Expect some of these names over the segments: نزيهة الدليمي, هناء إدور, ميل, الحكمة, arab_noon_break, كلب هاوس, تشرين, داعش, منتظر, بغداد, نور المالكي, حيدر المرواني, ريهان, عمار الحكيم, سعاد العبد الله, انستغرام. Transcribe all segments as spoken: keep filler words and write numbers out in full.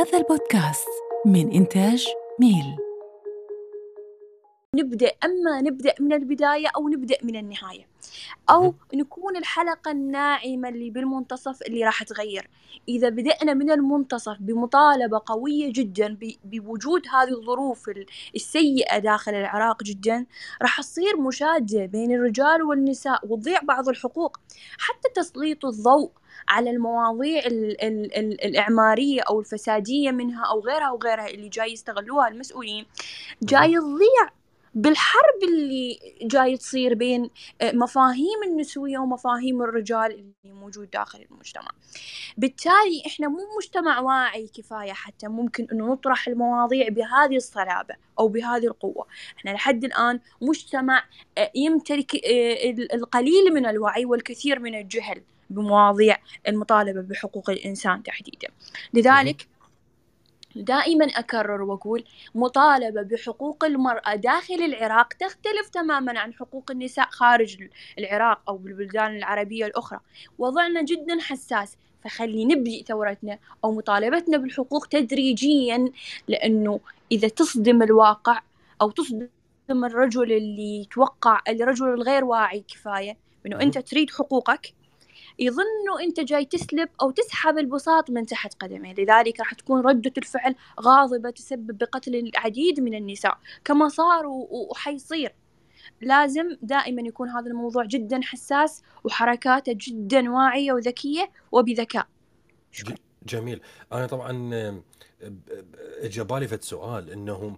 هذا البودكاست من إنتاج ميل. نبدأ أما نبدأ من البداية أو نبدأ من النهاية أو نكون الحلقة الناعمة اللي بالمنتصف اللي راح تغير. إذا بدأنا من المنتصف بمطالبة قوية جدا بوجود هذه الظروف السيئة داخل العراق جدا، راح تصير مشادة بين الرجال والنساء وتضيع بعض الحقوق. حتى تسليط الضوء على المواضيع ال ال ال الإعمارية أو الفسادية منها أو غيرها وغيرها اللي جاي يستغلوها المسؤولين، جاي تضيع بالحرب اللي جاي تصير بين مفاهيم النسوية ومفاهيم الرجال اللي موجود داخل المجتمع. بالتالي إحنا مو مجتمع واعي كفاية حتى ممكن إنه نطرح المواضيع بهذه الصلابة أو بهذه القوة. إحنا لحد الآن مجتمع يمتلك القليل من الوعي والكثير من الجهل بمواضيع المطالبة بحقوق الإنسان تحديدا. لذلك دائما أكرر وأقول مطالبة بحقوق المرأة داخل العراق تختلف تماما عن حقوق النساء خارج العراق أو بالبلدان العربية الأخرى. وضعنا جدا حساس، فخلي نبدأ ثورتنا أو مطالبتنا بالحقوق تدريجيا، لأنه إذا تصدم الواقع أو تصدم الرجل اللي يتوقع الرجل الغير واعي كفاية أنه أنت تريد حقوقك، يظنوا أنت جاي تسلب أو تسحب البساط من تحت قدمه. لذلك راح تكون ردة الفعل غاضبة تسبب بقتل العديد من النساء كما صار وحيصير. لازم دائما يكون هذا الموضوع جدا حساس وحركاته جدا واعية وذكية وبذكاء. جميل. أنا طبعا جبالي فت سؤال إنهم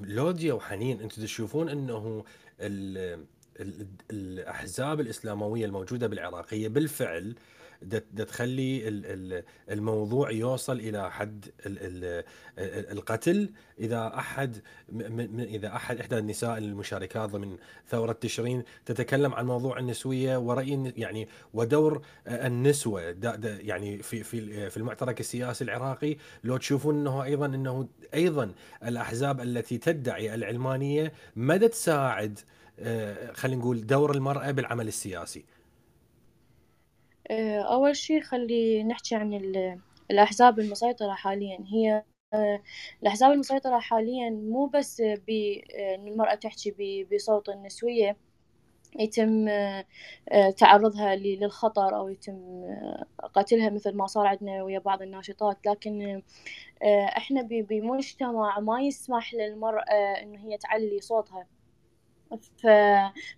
لوديا وحنين، أنتم تشوفون إنه ال الأحزاب الإسلاموية الموجودة بالعراقية بالفعل تخلي الموضوع يوصل إلى حد القتل إذا أحد إذا أحد إحدى النساء المشاركات ضمن ثورة تشرين تتكلم عن موضوع النسوية ورأي يعني ودور النسوة يعني في في في المعترك السياسي العراقي. لو تشوفون أنه أيضا أنه أيضا الأحزاب التي تدعي العلمانية مدى تساعد خلينا نقول دور المرأة بالعمل السياسي؟ أول شيء خلي نحكي عن الأحزاب المسيطرة حاليا. هي الأحزاب المسيطرة حاليا مو بس بأن المرأة تحكي بصوت النسوية يتم تعرضها للخطر أو يتم قتلها مثل ما صار عندنا ويا بعض الناشطات، لكن احنا بمجتمع ما يسمح للمرأة أنه هي تعلي صوتها. ف...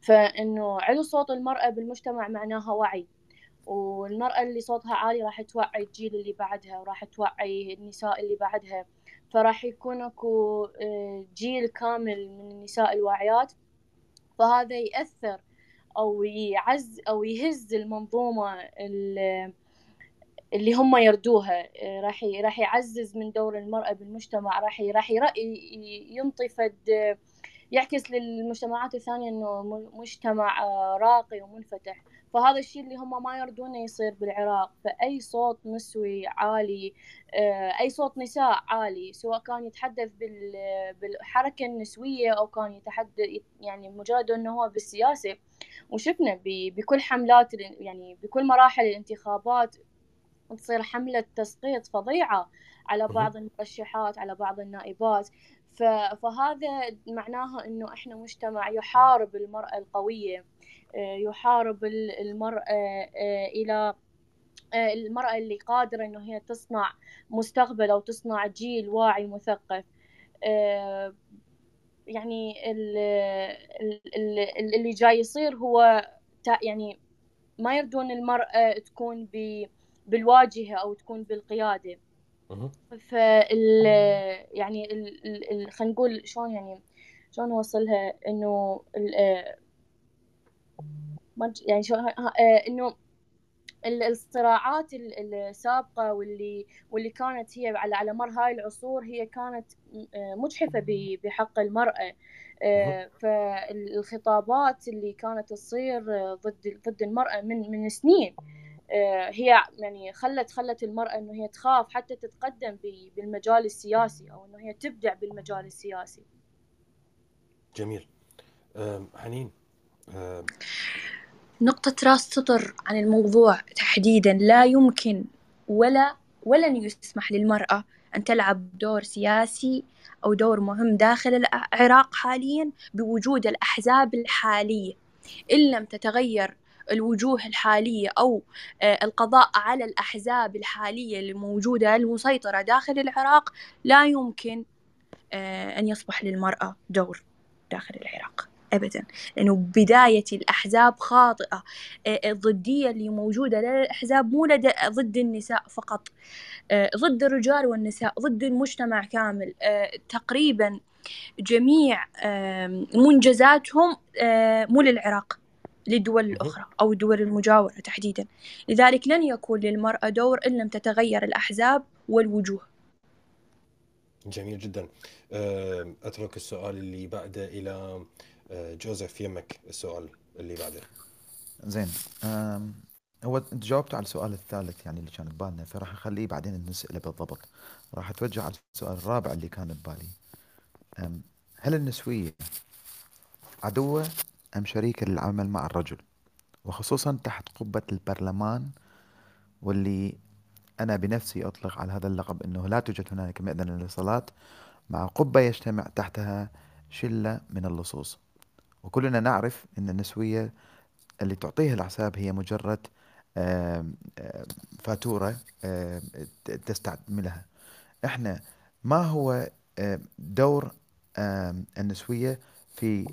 فإنه علو صوت المرأة بالمجتمع معناها وعي، والمرأة اللي صوتها عالي راح توعي الجيل اللي بعدها وراح توعي النساء اللي بعدها، فراح يكون أكو جيل كامل من النساء الواعيات. فهذا يأثر أو يعز أو يهز المنظومة اللي اللي هم يردوها، راح راح يعزز من دور المرأة بالمجتمع، راح راح ينطي فد يعكس للمجتمعات الثانية إنه مجتمع راقي ومنفتح. فهذا الشيء اللي هم ما يردونه يصير بالعراق. فأي صوت نسوي عالي، أي صوت نساء عالي، سواء كان يتحدث بالحركة النسوية أو كان يتحدث يعني مجرد إنه هو بالسياسة. وشفنا بكل حملات يعني بكل مراحل الانتخابات تصير حملة تسقيط فظيعة على بعض المرشحات على بعض النائبات. فهذا معناها إنه إحنا مجتمع يحارب المرأة القوية، يحارب المرأة إلى المرأة اللي قادرة إنه هي تصنع مستقبل أو تصنع جيل واعي مثقف. يعني اللي جاي يصير هو يعني ما يردون المرأة تكون بالواجهة أو تكون بالقيادة. فال يعني ال ال خلينا نقول شلون يعني شلون نوصلها إنه يعني شو إنه الصراعات السابقة واللي واللي كانت هي على على مر هاي العصور هي كانت مجحفة بحق المرأة. فالخطابات اللي كانت تصير ضد ضد المرأة من من سنين هي يعني خلت خلت المرأة إنه هي تخاف حتى تتقدم بالمجال السياسي أو إنه هي تبدع بالمجال السياسي. جميل. حنين، نقطة راس سطر عن الموضوع تحديدا. لا يمكن ولا ولن يسمح للمرأة أن تلعب دور سياسي أو دور مهم داخل العراق حاليا بوجود الأحزاب الحالية. إن لم تتغير الوجوه الحالية أو القضاء على الأحزاب الحالية الموجودة المسيطرة داخل العراق، لا يمكن أن يصبح للمرأة دور داخل العراق أبدا، لأنه بداية الأحزاب خاطئة. الضدية اللي موجودة للأحزاب مو لدى ضد النساء فقط، ضد الرجال والنساء، ضد المجتمع كامل. تقريبا جميع منجزاتهم مو للعراق، للدول الأخرى أو الدول المجاورة تحديدا. لذلك لن يكون للمرأة دور إن لم تتغير الأحزاب والوجوه. جميل جدا. أترك السؤال اللي بعده إلى جوزيف، يمك السؤال اللي بعده. زين، هو أنت جاوبت على السؤال الثالث يعني اللي كان ببالنا، فراح أخليه بعدين نسأله بالضبط. راح أتوجه على السؤال الرابع اللي كان ببالي. هل النسوية عدوة أم شريكة للعمل مع الرجل، وخصوصا تحت قبة البرلمان، واللي أنا بنفسي أطلق على هذا اللقب أنه لا توجد هناك مئذنة للصلاة، مع قبة يجتمع تحتها شلة من اللصوص، وكلنا نعرف أن النسوية اللي تعطيه الأحزاب هي مجرد فاتورة تستعملها. إحنا ما هو دور النسوية في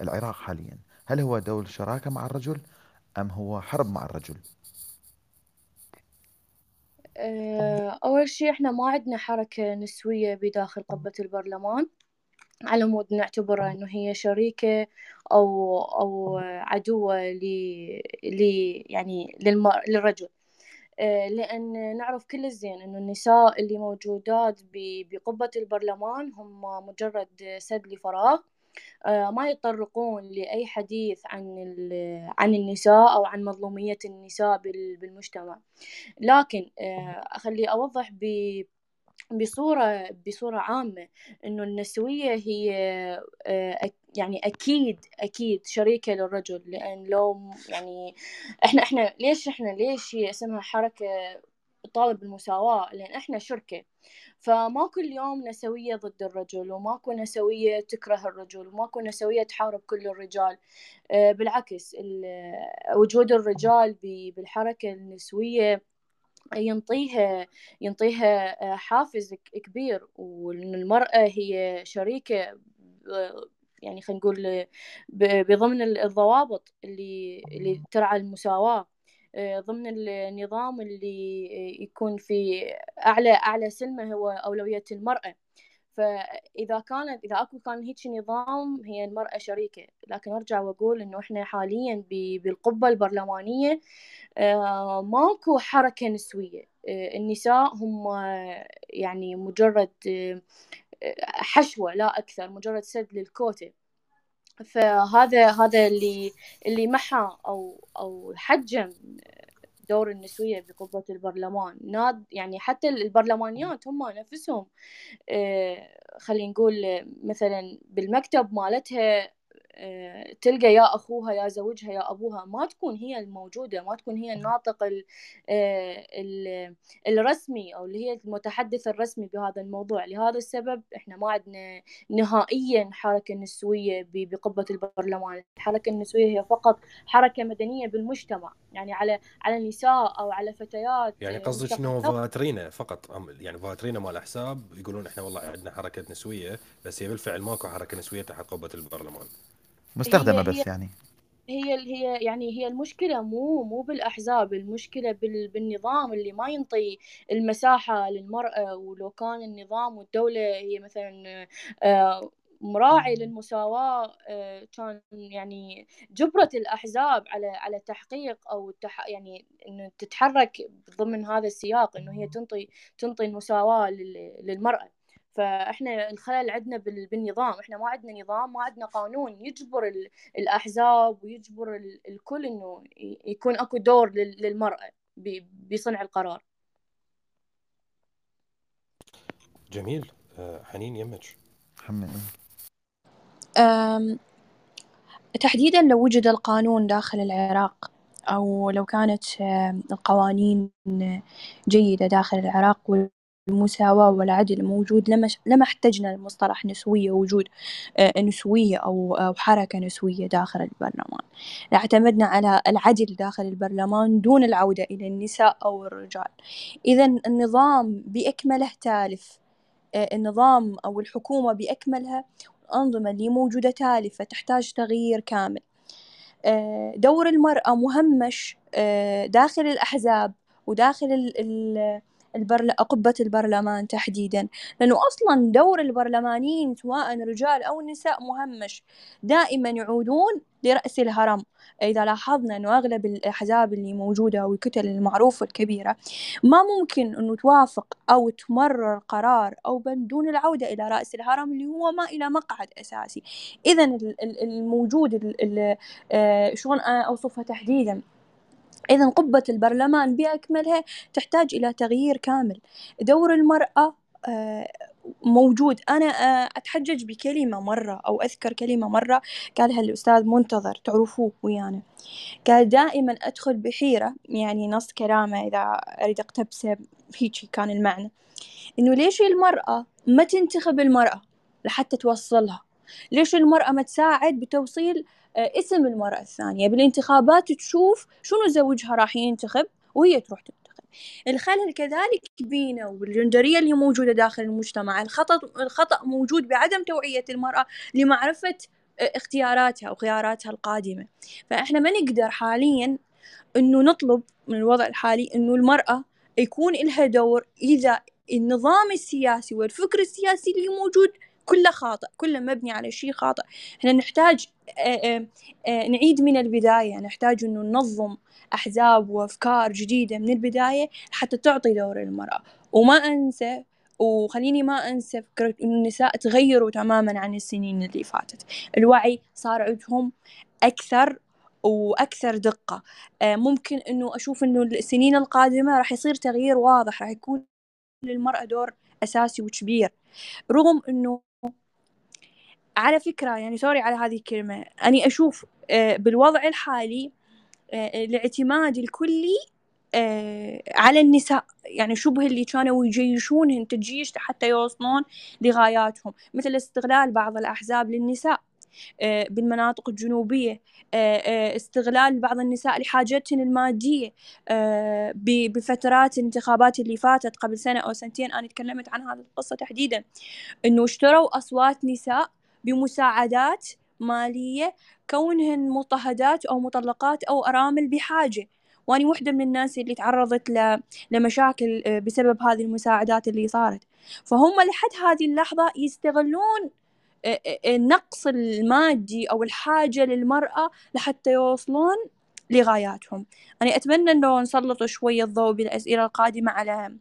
العراق حاليا؟ هل هو دور شراكة مع الرجل أم هو حرب مع الرجل؟ أول شيء إحنا ما عندنا حركة نسوية بداخل قبة البرلمان على مود نعتبرها إنه هي شريكة أو أو عدوة ل ل يعني للمر للرجل، لأن نعرف كل الزين إنه النساء اللي موجودات بقبة البرلمان هم مجرد سد لفراغ، ما يتطرقون لأي حديث عن عن النساء أو عن مظلومية النساء بالمجتمع. لكن أخلي أوضح ب بصورة بصورة عامة إنه النسوية هي يعني أكيد أكيد شريكة للرجل، لأن لو يعني إحنا إحنا ليش إحنا ليش هي اسمها حركة طالب المساواة؟ لأن إحنا شركة، فما كل يوم نسوية ضد الرجل، وماكو نسوية تكره الرجل، وماكو نسوية تحارب كل الرجال. بالعكس، وجود الرجال بالحركة النسوية ينطيها ينطيها حافز كبير، وإن المرأة هي شريكة يعني خلينا نقول بضمن الضوابط اللي اللي ترعى المساواة، ضمن النظام اللي يكون في أعلى أعلى سلمة هو أولوية المرأة. فإذا كانت إذا أكو كان هيك نظام، هي المرأة شريكة. لكن أرجع وأقول إنه إحنا حاليا بالقبة البرلمانية ماكو حركة نسوية، النساء هم يعني مجرد حشوة لا أكثر، مجرد سد للكوتة. فهذا هذا اللي اللي محى أو أو حجم دور النسوية بقبة البرلمان. ناد يعني حتى البرلمانيات هم نفسهم، خلينا نقول مثلا بالمكتب مالتها تلقى يا أخوها يا زوجها يا أبوها، ما تكون هي الموجودة، ما تكون هي الناطق ال ال الرسمي أو اللي هي المتحدث الرسمي بهذا الموضوع. لهذا السبب إحنا ما عندنا نهائيا حركة نسوية بقبة البرلمان. الحركة النسوية هي فقط حركة مدنية بالمجتمع، يعني على على نساء أو على فتيات. يعني قصدك إنه فواترينا فقط، يعني فواترينا مال أحزاب يقولون إحنا والله عندنا حركة نسوية، بس هي بالفعل ماكو حركة نسوية تحت قبة البرلمان مستخدمة. هي بس هي يعني هي هي يعني هي المشكلة مو مو بالأحزاب، المشكلة بال بالنظام اللي ما ينطي المساحة للمرأة. ولو كان النظام والدولة هي مثلا آه مراعي للمساواة، كان يعني جبرت الأحزاب على على تحقيق أو التح... يعني إنه تتحرك ضمن هذا السياق، إنه هي تنطي تنطي المساواة للمرأة. فإحنا الخلل عندنا بالنظام، إحنا ما عندنا نظام، ما عندنا قانون يجبر الأحزاب ويجبر الكل إنه يكون أكو دور للمرأة بصنع القرار. جميل. حنين، يمج محمد. تحديدا لو وجد القانون داخل العراق، أو لو كانت القوانين جيدة داخل العراق المساواة والعدل موجود، لما لما احتجنا لمصطلح نسوية، وجود نسوية أو أو حركة نسوية داخل البرلمان. اعتمدنا على العدل داخل البرلمان دون العودة إلى النساء أو الرجال. إذا النظام بأكمله تالف، النظام أو الحكومة بأكملها، الأنظمة اللي موجودة تالفة تحتاج تغيير كامل. دور المرأة مهمش داخل الأحزاب وداخل ال البرل... قبة البرلمان تحديدا، لأنه أصلا دور البرلمانيين سواء رجال أو نساء مهمش، دائما يعودون لرأس الهرم. إذا لاحظنا أنه أغلب الأحزاب اللي موجودة والكتل المعروفة الكبيرة ما ممكن أنه توافق أو تمرر قرار أو بل دون العودة إلى رأس الهرم اللي هو ما إلى مقعد أساسي. إذن الموجود شلون أوصفها تحديدا، إذن قبة البرلمان بأكملها تحتاج إلى تغيير كامل. دور المرأة موجود. أنا أتحجج بكلمة مرة أو أذكر كلمة مرة قالها الأستاذ منتظر، تعرفوه ويانا، قال دائما أدخل بحيرة، يعني نص كلامه إذا أريد أقتبسه هيجي كان المعنى، إنه ليش المرأة ما تنتخب المرأة لحتى توصلها؟ ليش المرأة ما تساعد بتوصيل اسم المرأة الثانية بالانتخابات، تشوف شنو زوجها راح ينتخب وهي تروح تنتخب. الخلل كذلك بينا والجندرية اللي موجودة داخل المجتمع. الخطأ الخطأ موجود بعدم توعية المرأة لمعرفة اختياراتها وخياراتها القادمة. فإحنا ما نقدر حاليا إنه نطلب من الوضع الحالي إنه المرأة يكون لها دور إذا النظام السياسي والفكر السياسي اللي موجود كله خاطئ، كله مبني على شيء خاطئ. احنا نحتاج آآ آآ نعيد من البداية، نحتاج انه ننظم احزاب وافكار جديدة من البداية حتى تعطي دور المرأة. وما انسى، وخليني ما انسى فكرة انه النساء تغيروا تماما عن السنين اللي فاتت. الوعي صار عندهم اكثر واكثر دقة. ممكن انه اشوف انه السنين القادمة راح يصير تغيير واضح، راح يكون للمرأة دور اساسي وكبير. رغم انه على فكرة، يعني سوري على هذه الكلمة، أنا أشوف بالوضع الحالي الاعتماد الكلي على النساء، يعني شبه اللي كانوا يجيشونهن تجيش حتى يوصلون لغاياتهم، مثل استغلال بعض الأحزاب للنساء بالمناطق الجنوبية، استغلال بعض النساء لحاجتهن المادية. بفترات الانتخابات اللي فاتت قبل سنة أو سنتين أنا تكلمت عن هذه القصة تحديدا، إنه اشتروا أصوات نساء بمساعدات مالية كونهن مضطهدات أو مطلقات أو أرامل بحاجة. وأنا واحدة من الناس اللي تعرضت ل... لمشاكل بسبب هذه المساعدات اللي صارت. فهم لحد هذه اللحظة يستغلون النقص المادي أو الحاجة للمرأة لحتى يوصلون لغاياتهم. أنا أتمنى أنه نسلط شوية الضوء بالأسئلة القادمة على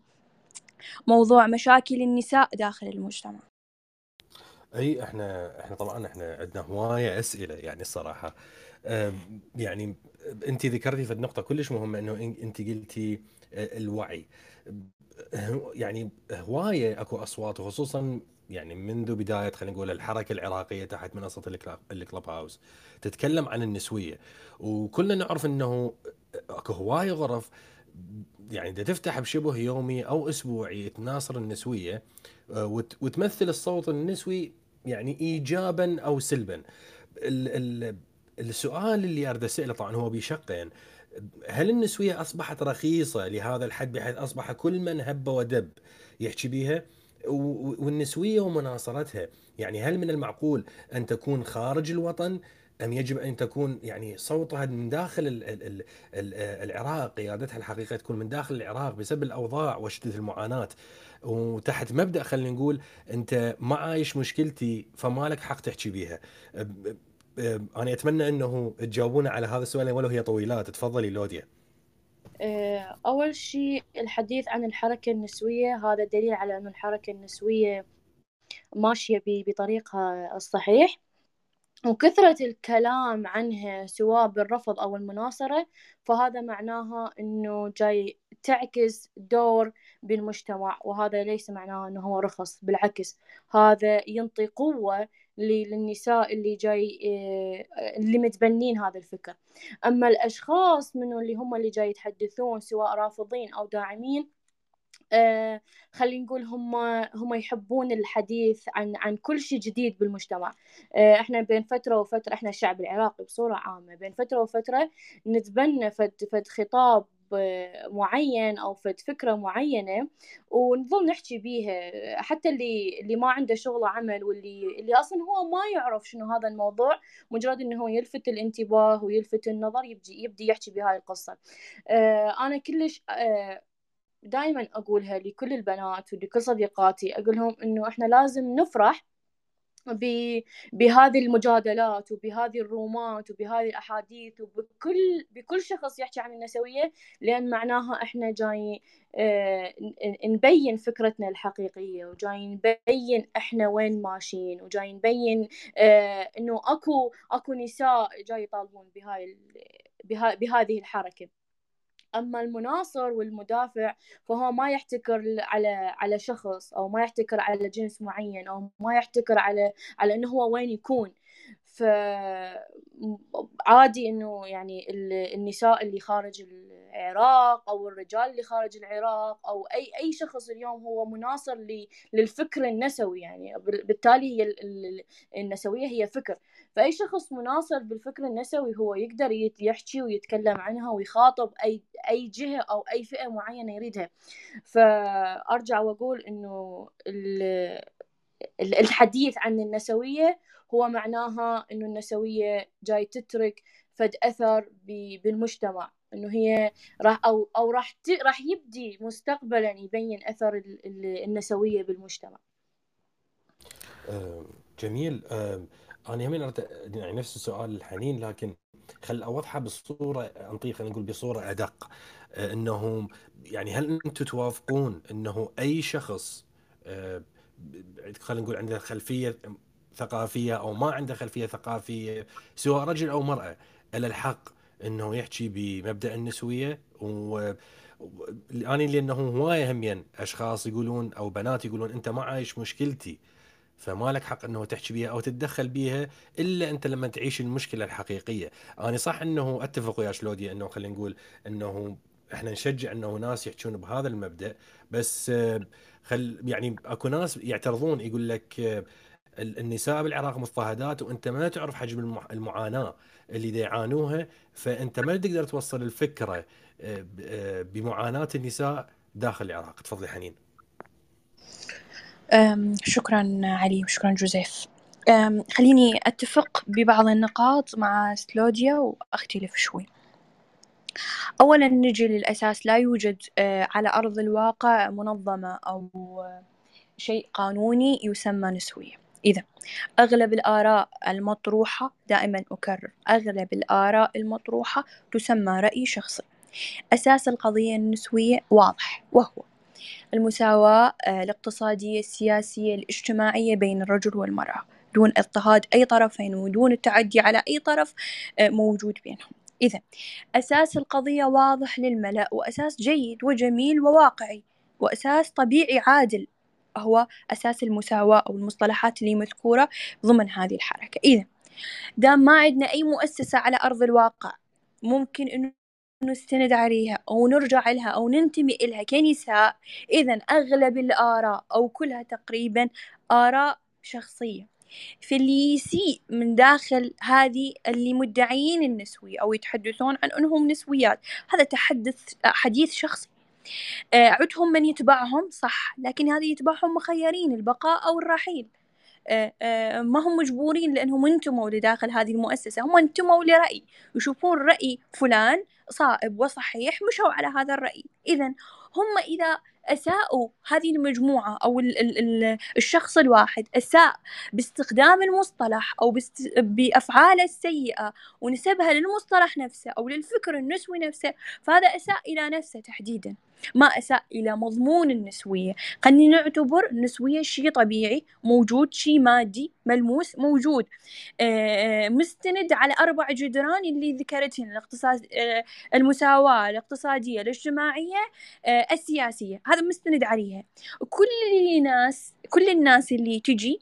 موضوع مشاكل النساء داخل المجتمع. اي احنا احنا طبعا احنا عندنا هوايه اسئله، يعني الصراحه يعني انت ذكرتي في النقطه كلش مهمه، انه انت قلتي الوعي، يعني هوايه اكو اصوات، وخصوصا يعني منذ بدايه خلينا نقول الحركه العراقيه تحت منصه الكلاب هاوس تتكلم عن النسويه، وكلنا نعرف انه اكو هوايه غرف يعني تفتح بشبه يومي او اسبوعي تناصر النسويه وتمثل الصوت النسوي، يعني ايجابا او سلبا. السؤال اللي اريد اساله طبعا هو بشقين، هل النسويه اصبحت رخيصه لهذا الحد بحيث اصبح كل من هب ودب يحكي بيها، والنسويه ومناصرتها يعني هل من المعقول ان تكون خارج الوطن أم يجب أن تكون يعني صوتها من داخل ال ال ال العراق، قيادتها الحقيقة تكون من داخل العراق بسبب الأوضاع وشدة المعاناة، وتحت مبدأ خلينا نقول أنت ما عايش مشكلتي فما لك حق تحكي بيها. أنا أتمنى أنه تجاوبونا على هذا السؤال ولو هي طويلات. تفضلي لوديا. أول شيء الحديث عن الحركة النسوية هذا دليل على أن الحركة النسوية ماشية بطريقها الصحيح، وكثرة الكلام عنها سواء بالرفض أو المناصرة فهذا معناها أنه جاي تعكس دور بالمجتمع، وهذا ليس معناه أنه هو رخص، بالعكس هذا ينطي قوة للنساء اللي جاي اللي متبنين هذا الفكر. أما الأشخاص منه اللي هم اللي جاي يتحدثون سواء رافضين أو داعمين، خلينا نقول هم هم يحبون الحديث عن عن كل شيء جديد بالمجتمع. احنا بين فتره وفتره، احنا الشعب العراقي بصوره عامه بين فتره وفتره نتبنى فد فد خطاب معين او فد فكره معينه ونظل نحكي بيها، حتى اللي اللي ما عنده شغل عمل واللي اللي اصلا هو ما يعرف شنو هذا الموضوع، مجرد انه هو يلفت الانتباه ويلفت النظر يبدي يبدي يحكي بهاي القصه. انا كلش دائما اقولها لكل البنات ولكل صديقاتي، اقولهم انه احنا لازم نفرح بهذه المجادلات وبهذه الرومات وبهذه الأحاديث وبكل بكل شخص يحكي عن النسوية، لأن معناها إحنا جاي نبين فكرتنا الحقيقية وجاي نبين إحنا وين ماشيين، وجاي نبين إنه أكو أكو نساء جاي يطالبون بهاي بهذه الحركة. أما المناصر والمدافع فهو ما يحتكر على على شخص أو ما يحتكر على جنس معين أو ما يحتكر على على إنه هو وين يكون. فعادي إنه يعني النساء اللي خارج العراق أو الرجال اللي خارج العراق أو أي أي شخص اليوم هو مناصر للفكر النسوي، يعني بالتالي هي النسوية هي فكر، فأي شخص مناصر بالفكر النسوي هو يقدر يحكي ويتكلم عنها ويخاطب أي أي جهة أو أي فئة معينة يريدها. فأرجع وأقول إنه الحديث عن النسوية هو معناها إنه النسوية جاي تترك فد أثر بالمجتمع، إنه هي راح أو أو راح راح يبدي مستقبلا يبين أثر النسوية بالمجتمع. جميل. أنا همين أرد يعني نفس السؤال الحنين، لكن خل أوضحها بصورة أنطي خلينا نقول بصورة أدق، إنه يعني هل أنتم توافقون إنه أي شخص خلينا نقول عنده خلفية ثقافية أو ما عنده خلفية ثقافية سواء رجل أو مرأة إلى الحق إنه يحكي بمبدأ النسوية؟ و أنا لأنه هواية همين أشخاص يقولون أو بنات يقولون أنت ما عايش مشكلتي فما لك حق أنه تحكي بيها أو تتدخل بيها إلا أنت لما تعيش المشكلة الحقيقية. أنا صح أنه أتفق ويا شلودي أنه خلينا نقول أنه إحنا نشجع أنه ناس يحكون بهذا المبدأ، بس خل يعني أكو ناس يعترضون يقول لك النساء بالعراق مضطهدات وأنت ما تعرف حجم المعاناة اللي يعانوها، فأنت ما تقدر توصل الفكرة بمعاناة النساء داخل العراق. تفضلي حنين. شكرا علي وشكرا جوزيف. خليني أتفق ببعض النقاط مع سلوديا وأختلف شوي. أولا نجي للأساس، لا يوجد على أرض الواقع منظمة أو شيء قانوني يسمى نسوية. إذا أغلب الآراء المطروحة، دائما أكرر أغلب الآراء المطروحة تسمى رأي شخصي. أساس القضية النسوية واضح، وهو المساواة الاقتصادية السياسية الاجتماعية بين الرجل والمرأة دون اضطهاد أي طرفين ودون التعدي على أي طرف موجود بينهم. إذا أساس القضية واضح للملأ، وأساس جيد وجميل وواقعي، وأساس طبيعي عادل، هو أساس المساواة أو المصطلحات اللي مذكورة ضمن هذه الحركة. إذا دام ما عندنا أي مؤسسة على أرض الواقع ممكن أنه نستند عليها أو نرجع لها أو ننتمي إلها كنساء، إذا أغلب الآراء أو كلها تقريبا آراء شخصية. في اللي يسيء من داخل هذه اللي مدعين النسوية أو يتحدثون عن أنهم نسويات، هذا تحدث حديث شخصي. عدهم من يتبعهم صح، لكن هذه يتبعهم مخيرين البقاء أو الرحيل، ما هم مجبورين لأنهم انتموا لداخل هذه المؤسسة، هم انتموا لرأي، يشوفون رأي فلان صائب وصحيح مشوا على هذا الرأي. إذن هم إذا أساءوا هذه المجموعة أو ال ال ال الشخص الواحد أساء باستخدام المصطلح أو بأفعاله السيئة ونسبها للمصطلح نفسه أو للفكر النسوي نفسه، فهذا أساء إلى نفسه تحديدا، ما أساء إلى مضمون النسوية. خلينا نعتبر النسوية شيء طبيعي موجود، شيء مادي ملموس موجود، مستند على أربع جدران اللي ذكرتهن: الاقتصاد، المساواة الاقتصادية الاجتماعية السياسية، هذا مستند عليها. كل الناس كل الناس اللي تجي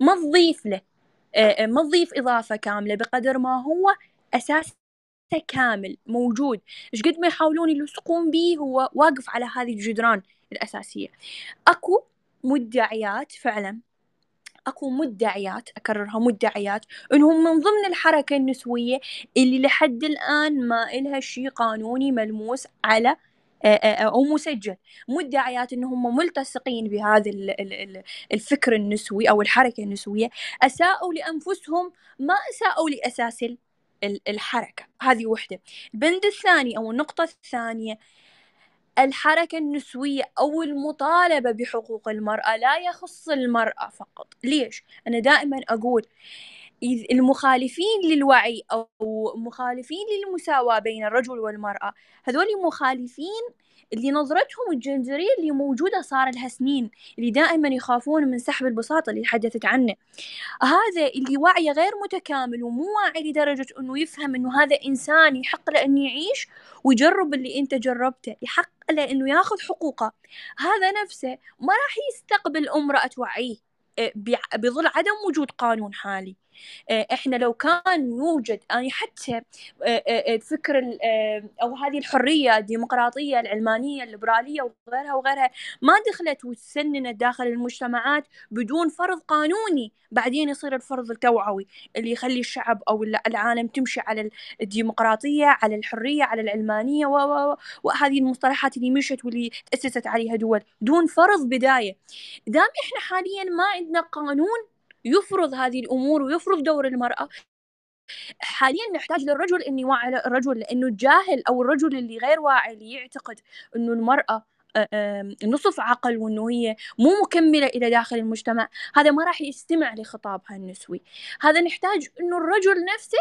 ما تضيف له ما تضيف إضافة كاملة بقدر ما هو أساس كامل موجود. إيش قد ما يحاولون يلصقون به هو واقف على هذه الجدران الأساسية. أكو مدعيات فعلا، أكو مدعيات أكررها مدعيات أنهم من ضمن الحركة النسوية اللي لحد الآن ما إلها شيء قانوني ملموس على أو مسجل، مدعيات أنهم ملتصقين بهذا الفكر النسوي أو الحركة النسوية، أساءوا لأنفسهم ما أساءوا لأساس الحركة. هذه وحدة. البند الثاني أو النقطة الثانية، الحركة النسوية أو المطالبة بحقوق المرأة لا يخص المرأة فقط. ليش؟ أنا دائما أقول المخالفين للوعي أو مخالفين للمساواة بين الرجل والمرأة، هذول مخالفين اللي نظرتهم الجندرية اللي موجودة صار لها سنين، اللي دائما يخافون من سحب البساطة اللي حدثت عنه. هذا اللي وعيه غير متكامل ومو واعي لدرجة أنه يفهم أنه هذا إنسان يحق له أن يعيش ويجرب اللي أنت جربته، يحق له أنه ياخذ حقوقه، هذا نفسه ما راح يستقبل أمرأة توعيه بظل عدم وجود قانون حالي. احنا لو كان يوجد يعني حتى الفكر او هذه الحريه الديمقراطيه العلمانيه الليبراليه وغيرها وغيرها ما دخلت وتسننت داخل المجتمعات بدون فرض قانوني، بعدين يصير الفرض التوعوي اللي يخلي الشعب او العالم تمشي على الديمقراطيه، على الحريه، على العلمانيه وهذه المصطلحات اللي مشت واللي تاسست عليها دول دون فرض بدايه. دام احنا حاليا ما عندنا قانون يفرض هذه الأمور ويفرض دور المرأة، حاليا نحتاج للرجل أن يوعي الرجل، لأنه الجاهل أو الرجل اللي غير واعي اللي يعتقد أنه المرأة نصف عقل وأنه هي مو مكملة إلى داخل المجتمع، هذا ما راح يستمع لخطابها النسوي. هذا نحتاج أنه الرجل نفسه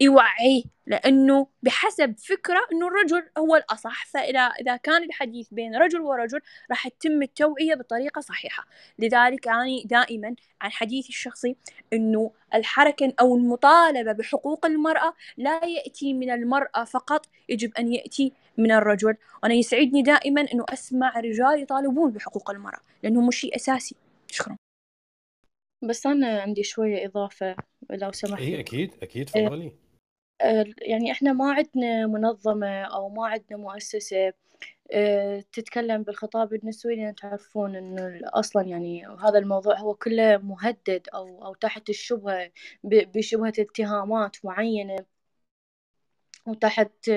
يوعيه، لأنه بحسب فكرة أنه الرجل هو الأصح، فإذا كان الحديث بين رجل ورجل راح تتم التوعية بطريقة صحيحة. لذلك يعني دائما عن حديثي الشخصي أنه الحركة أو المطالبة بحقوق المرأة لا يأتي من المرأة فقط، يجب أن يأتي من الرجل. وأنا يسعدني دائما أنه أسمع رجال يطالبون بحقوق المرأة لأنه شيء أساسي. شكرا. بس أنا عندي شوية إضافة لو سمحت. إيه أكيد أكيد تفضلي. يعني إحنا ما عندنا منظمة أو ما عندنا مؤسسة تتكلم بالخطاب النسوي، لأن تعرفون إنه أصلاً يعني هذا الموضوع هو كله مهدد أو أو تحت الشبهة بشبهة اتهامات معينة، وتحت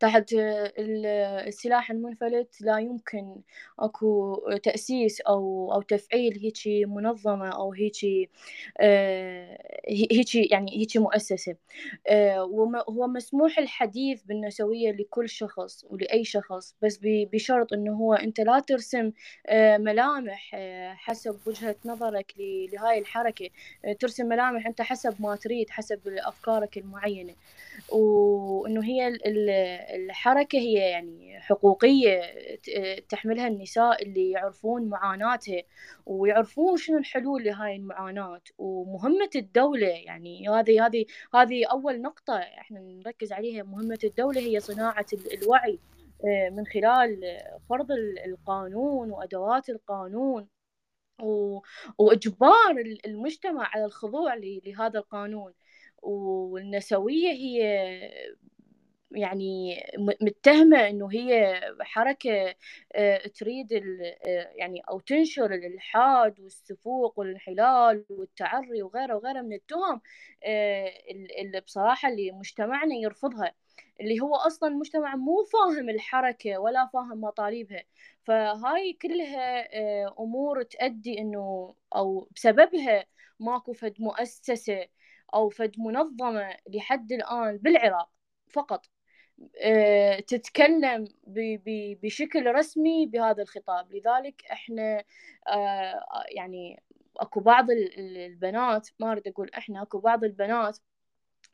تحت السلاح المنفلت لا يمكن اكو تأسيس او او تفعيل هيجي منظمة او هيجي هيجي يعني هيجي مؤسسة. وهو مسموح الحديث بالنسوية لكل شخص ولأي شخص، بس بشرط انه هو انت لا ترسم ملامح حسب وجهة نظرك لهاي الحركة، ترسم ملامح انت حسب ما تريد، حسب افكارك المعينة، وإنه هي الحركة هي يعني حقوقية تحملها النساء اللي يعرفون معاناتها ويعرفون شنو الحلول لهاي المعاناة ومهمة الدولة. يعني هذه هذه هذه أول نقطة إحنا نركز عليها، مهمة الدولة هي صناعة الوعي من خلال فرض القانون وأدوات القانون وإجبار المجتمع على الخضوع لهذا القانون. والنسوية هي يعني متهمة إنه هي حركة تريد يعني أو تنشر الإلحاد والسفوق والانحلال والتعري وغيره وغيره من التهم اللي بصراحة اللي مجتمعنا يرفضها، اللي هو أصلاً مجتمع مو فاهم الحركة ولا فاهم مطالبها. فهاي كلها أمور تؤدي إنه أو بسببها ماكو فد مؤسسة أو فد منظمة لحد الآن بالعراق فقط تتكلم بشكل رسمي بهذا الخطاب. لذلك إحنا يعني أكو بعض البنات، ما أريد أقول إحنا، أكو بعض البنات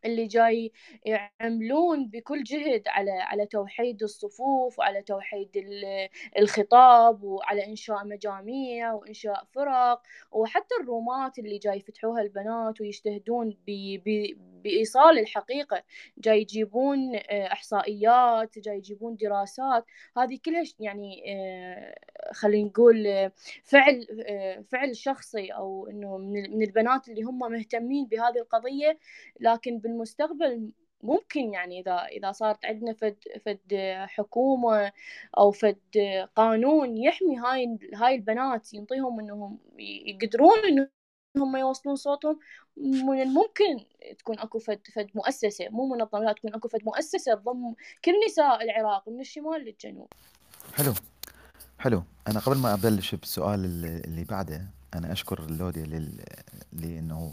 اللي جاي يعملون بكل جهد على على توحيد الصفوف وعلى توحيد الخطاب وعلى إنشاء مجاميع وإنشاء فرق، وحتى الرومات اللي جاي يفتحوها البنات ويجتهدون بإيصال الحقيقة، جاي يجيبون إحصائيات، جاي يجيبون دراسات، هذه كلها يعني خلينا نقول فعل فعل شخصي أو إنه من البنات اللي هم مهتمين بهذه القضية، لكن بالمستقبل ممكن يعني إذا إذا صارت عندنا فد فد حكومة أو فد قانون يحمي هاي هاي البنات، ينطيهم إنهم يقدرون إنهم يوصلون صوتهم، من الممكن تكون أكو فد فد مؤسسة، مو منظمة، لا تكون أكو فد مؤسسة تضم كل نساء العراق من الشمال للجنوب. حلو حلو. أنا قبل ما أبلش بالسؤال اللي بعده أنا أشكر اللوديا لل... لأنه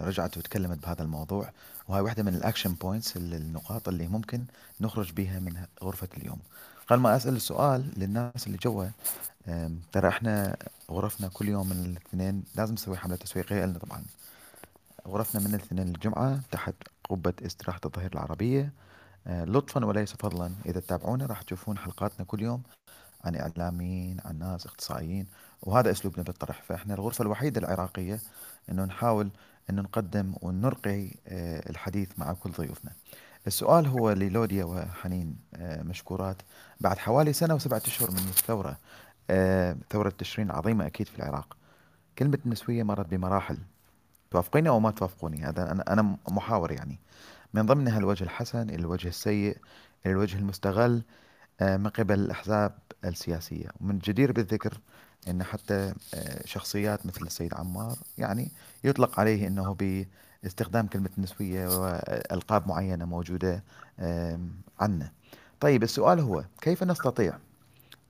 رجعت وتكلمت بهذا الموضوع، وهي واحدة من الأكشن بوينتس، النقاط اللي ممكن نخرج بيها من غرفة اليوم. قبل ما أسأل السؤال للناس اللي جوا، ترى احنا غرفنا كل يوم من الاثنين لازم نسوي حملة تسويقية لنا طبعا. غرفنا من الاثنين للجمعة تحت قبة استراحة الظهير العربية. لطفا وليس فضلا إذا تتابعونا راح تشوفون حلقاتنا كل يوم عن إعلاميين، عن ناس اختصائيين، وهذا أسلوبنا بالطرح. فإحنا الغرفة الوحيدة العراقية أنه نحاول أن نقدم ونرقي الحديث مع كل ضيوفنا. السؤال هو للوديا وحنين، مشكورات. بعد حوالي سنة وسبعة أشهر من الثورة، ثورة تشرين عظيمة أكيد في العراق، كلمة النسوية مرت بمراحل، توافقيني أو ما توافقوني، هذا أنا أنا محاور يعني، من ضمنها الوجه الحسن إلى الوجه السيء إلى الوجه المستغل من قبل الأحزاب السياسية. ومن الجدير بالذكر أن حتى شخصيات مثل السيد عمار يعني يطلق عليه أنه باستخدام كلمة نسوية وألقاب معينة موجودة عنا. طيب السؤال هو كيف نستطيع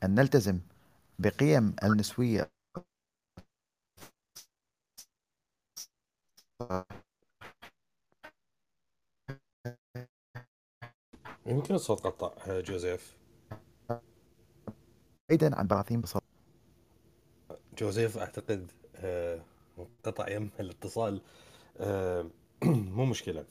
أن نلتزم بقيم النسوية يمكن الصوت قطع جوزيف بعيدا عن براثيم بصوت جوزيف اعتقد انقطع يمه الاتصال. مو مشكله،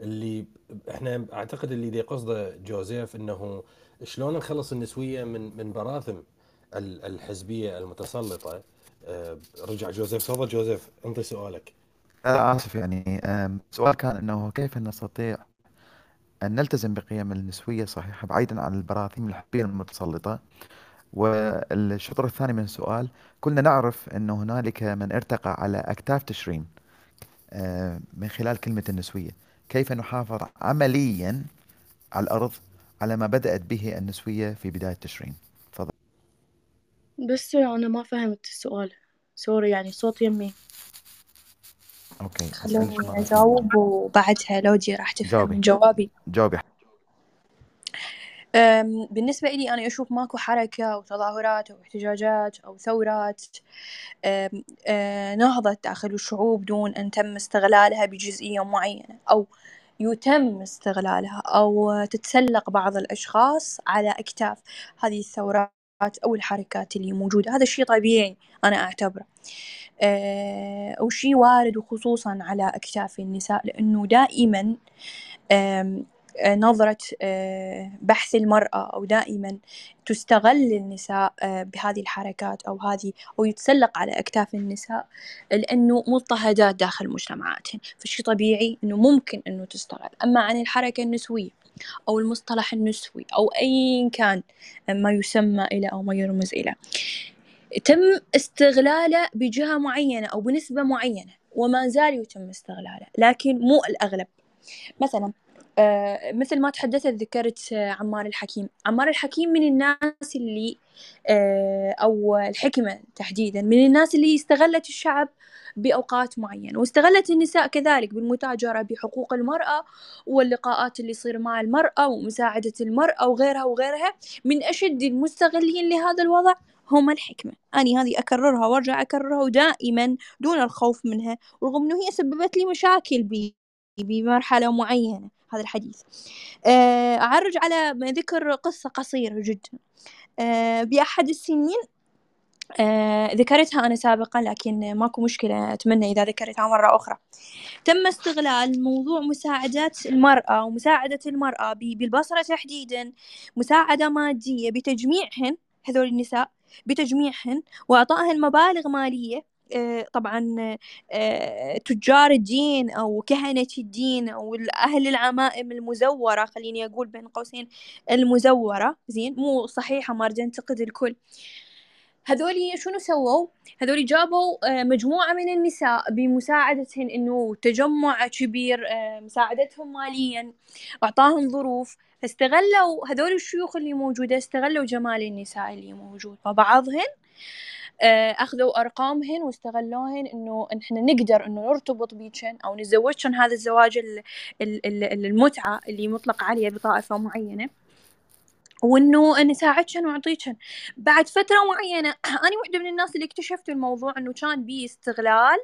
اللي احنا اعتقد اللي دي قصده جوزيف انه شلون نخلص النسويه من من براثم الحزبيه المتسلطه. رجع جوزيف، تفضل جوزيف انطي سؤالك. اسف يعني السؤال كان انه كيف نستطيع ان نلتزم بقيم النسويه الصحيحه بعيدا عن البراثيم الحزبيه المتسلطه. والشطر الثاني من السؤال، كلنا نعرف أنه هنالك من ارتقى على أكتاف تشرين من خلال كلمة النسوية، كيف نحافظ عملياً على الأرض على ما بدأت به النسوية في بداية تشرين؟ تفضل. بس أنا ما فهمت السؤال، سوري يعني صوت يمي. أوكي خلوني أجاوب وبعدها لودي راح تفهم من جوابي. جوابي بالنسبة إلي أنا أشوف ماكو حركة وتظاهرات أو احتجاجات أو ثورات نهضت داخل الشعوب دون أن تم استغلالها بجزئية معينة أو يتم استغلالها أو تتسلق بعض الأشخاص على أكتاف هذه الثورات أو الحركات اللي موجودة. هذا الشيء طبيعي أنا أعتبره أو شيء وارد، وخصوصا على أكتاف النساء، لأنه دائما نظرة بحث المرأة أو دائما تستغل النساء بهذه الحركات أو هذه أو يتسلق على أكتاف النساء لأنه مضطهدات داخل مجتمعاتهم، فشي طبيعي أنه ممكن أنه تستغل. أما عن الحركة النسوية أو المصطلح النسوي أو أي كان ما يسمى إلى أو ما يرمز إلى، تم استغلاله بجهة معينة أو بنسبة معينة وما زال يتم استغلاله، لكن مو الأغلب. مثلا آه مثل ما تحدثت ذكرت آه عمار الحكيم. عمار الحكيم من الناس اللي آه أو الحكمة تحديدا من الناس اللي استغلت الشعب بأوقات معينة، واستغلت النساء كذلك بالمتاجرة بحقوق المرأة واللقاءات اللي يصير مع المرأة ومساعدة المرأة وغيرها وغيرها. من أشد المستغلين لهذا الوضع هم الحكمة. أنا هذه أكررها وأرجع أكررها ودائما دون الخوف منها، ورغم أنه هي سببت لي مشاكل بي بمرحلة معينة. هذا الحديث أعرج على ذكر قصة قصيرة جدا بأحد السنين ذكرتها أنا سابقا، لكن ماكو مشكلة، أتمنى إذا ذكرتها مرة أخرى. تم استغلال موضوع مساعدات المرأة ومساعدة المرأة بالبصرة تحديدا، مساعدة مادية بتجميعهن هذول النساء، بتجميعهن وإعطائهن مبالغ مالية، طبعا تجار الدين أو كهنة الدين أو أهل العمائم المزورة، خليني أقول بين قوسين المزورة، زين مو صحيحة، ما أريد أنتقد الكل. هذولي شنو سووا؟ هذولي جابوا مجموعة من النساء بمساعدتهن، إنه تجمع كبير مساعدتهم ماليا، أعطاهم ظروف، فاستغلوا هذول الشيوخ اللي موجودة، استغلوا جمال النساء اللي موجود، فبعضهن أخذوا أرقامهن واستغلوهن إنه إحنا نقدر إنه نرتبط بيشن أو نتزوجشن، هذا الزواج المتعة اللي مطلق عليها بطائفة معينة، وإنه نساعدشن ونعطيشن. بعد فترة معينة أنا واحدة من الناس اللي اكتشفت الموضوع إنه كان بيه استغلال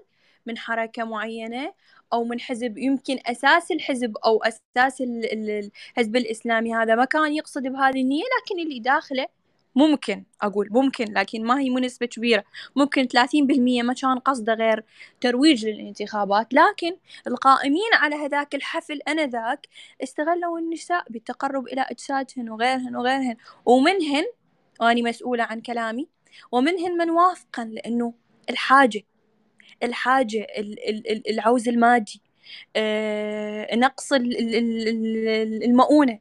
من حركة معينة أو من حزب، يمكن أساس الحزب أو أساس الحزب الإسلامي هذا ما كان يقصد بهذه النية، لكن اللي داخله ممكن أقول ممكن، لكن ما هي منسبة كبيرة، ممكن ثلاثين بالمية ما كان قصده غير ترويج للانتخابات، لكن القائمين على هذاك الحفل أنذاك استغلوا النساء بالتقرب إلى أجسادهن وغيرهن وغيرهن، ومنهن وأنا مسؤولة عن كلامي، ومنهن من وافقا، لأنه الحاجة الحاجة العوز المادي، نقص المؤونة،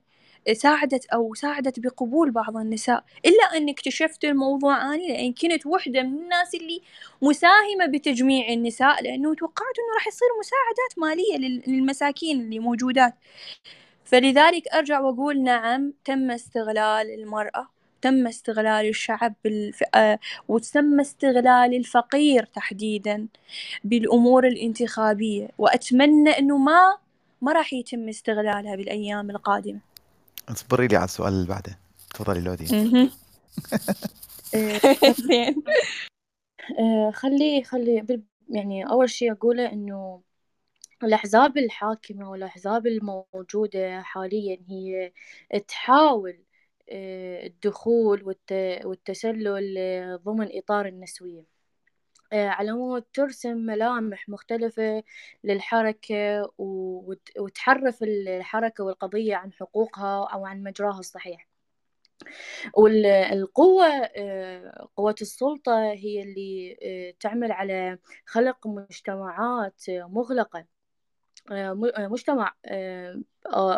ساعدت أو ساعدت بقبول بعض النساء. إلا أن اكتشفت الموضوع أنا، لأن كنت وحدة من الناس اللي مساهمة بتجميع النساء، لأنه توقعت أنه راح يصير مساعدات مالية للمساكين اللي موجودات، فلذلك أرجع وأقول نعم، تم استغلال المرأة، تم استغلال الشعب بالف... وتم استغلال الفقير تحديدا بالأمور الانتخابية، وأتمنى أنه ما ما راح يتم استغلالها بالأيام القادمة. اصبري لي على السؤال اللي بعده، تفضلي لودي. زين، خلي خلي يعني أول شيء أقوله إنه الأحزاب الحاكمة والأحزاب الموجودة حاليا هي تحاول الدخول والتسلل ضمن إطار النسوية على مود ترسم ملامح مختلفة للحركة وتحرف الحركة والقضية عن حقوقها أو عن مجراها الصحيح. والقوة قوة السلطة هي اللي تعمل على خلق مجتمعات مغلقة، مجتمع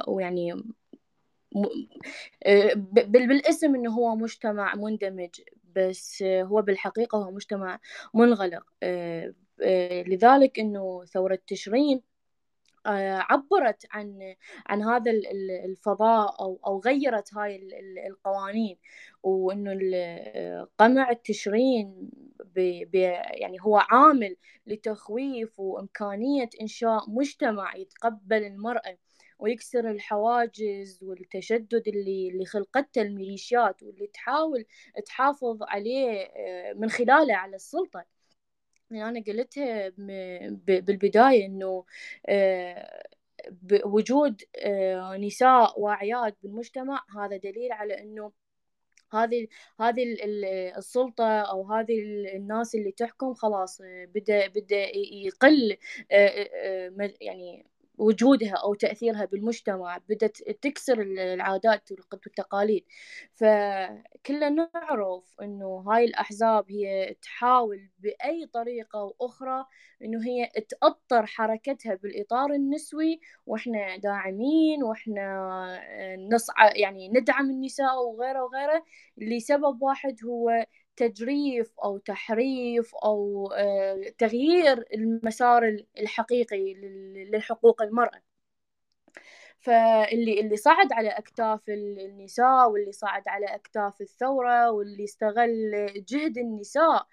ويعني بالاسم إنه هو مجتمع مندمج، بس هو بالحقيقة هو مجتمع منغلق. لذلك إنه ثورة تشرين عبرت عن عن هذا الفضاء أو أو غيرت هاي القوانين، وإنه قمع تشرين يعني هو عامل لتخويف وإمكانية إنشاء مجتمع يتقبل المرأة ويكسر الحواجز والتشدد اللي اللي خلقته الميليشيات، واللي تحاول تحافظ عليه من خلاله على السلطة. يعني أنا قلتها بالبداية إنه وجود نساء واعيات بالمجتمع هذا دليل على إنه هذه هذه السلطة أو هذه الناس اللي تحكم خلاص بدأ بدأ يقل يعني وجودها أو تأثيرها بالمجتمع، بدأت تكسر العادات والتقاليد. فكلنا نعرف إنه هاي الأحزاب هي تحاول بأي طريقة أخرى إنه هي تأطر حركتها بالإطار النسوي، وإحنا داعمين وإحنا نصع يعني ندعم النساء وغيره وغيره، لسبب واحد هو تجريف أو تحريف أو تغيير المسار الحقيقي لحقوق المرأة. فاللي اللي صعد على أكتاف النساء، واللي صعد على أكتاف الثورة، واللي استغل جهد النساء،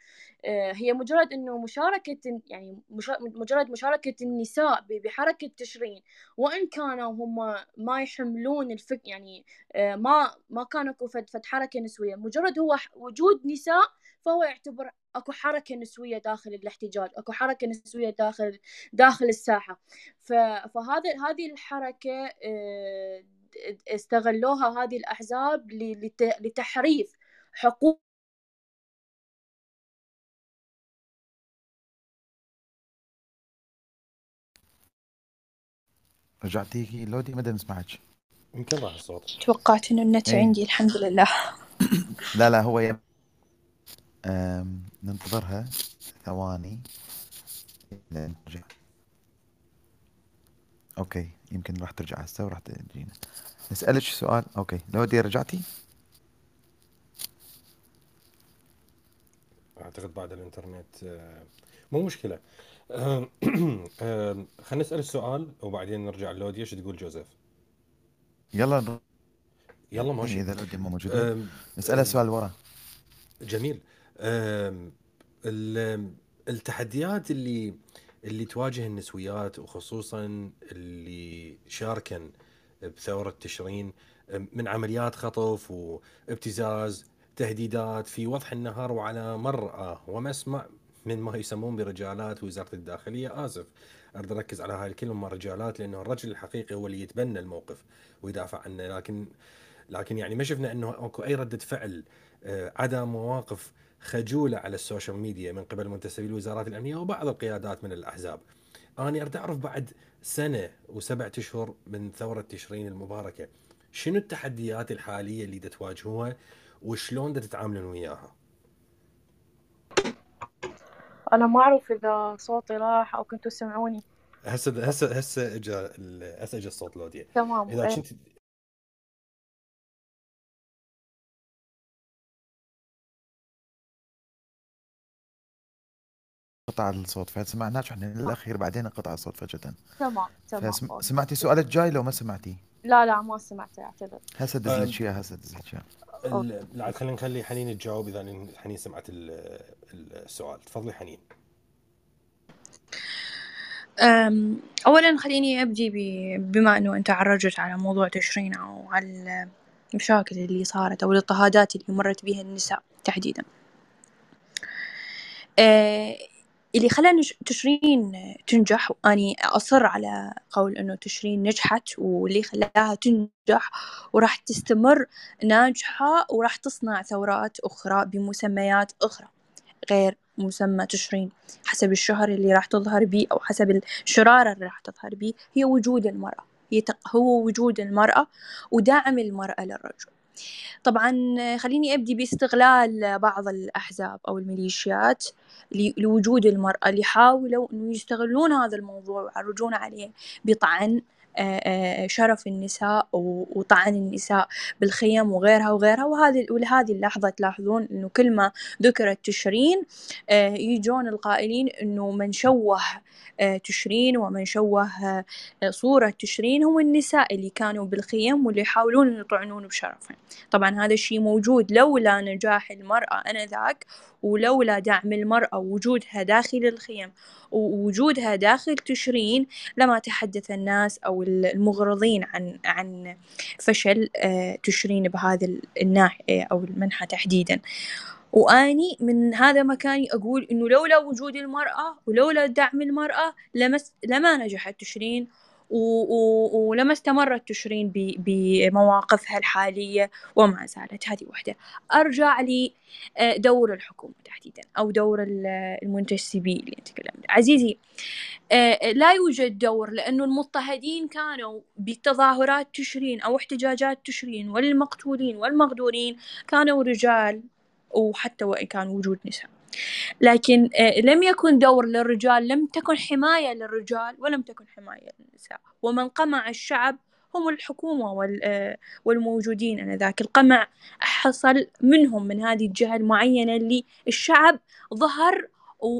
هي مجرد إنه مشاركة يعني مجرد مشاركة النساء بحركة تشرين، وإن كانوا هم ما يحملون الفكر يعني ما ما كانوا فد حركة نسوية، مجرد هو وجود نساء فهو يعتبر أكو حركة نسوية داخل الاحتجاج، أكو حركة نسوية داخل داخل الساحة. فهذا هذه الحركة استغلوها هذه الأحزاب لتحريف حقوق رجعتي لودي، ما نسمعك، يمكن راح الصوت. توقعت إنه النت ايه. عندي الحمد لله. لا لا هو يب... أم... ننتظرها ثواني نرجع. أوكي يمكن راح ترجع هسه وراح تجينا. نسألك سؤال. أوكي لودي رجعتي؟ اعتقد بعد الانترنت مو مشكله. خلينا نسال السؤال وبعدين نرجع للودي. ايش تقول جوزيف؟ يلا يلا ماشي. اذا الودي مو موجوده نسالها سؤال ورا. جميل. التحديات اللي اللي تواجه النسويات وخصوصا اللي شاركن بثورة تشرين من عمليات خطف وابتزاز، تهديدات في وضح النهار وعلى مرأى ومسمع من ما يسمون برجالات وزارة الداخلية. آسف أريد أركز على هاي الكلمة رجالات، لأنه الرجل الحقيقي هو اللي يتبنى الموقف ويدافع عنه، لكن لكن يعني ما شفنا أنه أكو أي ردة فعل عدا مواقف خجولة على السوشيال ميديا من قبل منتسبي الوزارات الأمنية وبعض القيادات من الأحزاب. أنا أريد أعرف بعد سنة وسبعة أشهر من ثورة تشرين المباركة شنو التحديات الحالية اللي تواجهوها وشلون تتعاملون وياها؟ أنا ما أعرف إذا صوتي راح أو كنتوا تسمعوني. هسه هسه هسه إجا هسه إجا الصوت لودي. تمام. إذا كنت قطع الصوت فسمعناش احنا للاخير، بعدين انقطع الصوت فجأة. تمام تمام. سمعتي سؤالك جاي لو ما سمعتي؟ لا لا ما سمعتي اعتذر. هسه دزلت شيء هسه دزلت شيء. لا خلينا نخلي حنين تجاوب اذا حنين سمعت السؤال. تفضلي حنين. اولا خليني ابدي بما انه انت عرجت على موضوع تشرين او على المشاكل اللي صارت او الاضطهادات اللي مرت بها النساء تحديدا. أه اللي خلى تشرين تنجح، وأني أصر على قول أنه تشرين نجحت، واللي خلاها تنجح وراح تستمر ناجحة وراح تصنع ثورات أخرى بمسميات أخرى غير مسمى تشرين حسب الشهر اللي راح تظهر بيه أو حسب الشرارة اللي راح تظهر بيه، هي وجود المرأة، هو وجود المرأة ودعم المرأة للرجل. طبعا خليني أبدي باستغلال بعض الأحزاب أو الميليشيات لوجود المرأة اللي حاولوا أنه يستغلون هذا الموضوع ويعرجون عليه بطعن شرف النساء وطعن النساء بالخيم وغيرها وغيرها. وهذه ولهذه اللحظة تلاحظون أنه كل ما ذكرت تشرين يجون القائلين أنه من شوه تشرين ومن شوه صورة تشرين هم النساء اللي كانوا بالخيم واللي يحاولون أن يطعنون بشرفهم. طبعا هذا الشيء موجود لولا نجاح المرأة آنذاك ولولا دعم المرأة ووجودها داخل الخيم ووجودها داخل تشرين لما تحدث الناس أو المغرضين عن عن فشل تشرين بهذا الناحية أو المنحة تحديداً. وأني من هذا مكاني أقول إنه لولا وجود المرأة ولولا دعم المرأة لما نجحت تشرين ولما استمرت تشرين بمواقفها الحالية وما زالت. هذه واحدة. أرجع لدور الحكومة تحديدا أو دور المنتسبين اللي نتكلم. عزيزي لا يوجد دور، لأنه المضطهدين كانوا بتظاهرات تشرين أو احتجاجات تشرين والمقتولين والمغدورين كانوا رجال، وحتى وإن كان وجود نساء لكن لم يكن دور للرجال، لم تكن حماية للرجال ولم تكن حماية للنساء. ومن قمع الشعب هم الحكومة والموجودين آنذاك. القمع حصل منهم من هذه الجهة المعينة اللي الشعب ظهر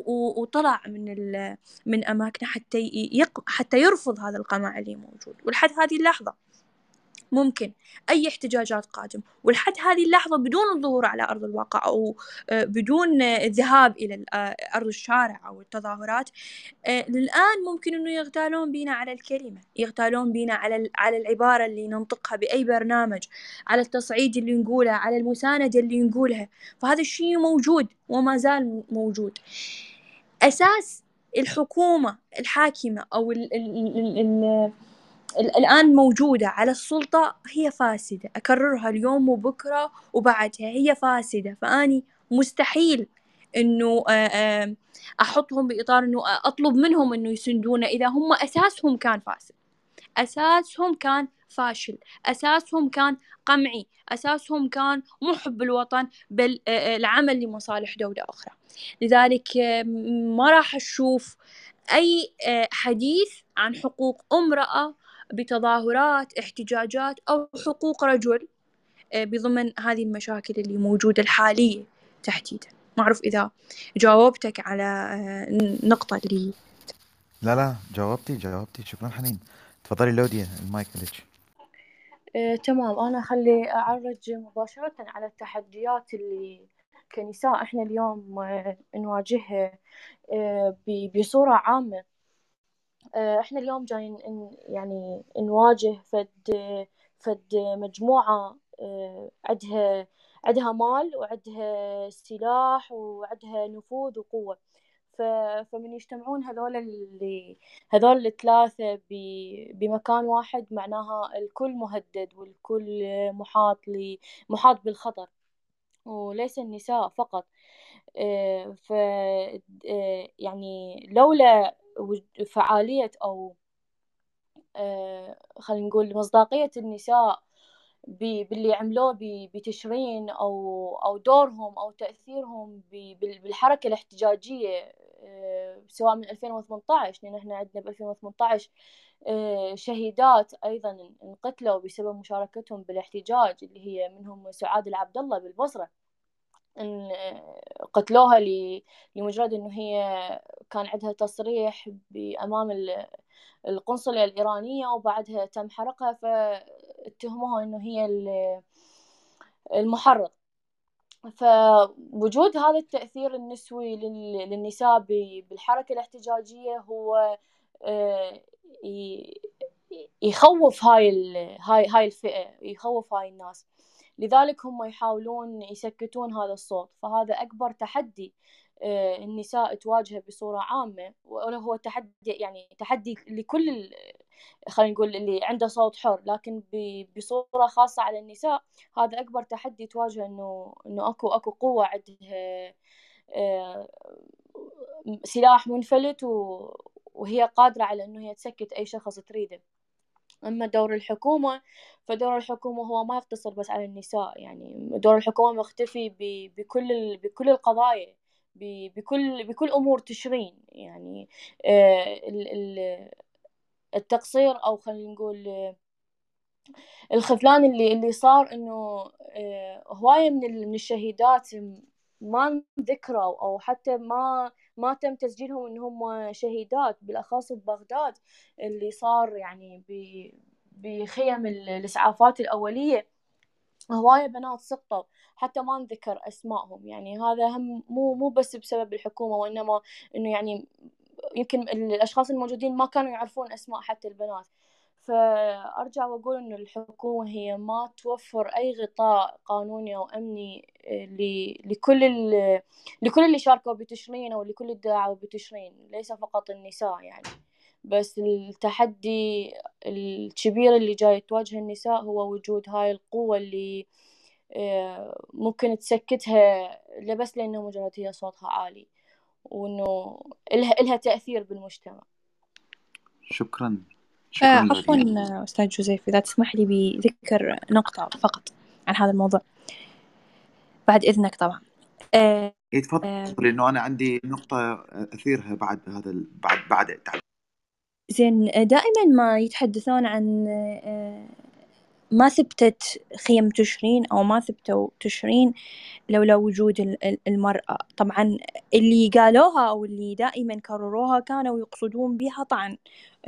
وطلع من من أماكنه حتى حتى يرفض هذا القمع اللي موجود. ولحد هذه اللحظة ممكن أي احتجاجات قادم، ولحد هذه اللحظة بدون الظهور على أرض الواقع أو بدون الذهاب إلى أرض الشارع أو التظاهرات، الآن ممكن أنه يغتالون بينا على الكلمة، يغتالون بينا على على العبارة اللي ننطقها بأي برنامج، على التصعيد اللي نقوله، على المساندة اللي نقولها. فهذا الشيء موجود وما زال موجود. أساس الحكومة الحاكمة أو ال ال ال ال الآن موجودة على السلطة هي فاسدة، أكررها اليوم وبكرة وبعدها، هي فاسدة. فأني مستحيل أنه أحطهم بإطار أنه أطلب منهم أنه يسندونا إذا هم أساسهم كان فاسد، أساسهم كان فاشل، أساسهم كان قمعي، أساسهم كان محب الوطن بل العمل لمصالح دولة أخرى. لذلك ما راح أشوف أي حديث عن حقوق امرأة بتظاهرات احتجاجات أو حقوق رجل بضمن هذه المشاكل اللي موجودة الحالية تحديدا. ما أعرف إذا جاوبتك على النقطة اللي لا لا جاوبتي جاوبتي شكرا حنين. تفضلي لوديا المايك لك. آه، تمام. أنا خلي أعرج مباشرة على التحديات اللي كنساء إحنا اليوم آه، نواجهها آه، بصورة عامة. آه، إحنا اليوم جايين يعني نواجه فد فد مجموعة آه، عندها عندها مال وعندها سلاح وعندها نفوذ وقوة، فمن يجتمعون هذول اللي هذول الثلاثة بمكان واحد معناها الكل مهدد والكل محاط ل محاط بالخطر، وليس النساء فقط. ف يعني لولا فعالية أو خلينا نقول مصداقية النساء باللي عملوه بتشرين أو أو دورهم أو تأثيرهم بالحركة الاحتجاجية سواء من ألفين وثمانية عشر، لأن إحنا عندنا ب ألفين وثمانية عشر شهيدات أيضا انقتلوا بسبب مشاركتهم بالاحتجاج، اللي هي منهم سعاد العبد الله بالبصرة، إن قتلوها لمجرد إنه هي كان عندها تصريح بأمام القنصلية الإيرانية وبعدها تم حرقها، فاتهموها إنه هي المحرض. فوجود هذا التأثير النسوي للنساء بالحركة الاحتجاجية هو يخوف هاي هاي هاي الفئة، يخوف هاي الناس، لذلك هم يحاولون يسكتون هذا الصوت. فهذا أكبر تحدي النساء تواجهه بصورة عامة، وهو تحدي يعني تحدي لكل خلينا نقول اللي عنده صوت حر، لكن بصورة خاصة على النساء هذا أكبر تحدي تواجهه، إنه إنه أكو أكو قوة عندها سلاح منفلت وهي قادرة على إنه هي تسكت أي شخص تريده. أما دور الحكومة فدور الحكومة هو ما يقتصر بس على النساء، يعني دور الحكومة مختفي بكل بكل القضايا بكل بكل أمور تشرين، يعني التقصير أو خلينا نقول الخذلان اللي اللي صار، إنه هواية من من الشهيدات ما ذكروا أو حتى ما ما تم تسجيلهم إنهم شهيدات، بالأخص ببغداد اللي صار يعني بخيم الإسعافات الأولية هواية بنات سقطوا حتى ما نذكر أسمائهم. يعني هذا هم مو مو بس بسبب الحكومة، وإنما إنه يعني يمكن الأشخاص الموجودين ما كانوا يعرفون أسماء حتى البنات. فأرجع وأقول إنه الحكومة هي ما توفر أي غطاء قانوني أو أمني لكل لكل اللي شاركوا بتشرين أو لكل الداعوا بتشرين، ليس فقط النساء يعني. بس التحدي الكبير اللي جاي تواجه النساء هو وجود هاي القوة اللي ممكن تسكتها لبس لأنه مجرد هي صوتها عالي، وإنه إلها إلها تأثير بالمجتمع. شكراً. آه، عفوا أستاذ جوزيف، إذا تسمح لي بذكر نقطة فقط عن هذا الموضوع بعد إذنك طبعا. آه، إيه تفضل. آه، لأنه أنا عندي نقطة أثيرها بعد هذا ال... بعد بعد التعليق. زين، دائما ما يتحدثون عن آه، ما ثبتت خيم تشرين أو ما ثبتوا تشرين لولا وجود المرأة. طبعا اللي قالوها أو اللي دائما كرروها كانوا يقصدون بها طعن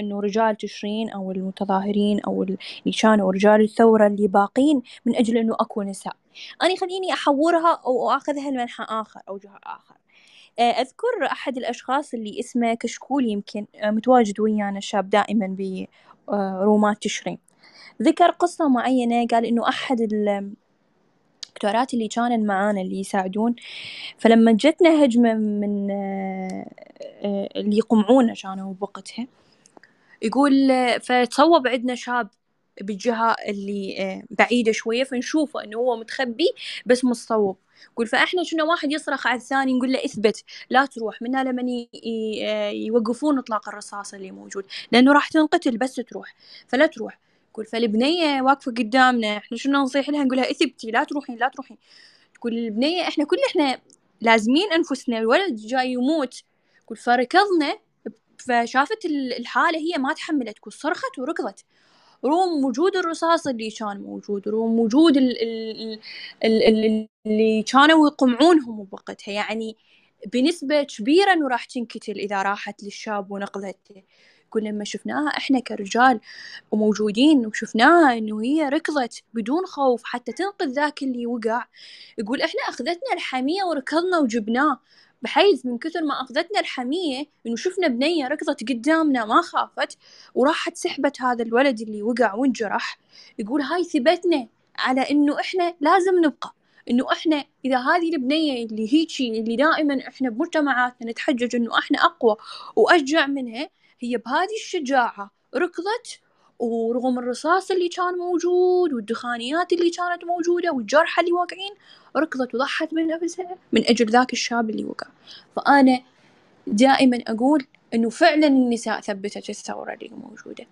أنه رجال تشرين أو المتظاهرين أو اللي كانوا رجال الثورة اللي باقين من أجل أنه أكو نساء. أنا خليني أحورها أو أخذها لمنحى آخر أو جهة آخر. أذكر أحد الأشخاص اللي اسمه كشكول يمكن متواجد ويانا الشاب دائما برومات تشرين، ذكر قصة معينة، قال إنه أحد الدكتورات اللي كانن معانا اللي يساعدون، فلما جتنا هجمة من اللي يقمعونا كانوا بوقتها، يقول فتصوب عندنا شاب بالجهة اللي بعيدة شوية، فنشوفه إنه هو متخبي بس متصوب. يقول فإحنا كنا واحد يصرخ على الثاني نقول له اثبت لا تروح منها لمن يوقفون إطلاق الرصاص اللي موجود لأنه راح تنقتل بس تروح، فلا تروح. تقول فالبنية واقفة قدامنا، إحنا شنو نصيح لها؟ نقولها اثبتي لا تروحين لا تروحين. تقول البنية إحنا كل إحنا لازمين أنفسنا، الولد جاي يموت. تقول فركضنا، فشافت الحالة هي ما تحملت، تقول صرخت وركضت. روم وجود الرصاص اللي كان موجود، روم وجود ال ال ال اللي كانوا يقمعونهم بوقتها، يعني بنسبة كبيرة انه راح تنقتل اذا راحت للشاب ونقلته. يقول لما شفناها احنا كرجال وموجودين وشفناها انه هي ركضت بدون خوف حتى تنقذ ذاك اللي وقع، يقول احنا اخذتنا الحمية وركضنا وجبناه، بحيث من كثر ما اخذتنا الحمية انه شفنا بنية ركضت قدامنا ما خافت وراحت سحبت هذا الولد اللي وقع وانجرح. يقول هاي ثبتنا على انه احنا لازم نبقى، انه احنا اذا هذه البنيه اللي هيجي اللي دائما احنا بمجتمعاتنا نتحجج انه احنا اقوى واشجع منها، هي بهذه الشجاعه ركضت ورغم الرصاص اللي كان موجود والدخانيات اللي كانت موجوده والجرحى اللي واقعين، ركضت وضحت من نفسها من اجل ذاك الشاب اللي وقع. فانا دائما اقول انه فعلا النساء ثبتت الثوره اللي موجوده،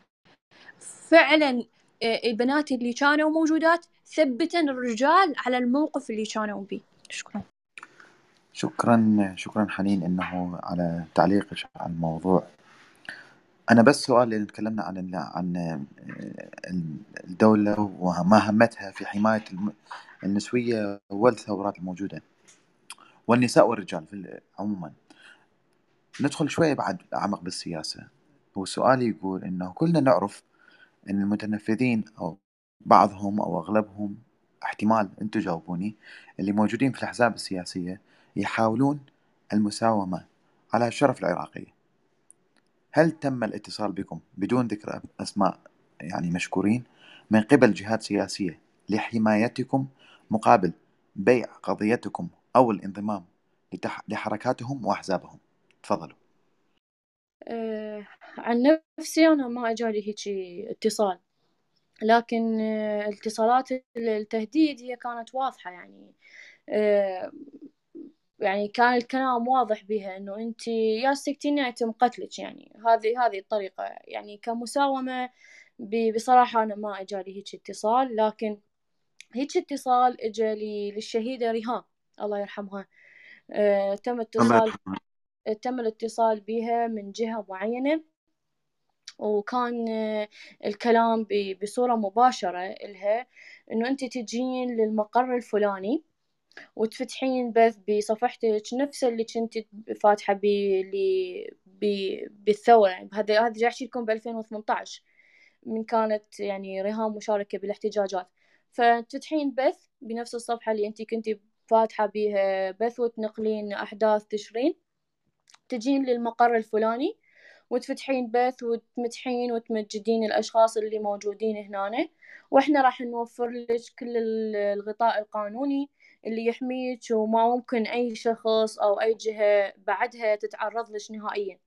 فعلا البنات اللي كانوا موجودات ثبتن الرجال على الموقف اللي كانوا به. شكرا شكرا شكرا حنين انه على تعليقك على الموضوع. انا بس سؤال، اللي تكلمنا عن عن الدوله وما همتها في حمايه النسويه والثورات الموجوده والنساء والرجال عموما، ندخل شويه بعد اعمق بالسياسه. والسؤال يقول انه كلنا نعرف ان المتنفذين او بعضهم او اغلبهم، احتمال انتم جاوبوني، اللي موجودين في الاحزاب السياسيه يحاولون المساومه على الشرف العراقي. هل تم الاتصال بكم بدون ذكر اسماء يعني مشكورين من قبل جهات سياسيه لحمايتكم مقابل بيع قضيتكم او الانضمام لحركاتهم واحزابهم؟ تفضلوا. أه عن نفسي أنا ما أجالي هيجي اتصال، لكن أه اتصالات التهديد هي كانت واضحة، يعني أه يعني كان الكلام واضح بها إنه أنت يا سكتين يا يتم قتلك، يعني هذه هذه الطريقة. يعني كمساومة بصراحة أنا ما أجالي هيجي اتصال، لكن هيجي اتصال أجالي للشهيدة ريهان الله يرحمها. أه تم اتصال تم الاتصال بها من جهة معينة، وكان الكلام بصورة مباشرة إلها إنه أنت تجين للمقر الفلاني وتفتحين بث بصفحتك نفس اللي كنت فاتحة ب بالثورة. هذا هذا جاي لكم ب ألفين وثمانية عشر من كانت يعني ريهام مشاركة بالاحتجاجات، فتفتحين بث بنفس الصفحة اللي أنت كنت فاتحة بها بث وتنقلين أحداث تشرين، تجين للمقر الفلاني وتفتحين بث وتمدحين وتمجدين الأشخاص اللي موجودين هنا، وإحنا راح نوفر لك كل الغطاء القانوني اللي يحميك وما ممكن أي شخص أو أي جهة بعدها تتعرض لك نهائيا.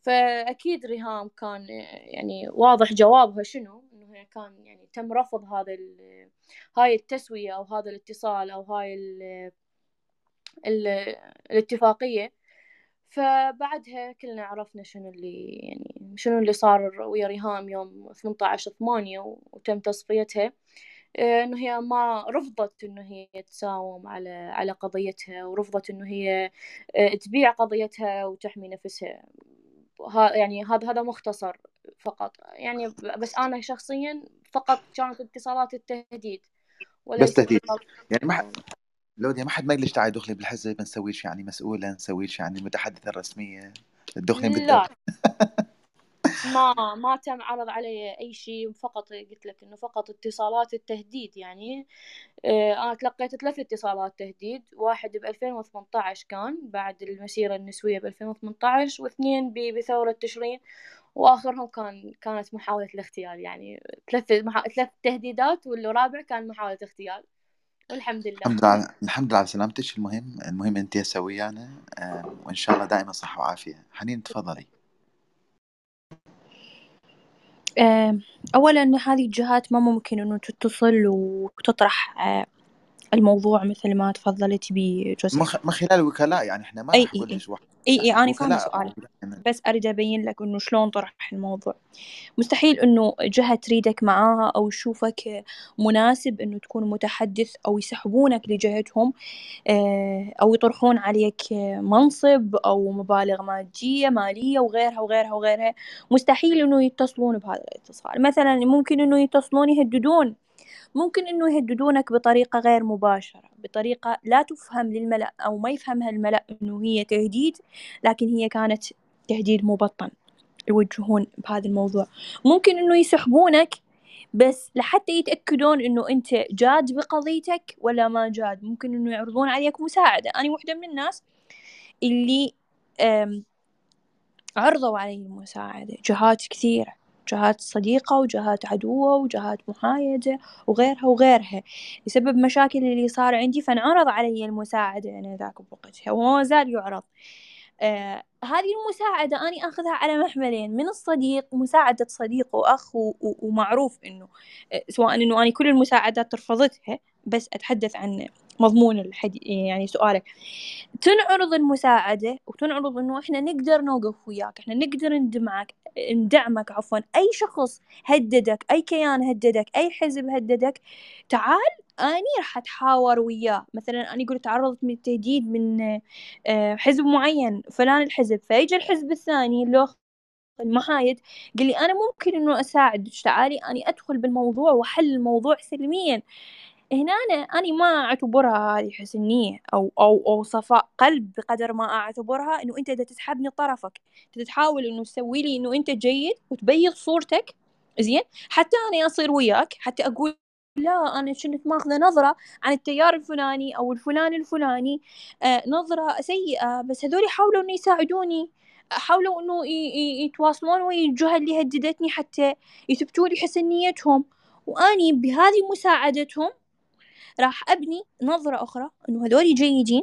فأكيد ريهام كان يعني واضح جوابها شنو، إنه كان يعني تم رفض هذا هاي التسوية أو هذا الاتصال أو هاي ال ال الاتفاقية. فبعدها كلنا عرفنا شنو اللي يعني شنو اللي صار ويا ريهام يوم ثمانية عشر ثمانية وتم تصفيتها، انه هي ما رفضت انه هي تساوم على على قضيتها، ورفضت انه هي تبيع قضيتها وتحمي نفسها. يعني هذا هذا مختصر فقط، يعني بس انا شخصيا فقط كانت اتصالات التهديد بس تهديد. يعني ما لو دي ما حد ما يقلش تعالي دخلي بالحزب، ما نسويش يعني مسؤولة، نسويش يعني المتحدثة الرسمية، تدخلي بالدور. ما ما تم عرض علي أي شيء، فقط قلت لك إنه فقط اتصالات التهديد. يعني أنا تلقيت ثلاث اتصالات تهديد، واحد بألفين وثمانتعش كان بعد المسيرة النسوية بألفين وثمانتعش، واثنين بثورة تشرين، وآخرهم كان كانت محاولة الاغتيال. يعني ثلاث محا... ثلاث تهديدات، والرابع كان محاولة اغتيال. الحمد لله الحمد لله الحمد لله على سلامتك. المهم المهم انت هسه ويانا وان شاء الله دائما صحه وعافيه. حنين تفضلي. اولا هذه الجهات ما ممكن انه تتصل وتطرح الموضوع مثل ما تفضلت بيه جوزيف من خلال وكلاء. يعني احنا ما نقول ليش واحد اي اي انا فاهمه سؤالك، بس اريد ابين لك انه شلون طرح الموضوع. مستحيل انه جهه تريدك معاها او يشوفك مناسب انه تكون متحدث او يسحبونك لجهتهم او يطرحون عليك منصب او مبالغ ماديه ماليه وغيرها وغيرها وغيرها. مستحيل انه يتصلون بهذا الاتصال. مثلا ممكن انه يتصلون يهددون، ممكن انه يهددونك بطريقه غير مباشره، بطريقه لا تفهم للملأ او ما يفهمها الملأ انه هي تهديد، لكن هي كانت تهديد مبطن يوجهون بهذا الموضوع. ممكن انه يسحبونك بس لحتى يتاكدون انه انت جاد بقضيتك ولا ما جاد. ممكن انه يعرضون عليك مساعده. انا واحده من الناس اللي عرضوا علي المساعده، جهات كثيره، جهات صديقة وجهات عدوة وجهات محايدة وغيرها وغيرها، بسبب مشاكل اللي صار عندي فانعرض علي المساعدة أنا ذاك بوقتها وما زال يعرض. آه هذه المساعدة أنا أخذها على محملين، من الصديق مساعدة صديق وأخ ومعروف إنه سواء إنه أنا كل المساعدات رفضتها، بس أتحدث عن مضمون الحدي... يعني سؤالك. تنعرض المساعدة وتنعرض إنه إحنا نقدر نوقف وياك، إحنا نقدر ندمعك ندعمك عفوا. أي شخص هددك، أي كيان هددك، أي حزب هددك، تعال أني رح أتحاور وياه. مثلا أنا قلت تعرضت من التهديد من حزب معين فلان الحزب، فيجي الحزب الثاني لو المحايد قال لي أنا ممكن إنه أساعدك، تعالي أني أدخل بالموضوع وحل الموضوع سلميا. هنا أنا ما أعتبرها هذه حسن نية أو, أو, أو صفاء قلب بقدر ما أعتبرها أنه أنت دا تسحبني طرفك، أنت تحاول أنه تسوي لي أنه أنت جيد وتبيض صورتك زين حتى أنا أصير وياك، حتى أقول لا أنا كنت ماخذة نظرة عن التيار الفلاني أو الفلان الفلاني آه نظرة سيئة، بس هذول حاولوا أنه يساعدوني، حاولوا أنه يتواصلون ويا الجهة اللي هددتني حتى يثبتوا لي حسن نيتهم، وأني بهذه مساعدتهم راح أبني نظرة أخرى إنه هذول جيدين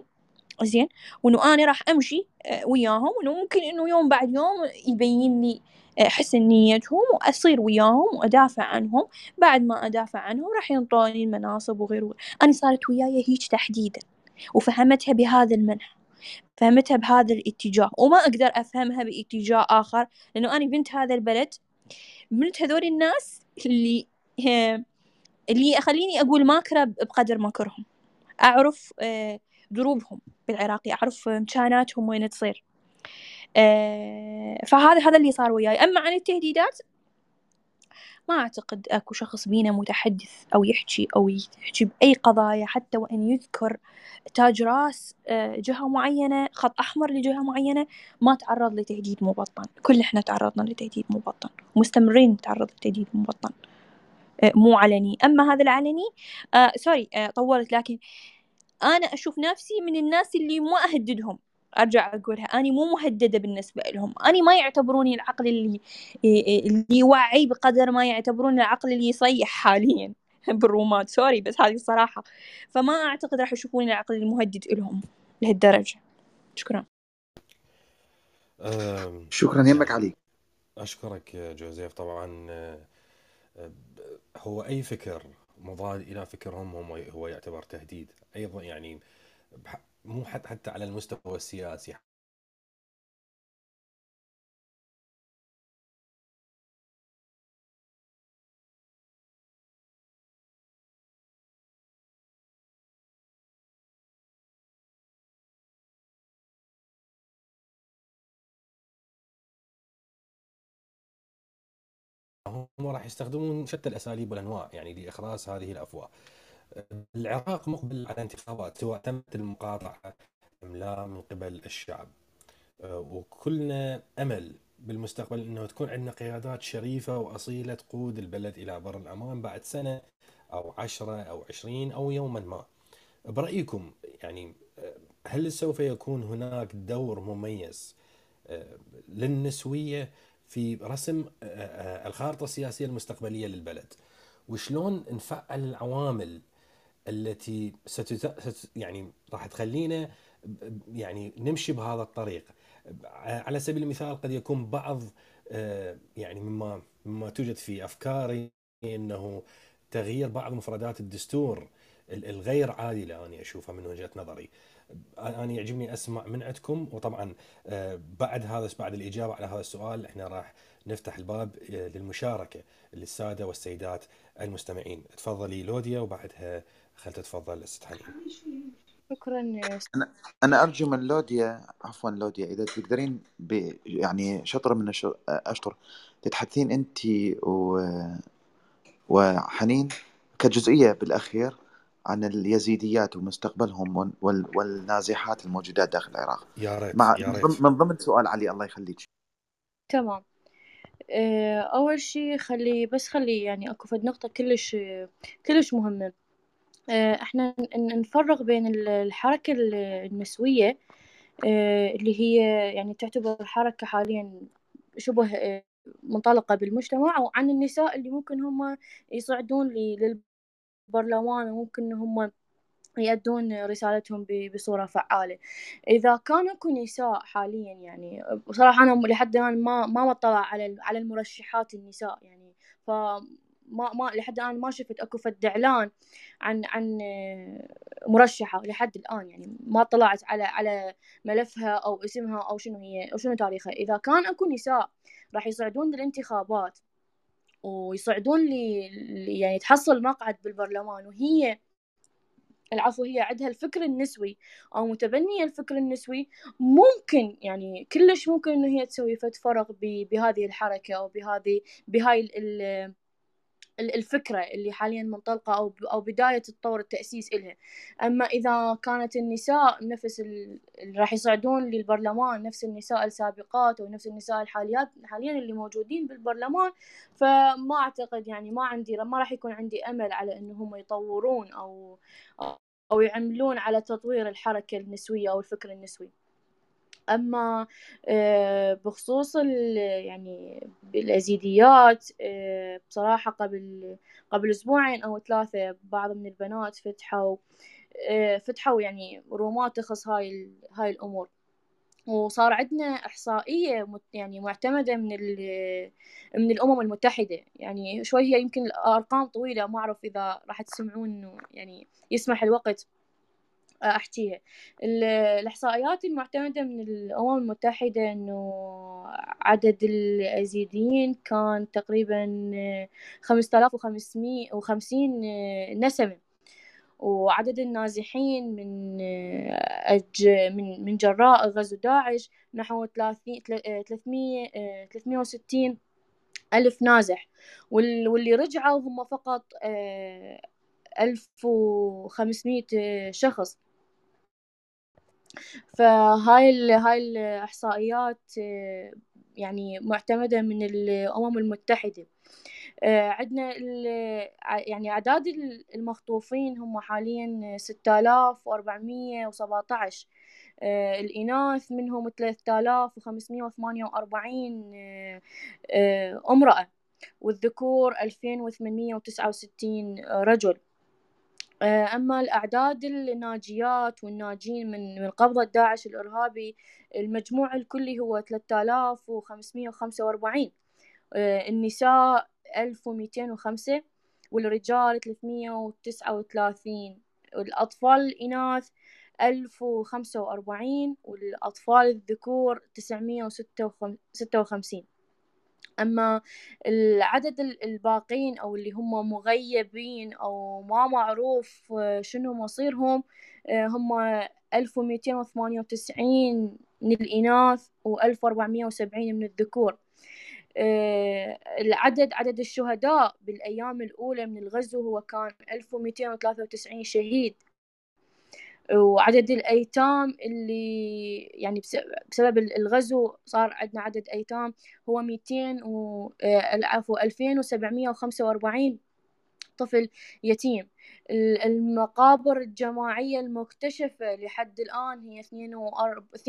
زين، وإنه أنا راح أمشي وياهم، وإنه ممكن إنه يوم بعد يوم يبين لي حسن نيتهم وأصير وياهم وأدافع عنهم. بعد ما أدافع عنهم راح ينطوني المناصب وغيره. أنا صارت وياي هيك تحديدا وفهمتها بهذا المنح، فهمتها بهذا الاتجاه، وما أقدر أفهمها باتجاه آخر، لأنه أنا بنت هذا البلد، بنت هذول الناس اللي اللي أخليني أقول ماكرة بقدر ماكرهم. أعرف دروبهم بالعراقي، أعرف مكاناتهم وين تصير. فهذا هذا اللي صار وياي. أما عن التهديدات ما أعتقد أكو شخص بينا متحدث أو يحكي أو يحكي بأي قضايا حتى وأن يذكر تاج راس جهة معينة، خط أحمر لجهة معينة، ما تعرض لتهديد مبطن. كل إحنا تعرضنا لتهديد مبطن، مستمرين نتعرض لتهديد مبطن مو علني. أما هذا العلني آه سوري آه طولت، لكن أنا أشوف نفسي من الناس اللي مو أهددهم. أرجع أقولها، أنا مو مهددة بالنسبة لهم، أنا ما يعتبروني العقل اللي اللي يوعي بقدر ما يعتبروني العقل اللي يصيح حاليا بالرومات. سوري بس هذه الصراحة، فما أعتقد راح يشوفوني العقل المهدد لهم لهالدرجة. شكرا. أه... شكرا يمك علي. أشكرك جوزيف. طبعا هو أي فكر مضاد إلى فكرهم هو يعتبر تهديد أيضا، يعني مو حتى على المستوى السياسي. هم راح يستخدمون شتى الأساليب والأنواع يعني لإخراس هذه الأفواه. العراق مقبل على انتخابات سواء تمت المقاطعة أم لا من قبل الشعب، وكلنا أمل بالمستقبل أنه تكون عندنا قيادات شريفة وأصيلة تقود البلد إلى بر الأمان بعد سنة أو عشرة أو عشرين أو يوما ما. برأيكم يعني هل سوف يكون هناك دور مميز للنسوية في رسم الخارطة السياسية المستقبلية للبلد؟ وشلون نفعل العوامل التي ستت... يعني راح تخلينا يعني نمشي بهذا الطريق؟ على سبيل المثال قد يكون بعض يعني مما مما توجد في أفكاري أنه تغيير بعض مفردات الدستور الغير عادله انا اشوفها من وجهه نظري. انا يعجبني اسمع من عندكم، وطبعا بعد هذا بعد الاجابه على هذا السؤال احنا راح نفتح الباب للمشاركه للساده والسيدات المستمعين. تفضلي لوديا وبعدها خلت تتفضل أستاذ حنين. شكرا. انا انا ارجو من لوديا، عفوا لوديا، اذا تقدرين يعني شطر من الاشطر تتحدثين انت و وحنين كجزئيه بالاخير عن اليزيديات ومستقبلهم والنازحات الموجودات داخل العراق. يا ريت. مع يا ريت. من ضمن سؤال علي الله يخليك. تمام. اول شيء خلي بس خلي يعني اكو فد نقطه كلش كلش مهمه، احنا نفرق بين الحركه النسويه اللي هي يعني تعتبر حركه حاليا شبه منطلقه بالمجتمع، وعن النساء اللي ممكن هم يصعدون للبرلمان وممكن ان هم يؤدون رسالتهم بصوره فعاله. اذا كان اكو نساء حاليا، يعني بصراحه انا لحد الان ما ما اطلع على على المرشحات النساء، يعني ف ما ما لحد الآن ما شفت أكو فد إعلان عن عن مرشحة لحد الآن، يعني ما طلعت على على ملفها أو اسمها أو شنو هي أو شنو تاريخها. إذا كان أكو نساء راح يصعدون للانتخابات ويصعدون لي يعني تحصل مقعد بالبرلمان، وهي العفو هي عندها الفكر النسوي أو متبنية الفكر النسوي، ممكن يعني كلش ممكن إنه هي تسوي فد فرق بهذه الحركة أو بهذه بهاي ال الفكرة اللي حاليا منطلقة أو أو بداية الطور التأسيس إلها. أما إذا كانت النساء نفس اللي راح يصعدون للبرلمان نفس النساء السابقات ونفس النساء الحاليات حاليا اللي موجودين بالبرلمان، فما أعتقد يعني ما عندي ما راح يكون عندي أمل على إنهم يطورون أو أو يعملون على تطوير الحركة النسوية أو الفكر النسوي. أما بخصوص يعني باليزيديات، بصراحة قبل قبل أسبوعين أو ثلاثة بعض من البنات فتحوا فتحوا يعني رومات تخص هاي هاي الأمور، وصار عندنا إحصائية يعني معتمدة من من الأمم المتحدة، يعني شوي هي يمكن الأرقام طويلة ما أعرف إذا راح تسمعون إنه يعني يسمح الوقت أحكيها. الإحصائيات المعتمدة من الأمم المتحدة إنه عدد الأزيديين كان تقريبا خمسة آلاف وخمسمائة وخمسين نسمة، وعدد النازحين من أج من من جراء غزو داعش نحو ثلاثمائة وستين ألف نازح، واللي رجعوا هم فقط ألف وخمسمائة شخص. فهاي هاي الإحصائيات يعني معتمدة من الأمم المتحدة. عندنا يعني أعداد المخطوفين هم حاليا ستة آلاف وأربعمائة وسبعة عشر، الإناث منهم ثلاثة آلاف وخمسمائة وثمانية وأربعين امرأة، والذكور ألفين وثمانمائة وتسعة وستين رجل. أما الأعداد الناجيات والناجين من من قبضة داعش الإرهابي المجموع الكلي هو ثلاثة آلاف وخمسمائة وخمسة وأربعين، النساء ألف ومئتين وخمسة، والرجال ثلاثمائة وتسعة وثلاثين، والأطفال الإناث ألف وخمسة وأربعين، والأطفال الذكور تسعمائة وستة وخمسين. أما العدد الباقين أو اللي هم مغيبين أو ما معروف شنو مصيرهم هم ألف ومئتين وثمانية وتسعين من الإناث وألف وأربعمائة وسبعين من الذكور. العدد عدد الشهداء بالأيام الأولى من الغزو هو كان ألف ومئتين وثلاثة وتسعين شهيد، وعدد الأيتام اللي يعني بسبب الغزو صار عندنا عدد أيتام هو ألفين وسبعمائة وخمسة وأربعين طفل يتيم. المقابر الجماعية المكتشفة لحد الآن هي اثنين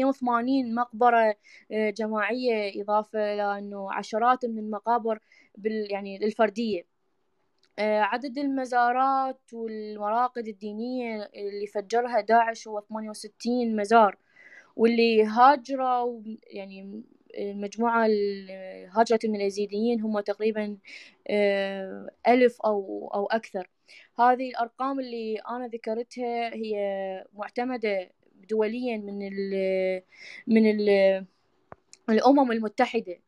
وثمانين مقبرة جماعية، إضافة لأنه عشرات من المقابر بال يعني الفردية. عدد المزارات والمراقد الدينية اللي فجرها داعش هو ثمانية وستين مزار، واللي هاجروا يعني المجموعة اللي هاجرت من اليزيديين هم تقريبا ألف أو أو أكثر. هذه الأرقام اللي أنا ذكرتها هي معتمدة دوليا من ال من ال الأمم المتحدة،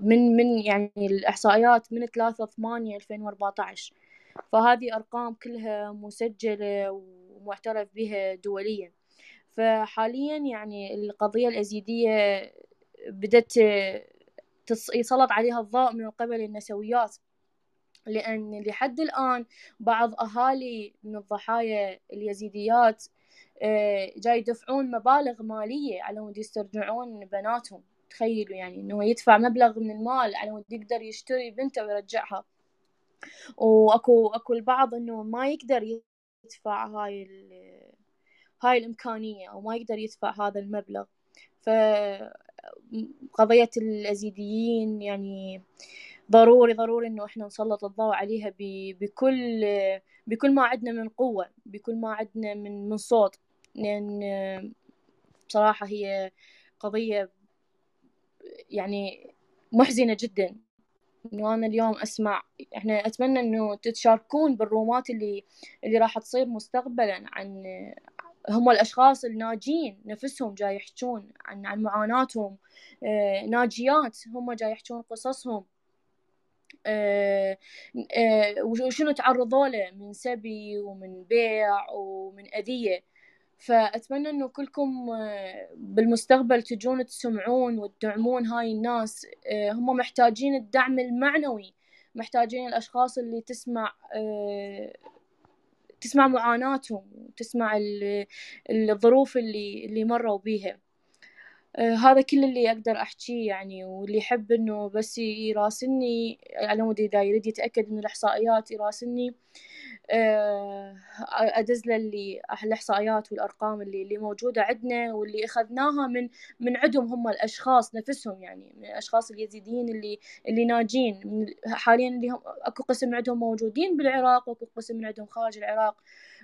من من يعني الإحصائيات من ثلاثة ثمانية ألفين وأربعة عشر، فهذه أرقام كلها مسجلة ومعترف بها دوليا. فحاليا يعني القضية الأزيدية بدت يسلط عليها الضوء من قبل النسويات، لأن لحد الآن بعض أهالي من الضحايا اليزيديات جاي يدفعون مبالغ مالية على مود يسترجعون بناتهم. تخيلوا يعني أنه يدفع مبلغ من المال على مود يقدر يشتري بنته ويرجعها، وأكو أكو البعض أنه ما يقدر يدفع هاي هاي الإمكانية أو ما يقدر يدفع هذا المبلغ. فقضية الأزيديين يعني ضروري ضروري إنه إحنا نسلط الضوء عليها بكل بكل ما عندنا من قوة، بكل ما عندنا من من صوت، لأن يعني بصراحة هي قضية يعني محزنة جدا. إنه أنا اليوم أسمع، إحنا أتمنى إنه تتشاركون بالرومات اللي اللي راح تصير مستقبلا عن هم الأشخاص الناجين نفسهم جاي يحكون عن عن معاناتهم، ناجيات هم جاي يحكون قصصهم، وشنو تعرضوا له من سبي ومن بيع ومن أذية. فأتمنى أنه كلكم بالمستقبل تجون تسمعون وتدعمون هاي الناس، هم محتاجين الدعم المعنوي، محتاجين الأشخاص اللي تسمع تسمع معاناتهم وتسمع الظروف اللي اللي مروا بيها. هذا كل اللي أقدر أحكيه يعني، واللي يحب إنه بس يراسلني على مود إذا يريد يتأكد من الإحصائيات يراسلني أدز له اللي الإحصائيات والأرقام اللي اللي موجودة عندنا واللي أخذناها من من عندهم هم الأشخاص نفسهم، يعني من الأشخاص اليزيديين اللي اللي ناجين حاليا، اللي هم أكو قسم عندهم موجودين بالعراق وأكو قسم عندهم خارج العراق،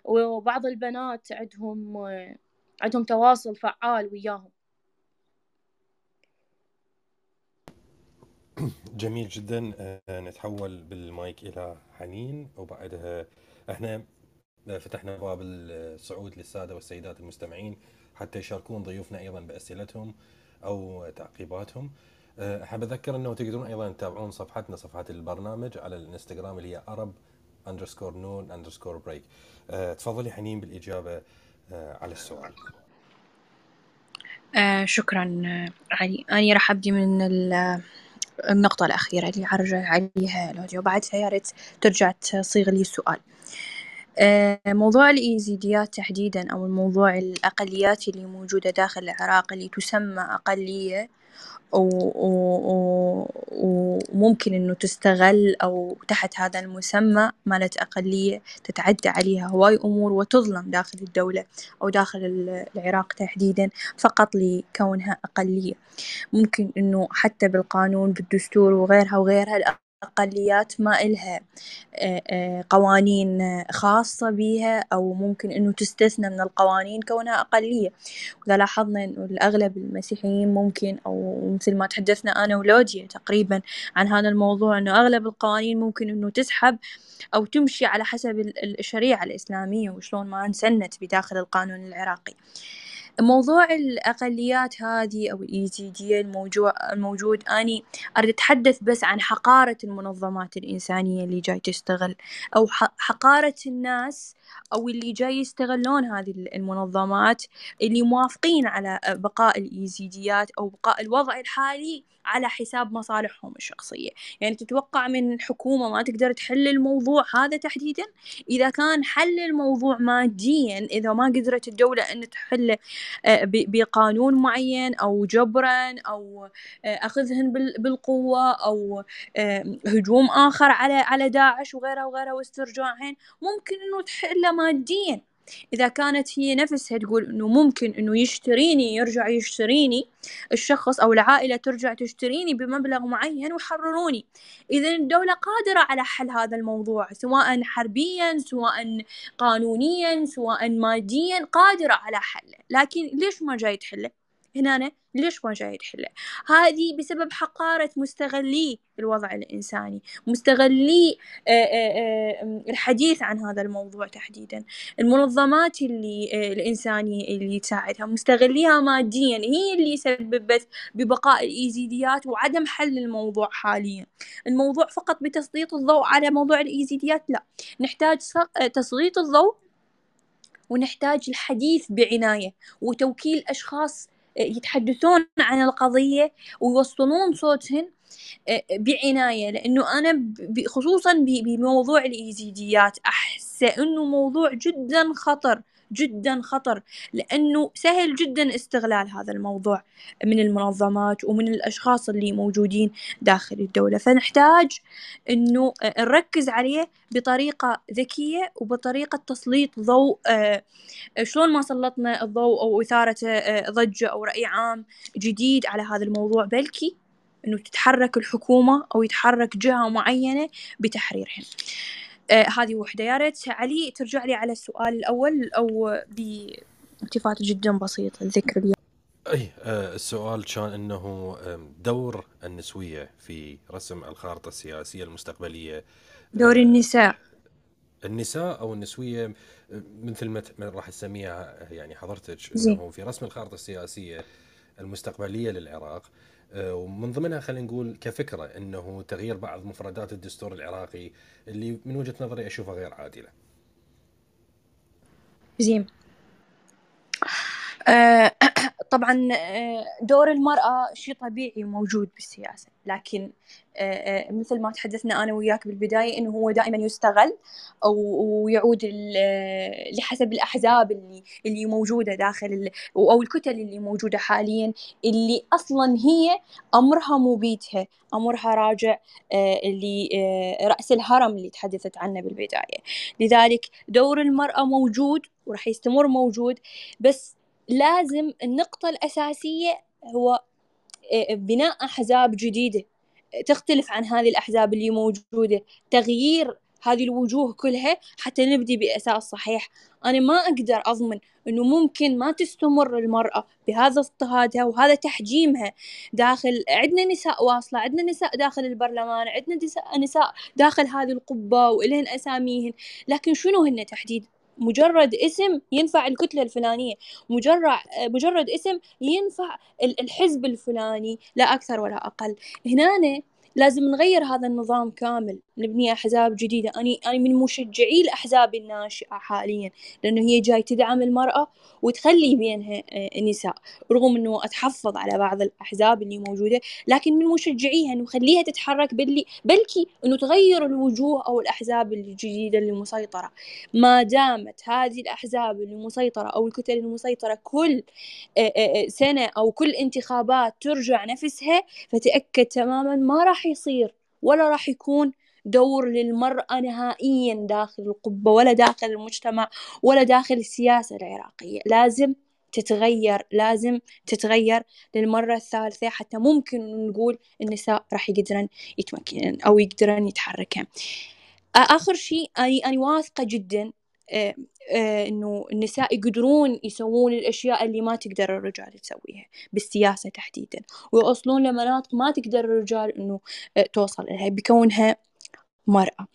وبعض البنات عندهم عندهم تواصل فعال وياهم. جميل جدا. نتحول بالمايك إلى حنين، وبعدها احنا فتحنا باب الصعود للسادة والسيدات المستمعين حتى يشاركون ضيوفنا أيضا بأسئلتهم أو تعقيباتهم. أحب أذكر أنه تقدرون أيضا تتابعون صفحتنا، صفحة البرنامج على الانستغرام اللي هي arab_noon_break. تفضلي حنين بالإجابة على السؤال. آه شكرا علي. أنا راح أبدي من ال النقطة الأخيرة اللي عرج عليها الأوديو، بعدها يا ريت ترجع تصيغ لي السؤال. موضوع الإيزيديات تحديدا أو الموضوع الأقليات اللي موجودة داخل العراق اللي تسمى أقلية وممكن أنه تستغل أو تحت هذا المسمى مالت أقلية تتعدى عليها هواي أمور وتظلم داخل الدولة أو داخل العراق تحديدا فقط لكونها أقلية. ممكن أنه حتى بالقانون بالدستور وغيرها وغيرها الأقليات ما إلها قوانين خاصة بها أو ممكن أنه تستثنى من القوانين كونها أقلية. وإذا لاحظنا أنه الأغلب المسيحيين ممكن أو مثل ما تحدثنا أنا ولوديا تقريبا عن هذا الموضوع، أنه أغلب القوانين ممكن أنه تسحب أو تمشي على حسب الشريعة الإسلامية وشلون ما انسنت بداخل القانون العراقي. موضوع الأقليات هذه أو الإيزيدية الموجود، أني أريد أتحدث بس عن حقارة المنظمات الإنسانية اللي جاي تستغل أو حقارة الناس أو اللي جاي يستغلون هذه المنظمات اللي موافقين على بقاء الإيزيديات أو بقاء الوضع الحالي على حساب مصالحهم الشخصية. يعني تتوقع من حكومة ما تقدر تحل الموضوع هذا تحديدا؟ إذا كان حل الموضوع ماديا، إذا ما قدرت الدولة أن تحل بقانون معين أو جبرا أو أخذهن بالقوة أو هجوم آخر على على داعش وغيرها وغيرها واسترجاعهن، ممكن أنه تحل ماديا. إذا كانت هي نفسها تقول أنه ممكن أنه يشتريني، يرجع يشتريني الشخص أو العائلة ترجع تشتريني بمبلغ معين ويحرروني، إذن الدولة قادرة على حل هذا الموضوع سواء حربيا سواء قانونيا سواء ماديا، قادرة على حله. لكن ليش ما جاي تحله؟ هنا ليش ما جاي تحله؟ هذه بسبب حقارة مستغلي الوضع الإنساني، مستغلي الحديث عن هذا الموضوع تحديدا. المنظمات اللي الإنسانية اللي تساعدها مستغليها ماديا، هي اللي سببت ببقاء الإيزيديات وعدم حل الموضوع حاليا. الموضوع فقط بتسليط الضوء على موضوع الإيزيديات لا، نحتاج تسليط الضوء ونحتاج الحديث بعناية وتوكيل أشخاص يتحدثون عن القضية ويوصلون صوتهم بعناية، لأنه أنا خصوصا بموضوع الإيزيديات أحس أنه موضوع جدا خطر، جدا خطر، لأنه سهل جدا استغلال هذا الموضوع من المنظمات ومن الأشخاص اللي موجودين داخل الدولة. فنحتاج أنه نركز عليه بطريقة ذكية وبطريقة تسليط ضوء، شلون ما سلطنا الضوء أو إثارة ضجة أو رأي عام جديد على هذا الموضوع، بلكي أنه تتحرك الحكومة أو يتحرك جهة معينة بتحريرهم. آه هذه وحدة. يا ريت علي ترجع لي على السؤال الأول أو بالتفات جدا بسيطة الذكر اليوم. أي آه السؤال كان أنه دور النسوية في رسم الخارطة السياسية المستقبلية، دور آه النساء النساء أو النسوية مثل ما راح تسميها يعني حضرتك، أنه في رسم الخارطة السياسية المستقبلية للعراق، ومن ضمنها خلينا نقول كفكرة أنه تغيير بعض مفردات الدستور العراقي اللي من وجهة نظري أشوفها غير عادلة. زين. آه طبعا دور المرأة شيء طبيعي موجود بالسياسة، لكن آه مثل ما تحدثنا أنا وياك بالبداية أنه هو دائما يستغل أو يعود لحسب الأحزاب اللي, اللي موجودة داخل أو الكتل اللي موجودة حاليا، اللي أصلا هي أمرها مبيتها، أمرها راجع آه اللي آه رأس الهرم اللي تحدثت عنه بالبداية. لذلك دور المرأة موجود ورح يستمر موجود، بس لازم النقطة الأساسية هو بناء أحزاب جديدة تختلف عن هذه الأحزاب اللي موجودة، تغيير هذه الوجوه كلها حتى نبدأ بأساس صحيح. أنا ما أقدر أضمن أنه ممكن ما تستمر المرأة بهذا اضطهادها وهذا تحجيمها داخل، عندنا نساء واصلة، عندنا نساء داخل البرلمان، عندنا نساء داخل هذه القبة ولهن أساميهن، لكن شنو هن تحديد؟ مجرد اسم ينفع الكتلة الفلانية، مجرد مجرد اسم ينفع الحزب الفلاني، لا أكثر ولا أقل. هنا لازم نغير هذا النظام كامل، نبني أحزاب جديدة. أنا أنا من مشجعي الأحزاب الناشئة حاليا، لأنه هي جاي تدعم المرأة وتخلي بينها نساء، رغم أنه أتحفظ على بعض الأحزاب اللي موجودة، لكن من مشجعيها أنه خليها تتحرك، باللي بلكي أنه تغير الوجوه أو الأحزاب الجديدة اللي مسيطرة. ما دامت هذه الأحزاب اللي مسيطرة أو الكتل المسيطرة كل سنة أو كل انتخابات ترجع نفسها، فتأكد تماما ما راح يصير ولا راح يكون دور للمرأة نهائيا داخل القبة ولا داخل المجتمع ولا داخل السياسة العراقية. لازم تتغير، لازم تتغير للمرة الثالثة حتى ممكن نقول النساء راح يقدرن يتمكنن أو يقدرن يتحركن. آخر شيء أنا واثقة جدا إنه النساء يقدرون يسوون الأشياء اللي ما تقدر الرجال تسويها بالسياسة تحديدا، ويوصلون لمناطق ما تقدر الرجال إنه توصل لها بكونها مرأة.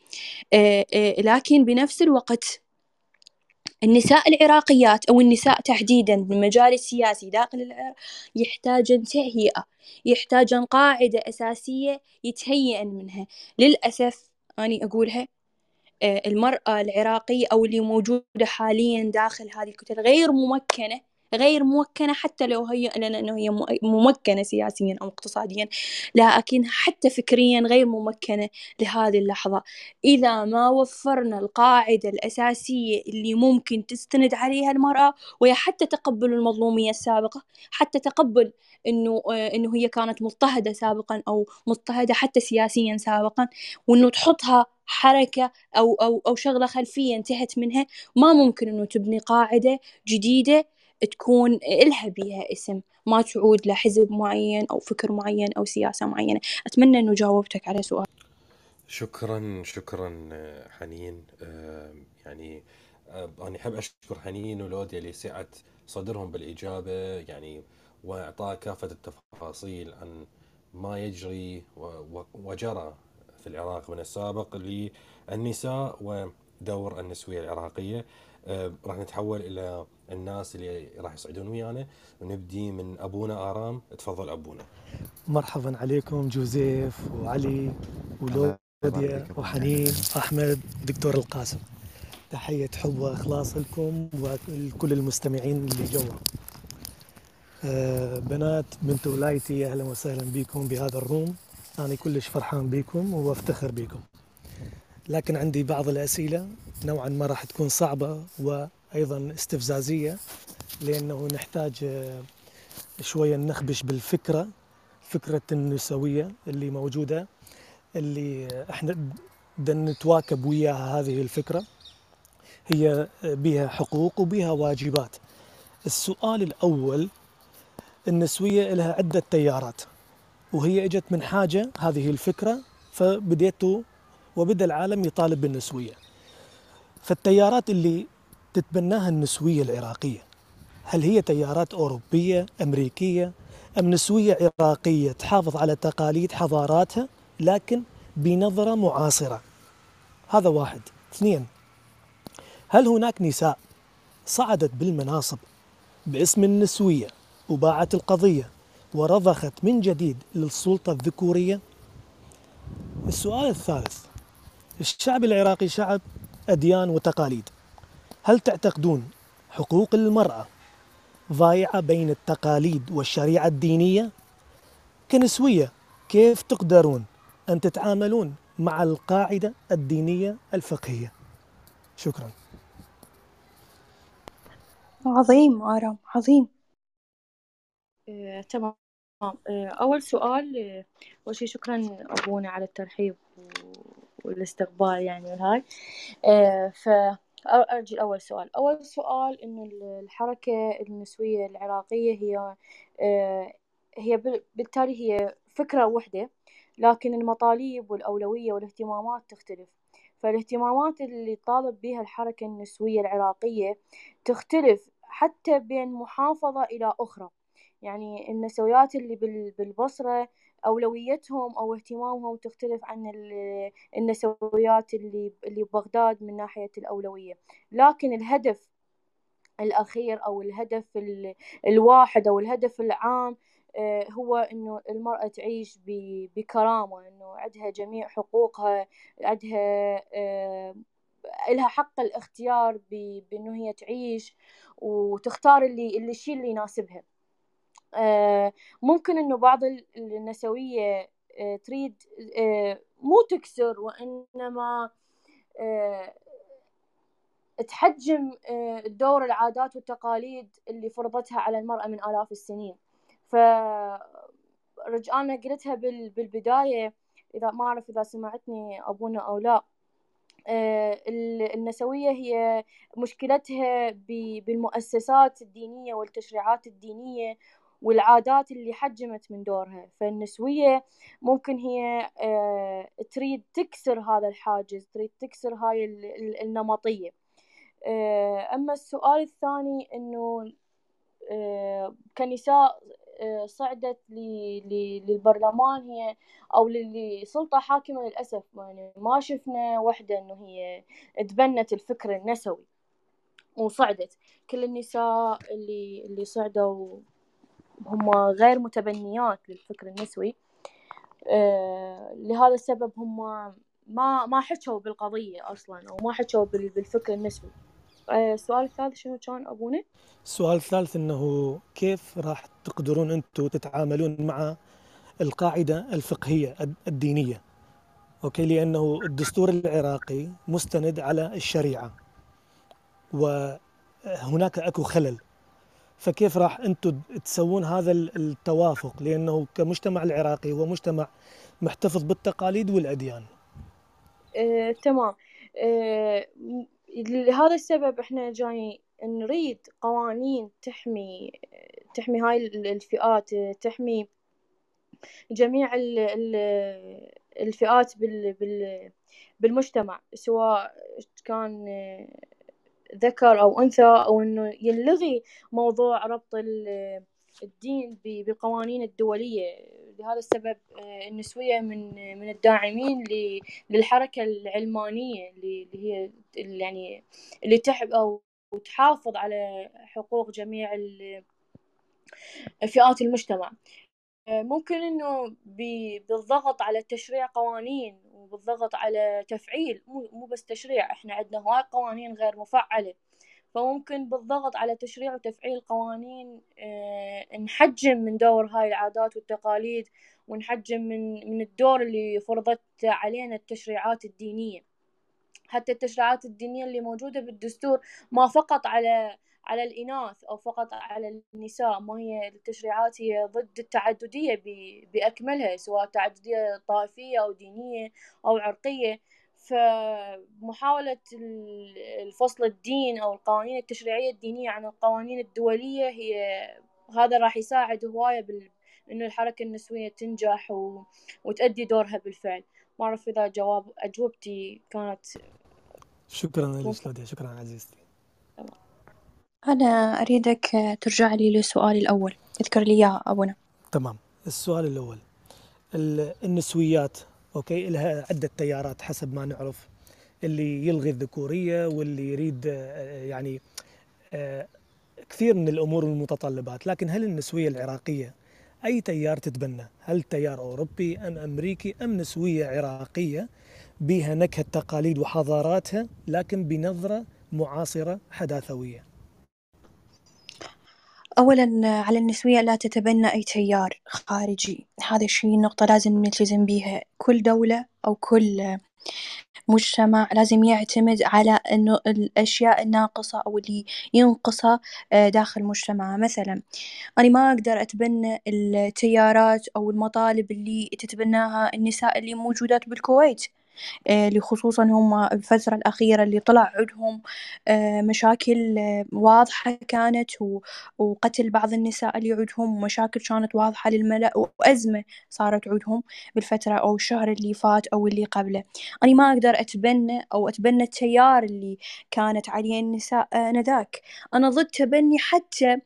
لكن بنفس الوقت النساء العراقيات أو النساء تحديدا بالمجال السياسي داخل العراق يحتاجن تهيئة، يحتاجن قاعدة أساسية يتهيئن منها. للأسف أنا أقولها، المرأة العراقية أو اللي موجودة حاليا داخل هذه الكتل غير ممكنة، غير ممكنة حتى لو هي لأنه هي ممكنة سياسيا أو اقتصاديا، لكن حتى فكريا غير ممكنة لهذه اللحظة. إذا ما وفرنا القاعدة الأساسية اللي ممكن تستند عليها المرأة، وهي حتى تقبل المظلومية السابقة، حتى تقبل إنه إنه هي كانت مضطهدة سابقا أو مضطهدة حتى سياسيا سابقا، وإنه تحطها حركة أو أو أو شغلة خلفية انتهت منها، ما ممكن إنه تبني قاعدة جديدة تكون إلها بيها اسم، ما تعود لحزب معين أو فكر معين أو سياسة معينة. أتمنى أنه جاوبتك على سؤال. شكرا شكرا حنين. يعني أنا أحب أشكر حنين ولوديا اللي سعت صدرهم بالإجابة، يعني وإعطاء كافة التفاصيل عن ما يجري وجرى في العراق من السابق للنساء ودور النسوية العراقية. راح نتحول إلى الناس اللي راح يصعدون ويانا، ونبدي من أبونا آرام. تفضل أبونا. مرحبا عليكم جوزيف وعلي ولوديا وحنين أحمد دكتور القاسم. تحية حب وإخلاص لكم ولكل المستمعين اللي جوا. أه بنات بنت ولايتي، أهلا وسهلا بكم بهذا الروم. أنا كلش فرحان بكم وأفتخر بكم، لكن عندي بعض الأسئلة نوعا ما راح تكون صعبة وأيضا استفزازية، لأنه نحتاج شوية نخبش بالفكرة، فكرة النسوية اللي موجودة، اللي احنا بدنا نتواكب وياها. هذه الفكرة هي بها حقوق وبها واجبات. السؤال الأول، النسوية لها عدة تيارات، وهي اجت من حاجة هذه الفكرة، فبديته وبدأ العالم يطالب بالنسوية. فالتيارات اللي تتبناها النسوية العراقية، هل هي تيارات أوروبية أمريكية أم نسوية عراقية تحافظ على تقاليد حضاراتها لكن بنظرة معاصرة؟ هذا واحد. اثنين، هل هناك نساء صعدت بالمناصب باسم النسوية وباعت القضية ورضخت من جديد للسلطة الذكورية؟ السؤال الثالث، الشعب العراقي شعب أديان وتقاليد، هل تعتقدون حقوق المرأة ضايعة بين التقاليد والشريعة الدينية؟ كنسوية كيف تقدرون أن تتعاملون مع القاعدة الدينية الفقهية؟ شكرا. عظيم آرام، عظيم. آه، تمام. آه، أول سؤال، آه، أول شيء شكرا أبونا على الترحيب والاستقبال يعني هاي. آه، فأرجع أول سؤال. أول سؤال إنه الحركة النسوية العراقية هي آه، هي بالتالي هي فكرة واحدة، لكن المطالب والأولوية والاهتمامات تختلف. فالاهتمامات اللي طالب بها الحركة النسوية العراقية تختلف حتى بين محافظة إلى أخرى. يعني النسويات اللي بالبصرة أولويتهم أو اهتمامهم تختلف عن النسويات اللي اللي ببغداد من ناحية الأولوية، لكن الهدف الأخير أو الهدف الواحد أو الهدف العام هو إنه المرأة تعيش بكرامة، إنه عندها جميع حقوقها، عندها لها حق الاختيار بإنه هي تعيش وتختار اللي اللي الشيء اللي يناسبها. ممكن إنه بعض النسوية تريد مو تكسر وإنما تحجم دور العادات والتقاليد اللي فرضتها على المرأة من آلاف السنين. فرجعنا قلتها بالبداية، إذا ما أعرف إذا سمعتني أبونا أو لا، النسوية هي مشكلتها بالمؤسسات الدينية والتشريعات الدينية والعادات اللي حجمت من دورها. فالنسوية ممكن هي تريد تكسر هذا الحاجز، تريد تكسر هاي النمطية. أما السؤال الثاني، إنه كنساء صعدت للبرلمان هي أو للسلطة حاكمة، للأسف يعني ما شفنا وحدة أنه هي تبنت الفكر النسوي وصعدت. كل النساء اللي اللي صعدوا هم غير متبنيات للفكر النسوي، لهذا السبب هم ما ما حكوا بالقضية أصلا أو ما حكوا بالفكر النسوي. السؤال الثالث شنو كان أبونا؟ السؤال الثالث أنه كيف راح تقدرون أنتم تتعاملون مع القاعدة الفقهية الدينية، أوكي، لأنه الدستور العراقي مستند على الشريعة وهناك أكو خلل، فكيف راح أنتم تسوون هذا التوافق؟ لأنه كمجتمع العراقي هو مجتمع محتفظ بالتقاليد والأديان. آه، تمام. آه، لهذا السبب احنا جاي نريد قوانين تحمي تحمي هاي الفئات، تحمي جميع الفئات بالمجتمع، سواء كان ذكر او انثى، او انه يلغي موضوع ربط الدين بقوانين الدولية. لهذا السبب النسوية من من الداعمين للحركة العلمانية اللي هي يعني اللي تحب أو وتحافظ على حقوق جميع فئات المجتمع. ممكن إنه بالضغط على تشريع قوانين وبالضغط على تفعيل، مو مو بس تشريع، إحنا عندنا هواي قوانين غير مفعلة، فممكن بالضغط على تشريع وتفعيل قوانين نحجم من دور هاي العادات والتقاليد، ونحجم من من الدور اللي فرضت علينا التشريعات الدينية. حتى التشريعات الدينية اللي موجودة بالدستور ما فقط على على الإناث أو فقط على النساء، ما هي التشريعات هي ضد التعددية بأكملها، سواء تعددية طائفية أو دينية أو عرقية. فمحاولة الفصل الدين أو القوانين التشريعية الدينية عن القوانين الدولية هي هذا راح يساعد هواية بال... إنه الحركة النسوية تنجح و... وتأدي دورها بالفعل. ما أعرف إذا جواب أجوبتي كانت. شكرا لك، شكرا عزيزتي. أنا أريدك ترجع لي لسؤالي الأول، اذكر لي إياه أبونا. تمام، السؤال الأول، النسويات أوكي لها عدة تيارات حسب ما نعرف، اللي يلغي الذكورية واللي يريد يعني كثير من الأمور والمتطلبات، لكن هل النسوية العراقية أي تيار تتبنى؟ هل تيار أوروبي أم أمريكي أم نسوية عراقية بها نكهة تقاليد وحضاراتها لكن بنظرة معاصرة حداثوية؟ أولاً على النسوية لا تتبنى أي تيار خارجي، هذا الشيء نقطة لازم نلتزم بها. كل دولة أو كل مجتمع لازم يعتمد على أنه الأشياء الناقصة أو اللي ينقصها داخل مجتمعه. مثلاً أنا ما أقدر أتبنى التيارات أو المطالب اللي تتبناها النساء اللي موجودات بالكويت، اللي خصوصا هم الفترة الأخيرة اللي طلع عندهم مشاكل واضحة كانت، وقتل بعض النساء اللي عندهم مشاكل كانت واضحة للملأ، وأزمة صارت عندهم بالفترة أو الشهر اللي فات أو اللي قبله. أنا ما أقدر أتبنى أو أتبنى التيار اللي كانت عليه النساء آنذاك. أنا ضد تبني حتى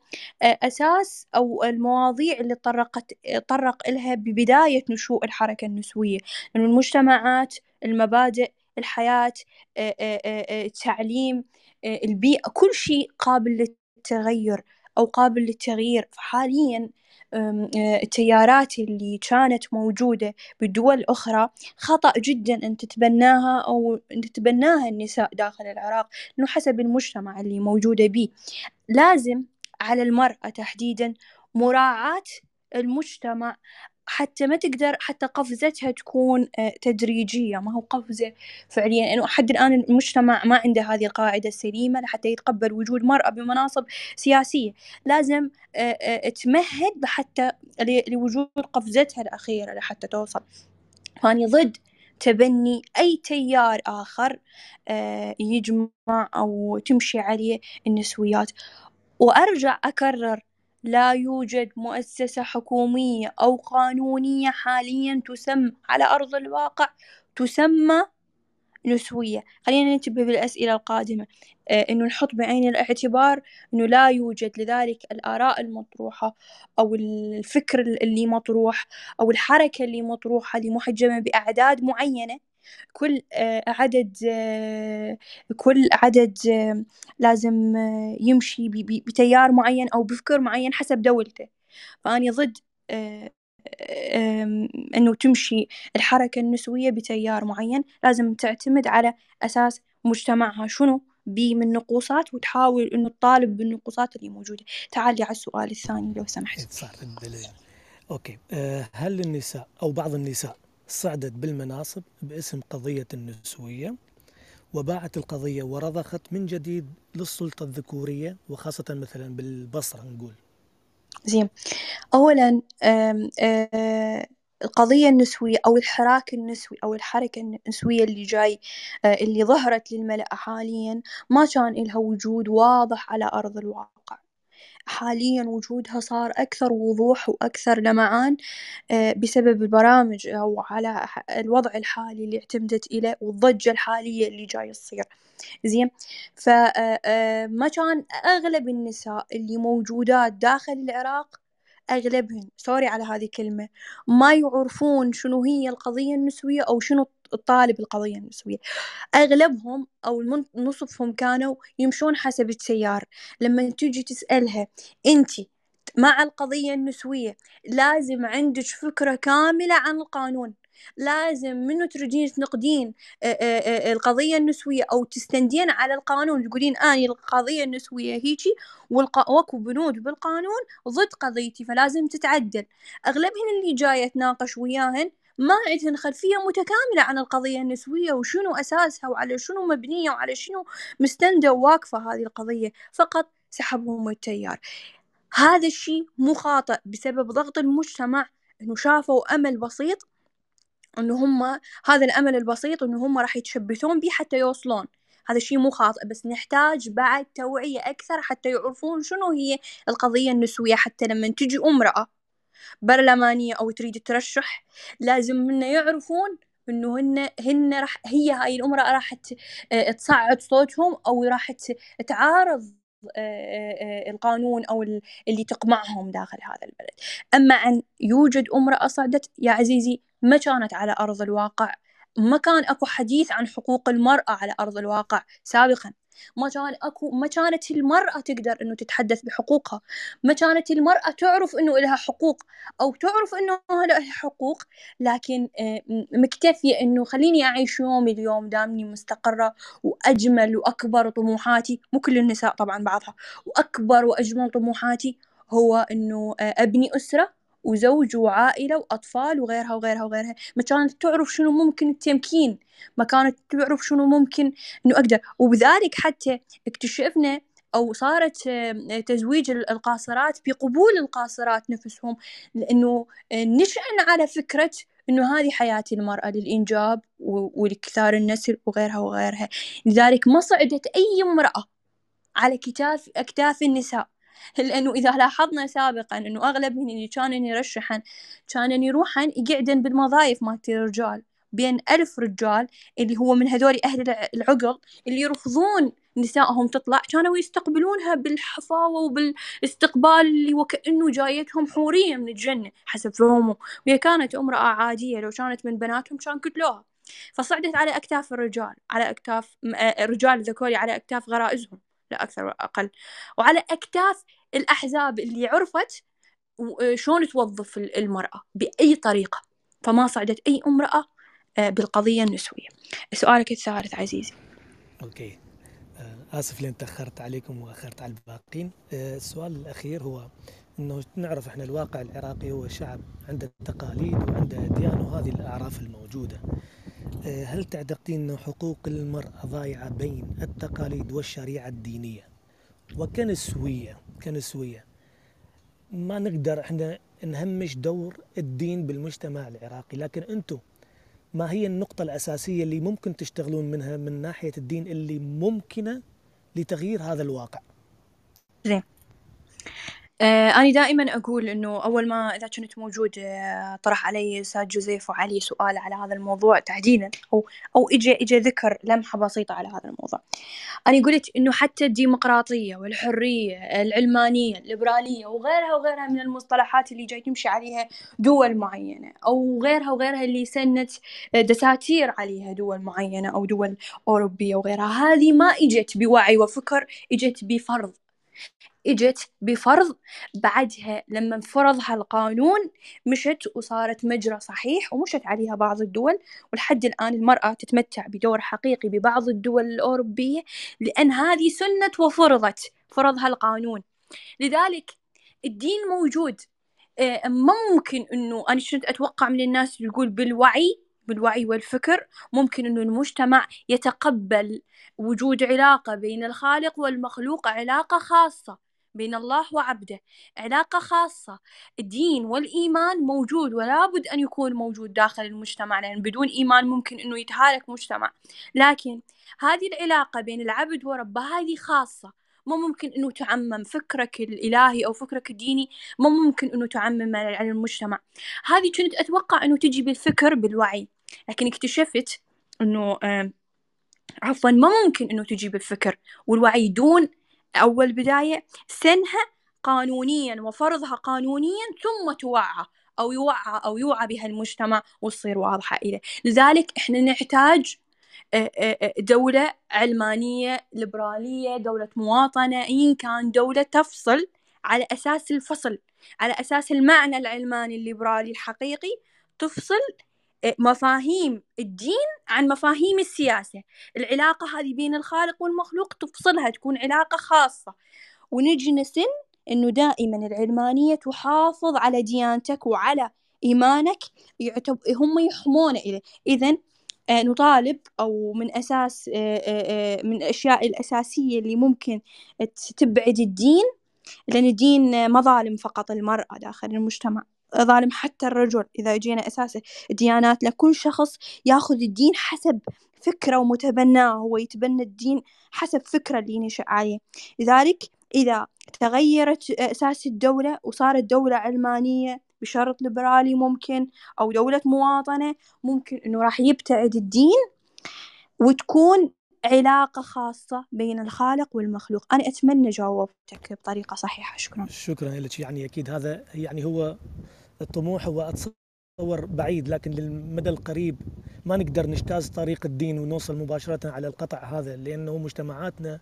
أساس أو المواضيع اللي طرقت طرق لها ببداية نشوء الحركة النسوية، لأن المجتمعات، المبادئ، الحياة، التعليم، البيئة، كل شيء قابل للتغير أو قابل للتغيير. فحاليا التيارات اللي كانت موجودة بالدول الأخرى خطأ جدا أن تتبناها أو أن تتبناها النساء داخل العراق، لأنه حسب المجتمع اللي موجودة به. لازم على المرأة تحديدا مراعاة المجتمع، حتى ما تقدر حتى قفزتها تكون تدريجية، ما هو قفزة فعليا، لأنه يعني حد الآن المجتمع ما عنده هذه القاعدة السليمة لحتى يتقبل وجود مرأة بمناصب سياسية. لازم تمهد حتى لوجود قفزتها الأخيرة لحتى توصل. فأني ضد تبني أي تيار آخر يجمع أو تمشي عليه النسويات. وأرجع أكرر، لا يوجد مؤسسة حكومية أو قانونية حاليا تسمى على أرض الواقع تسمى نسوية. خلينا ننتبه بالأسئلة القادمة إنه نحط بعين الاعتبار إنه لا يوجد، لذلك الآراء المطروحة أو الفكر اللي مطروح أو الحركة اللي مطروحة اللي محجمة بأعداد معينة، كل عدد كل عدد لازم يمشي بتيار معين أو بفكر معين حسب دولته. فأنا ضد أنه تمشي الحركة النسوية بتيار معين، لازم تعتمد على أساس مجتمعها شنو بي من نقوصات، وتحاول أنه تطالب بالنقوصات اللي موجودة. تعالي على السؤال الثاني لو سمحت. أوكي، هل النساء أو بعض النساء صعدت بالمناصب باسم قضية النسوية وباعت القضية ورضخت من جديد للسلطة الذكورية، وخاصة مثلا بالبصرة نقول؟ زين، أولا آم آم القضية النسوية أو الحراك النسوي أو الحركة النسوية اللي جاي اللي ظهرت للملأ حاليا ما كان إلها وجود واضح على أرض الواقع. حاليا وجودها صار أكثر وضوح وأكثر لمعان بسبب البرامج أو على الوضع الحالي اللي اعتمدت إليه والضجة الحالية اللي جاي تصير. زين، فما كان أغلب النساء اللي موجودات داخل العراق أغلبهن، سوري على هذه الكلمة، ما يعرفون شنو هي القضية النسوية أو شنو الطالب القضية النسوية. أغلبهم أو نصفهم كانوا يمشون حسب التيار. لما تجي تسألها أنت مع القضية النسوية لازم عندك فكرة كاملة عن القانون، لازم منو تريدين تنقدين القضية النسوية أو تستندين على القانون، تقولين أنا القضية النسوية هيجي واكو بنود بالقانون ضد قضيتي فلازم تتعدل. أغلبهن اللي جاية تناقش وياهن ما عندهن خلفية متكاملة عن القضية النسوية وشنو أساسها وعلى شنو مبنية وعلى شنو مستندة وواقفة هذه القضية، فقط سحبهم التيار. هذا الشيء مو خاطئ بسبب ضغط المجتمع، أنه شافوا أمل بسيط، أنه هم هذا الأمل البسيط أنه هم راح يتشبثون به حتى يوصلون. هذا الشيء مو خاطئ، بس نحتاج بعد توعية أكثر حتى يعرفون شنو هي القضية النسوية. حتى لما تجي امرأة برلمانية أو تريد ترشح لازم منه يعرفون أنه هن, هن راح هي هاي الأمرأة راح تصعد صوتهم أو راح تعارض القانون أو اللي تقمعهم داخل هذا البلد. أما أن يوجد أمرأة صعدت يا عزيزي ما كانت على أرض الواقع، ما كان أكو حديث عن حقوق المرأة على أرض الواقع سابقا، ما كان أكو، ما كانت المرأة تقدر إنه تتحدث بحقوقها، ما كانت المرأة تعرف إنه لها حقوق أو تعرف إنه لها حقوق، لكن مكتفية إنه خليني أعيش يومي اليوم دامني مستقرة وأجمل وأكبر طموحاتي. مو كل النساء طبعا، بعضها، وأكبر وأجمل طموحاتي هو إنه أبني أسرة وزوج وعائلة وأطفال وغيرها وغيرها وغيرها. ما كانت تعرف شنو ممكن التمكين، ما كانت تعرف شنو ممكن أنه أقدر. وبذلك حتى اكتشفنا أو صارت تزويج القاصرات بقبول القاصرات نفسهم، لأنه نشأن على فكرة أنه هذه حياة المرأة للإنجاب ولكثار النسل وغيرها وغيرها. لذلك ما صعدت أي امرأة على كتاف أكتاف النساء، لأنه إذا لاحظنا سابقاً أنه أغلبهن اللي كانن يرشحن كانن يروحن يقعدن بالمضايف مالت الرجال، بين ألف رجال اللي هو من هذول أهل العقل اللي يرفضون نسائهم تطلع، كانوا يستقبلونها بالحفاوة وبالاستقبال اللي وكأنه جايتهم حورية من الجنة حسب فهمه، وهي كانت امرأة عادية لو كانت من بناتهم كان كتلوها. فصعدت على أكتاف الرجال، على أكتاف الرجال ذكوري، على أكتاف غرائزهم لا أكثر ولا أقل، وعلى أكتاف الأحزاب اللي عرفت شلون توظف المرأة بأي طريقة. فما صعدت أي امرأة بالقضية النسوية. سؤالك الثالث عزيزي. أوكي، آسف لأن تأخرت عليكم وأخرت على الباقين. السؤال الأخير هو أنه نعرف إحنا الواقع العراقي هو شعب عنده تقاليد وعنده أديان وهذه الأعراف الموجودة، هل تعتقدين أن حقوق المرأة ضايعة بين التقاليد والشريعة الدينية؟ وكنسوية كنسوية ما نقدر إحنا نهمش دور الدين بالمجتمع العراقي، لكن أنتم ما هي النقطة الأساسية اللي ممكن تشتغلون منها من ناحية الدين اللي ممكنة لتغيير هذا الواقع؟ زين، أنا دائما أقول إنه أول ما إذا كنت موجود طرح علي أستاذ جوزيف وعلي سؤال على هذا الموضوع تحديدا، أو أو إجا إجا ذكر لمحة بسيطة على هذا الموضوع، أنا قلت إنه حتى الديمقراطية والحرية العلمانية الليبرالية وغيرها وغيرها من المصطلحات اللي جاي تمشي عليها دول معينة، أو غيرها وغيرها اللي سنت دساتير عليها دول معينة أو دول أوروبية وغيرها، هذه ما إجت بوعي وفكر، إجت بفرض، اجت بفرض. بعدها لما فرضها القانون مشت وصارت مجرى صحيح ومشت عليها بعض الدول، ولحد الآن المرأة تتمتع بدور حقيقي ببعض الدول الأوروبية، لأن هذه سنت وفرضت، فرضها القانون. لذلك الدين موجود، ممكن أنه أنا كنت أتوقع من الناس يقول بالوعي بالوعي والفكر ممكن أنه المجتمع يتقبل وجود علاقة بين الخالق والمخلوق، علاقة خاصة بين الله وعبده، علاقة خاصة. الدين والإيمان موجود ولا بد أن يكون موجود داخل المجتمع، لأن يعني بدون إيمان ممكن أنه يتهالك مجتمع. لكن هذه العلاقة بين العبد وربه هذه خاصة، ما ممكن أنه تعمم فكرك الإلهي أو فكرك الديني، ما ممكن أنه تعمم على المجتمع. هذه كنت أتوقع أنه تجي بالفكر بالوعي، لكن اكتشفت أنه عفوا ما ممكن أنه تجي بالفكر والوعي دون أول بداية سنها قانونيا وفرضها قانونيا ثم توعى أو يوعى أو يوعى بها المجتمع وتصير واضحة إليه. لذلك إحنا نحتاج دولة علمانية ليبرالية، دولة مواطنة، إن كان دولة تفصل على أساس الفصل، على أساس المعنى العلماني الليبرالي الحقيقي، تفصل مفاهيم الدين عن مفاهيم السياسة. العلاقة هذه بين الخالق والمخلوق تفصلها، تكون علاقة خاصة. ونجي نسن أنه دائما العلمانية تحافظ على ديانتك وعلى إيمانك، هم يحمون إليه. إذن نطالب، أو من أساس من الأشياء الأساسية اللي ممكن تبعد الدين، لأن الدين ما ظالم فقط المرأة داخل المجتمع، ظالم حتى الرجل. إذا جينا أساس الديانات، لكل شخص يأخذ الدين حسب فكرة ومتبناه، هو يتبنى الدين حسب فكرة اللي نشأ عليه. لذلك إذا تغيرت أساس الدولة وصارت دولة علمانية بشرط ليبرالي ممكن، أو دولة مواطنة، ممكن أنه راح يبتعد الدين وتكون علاقة خاصة بين الخالق والمخلوق. أنا أتمنى جاوبتك بطريقة صحيحة. شكرا. شكرا لك. يعني أكيد هذا يعني هو الطموح، هو أتصور بعيد، لكن للمدى القريب ما نقدر نجتاز طريق الدين ونوصل مباشرة على القطع هذا، لأنه مجتمعاتنا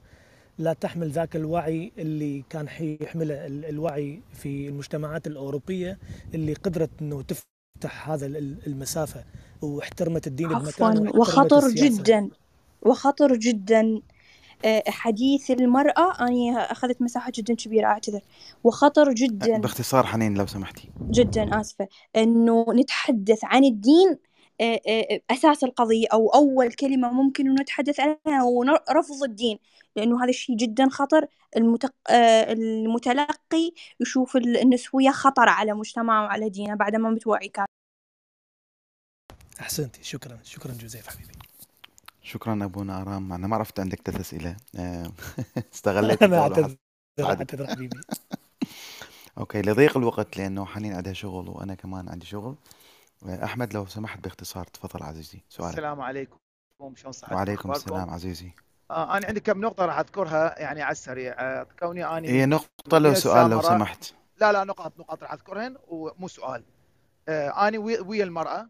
لا تحمل ذاك الوعي اللي كان يحمله الوعي في المجتمعات الأوروبية، اللي قدرت أنه تفتح هذا المسافة واحترمت الدين بمكانه. وخطر جدا، وخطر جدا حديث المرأة. أنا أخذت مساحة جدا كبيرة، أعتذر. وخطر جدا، باختصار حنين لو سمحتي، جدا آسفة، أنه نتحدث عن الدين أساس القضية، أو أول كلمة ممكن أن نتحدث عنها ورفض الدين، لأنه هذا الشيء جدا خطر. المتق... المتلقي يشوف النسوية خطر على مجتمعه وعلى دينه بعدما متوعي كان. أحسنتي. شكرا. شكرا جوزيف حبيبي. شكرا أبونا آرام. أنا ما عرفت عندك ثلاث أسئلة، استغليت. أنا أعتذر أعتذر حبيبي. أوكي، لضيق الوقت لأنه حنين عندها شغل وأنا كمان عندي شغل. أحمد لو سمحت باختصار تفضل عزيزي، سؤالك. السلام عليكم، شلون صحتكم؟ وعليكم السلام عزيزي. آه أنا عندي كم نقطة راح أذكرها يعني على السريع. آه كوني أنا هي نقطة لو سؤال لو سمحت. لا لا نقط نقط راح أذكرهن ومو سؤال. آه أنا ويا وي المرأة،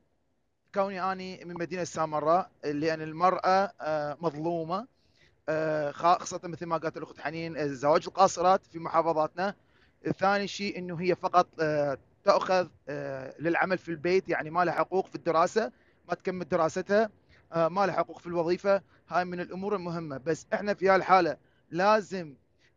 كوني أنا من مدينة السامراء، لأن المرأة آه مظلومة، آه خاصة مثل ما قالت الأخت حنين، الزواج القاصرات في محافظاتنا. ثاني شيء إنه هي فقط آه تأخذ للعمل في البيت، يعني ما لها حقوق في الدراسة، ما تكمل دراستها، ما لها حقوق في الوظيفة. هاي من الأمور المهمة. بس احنا في هالحالة لازم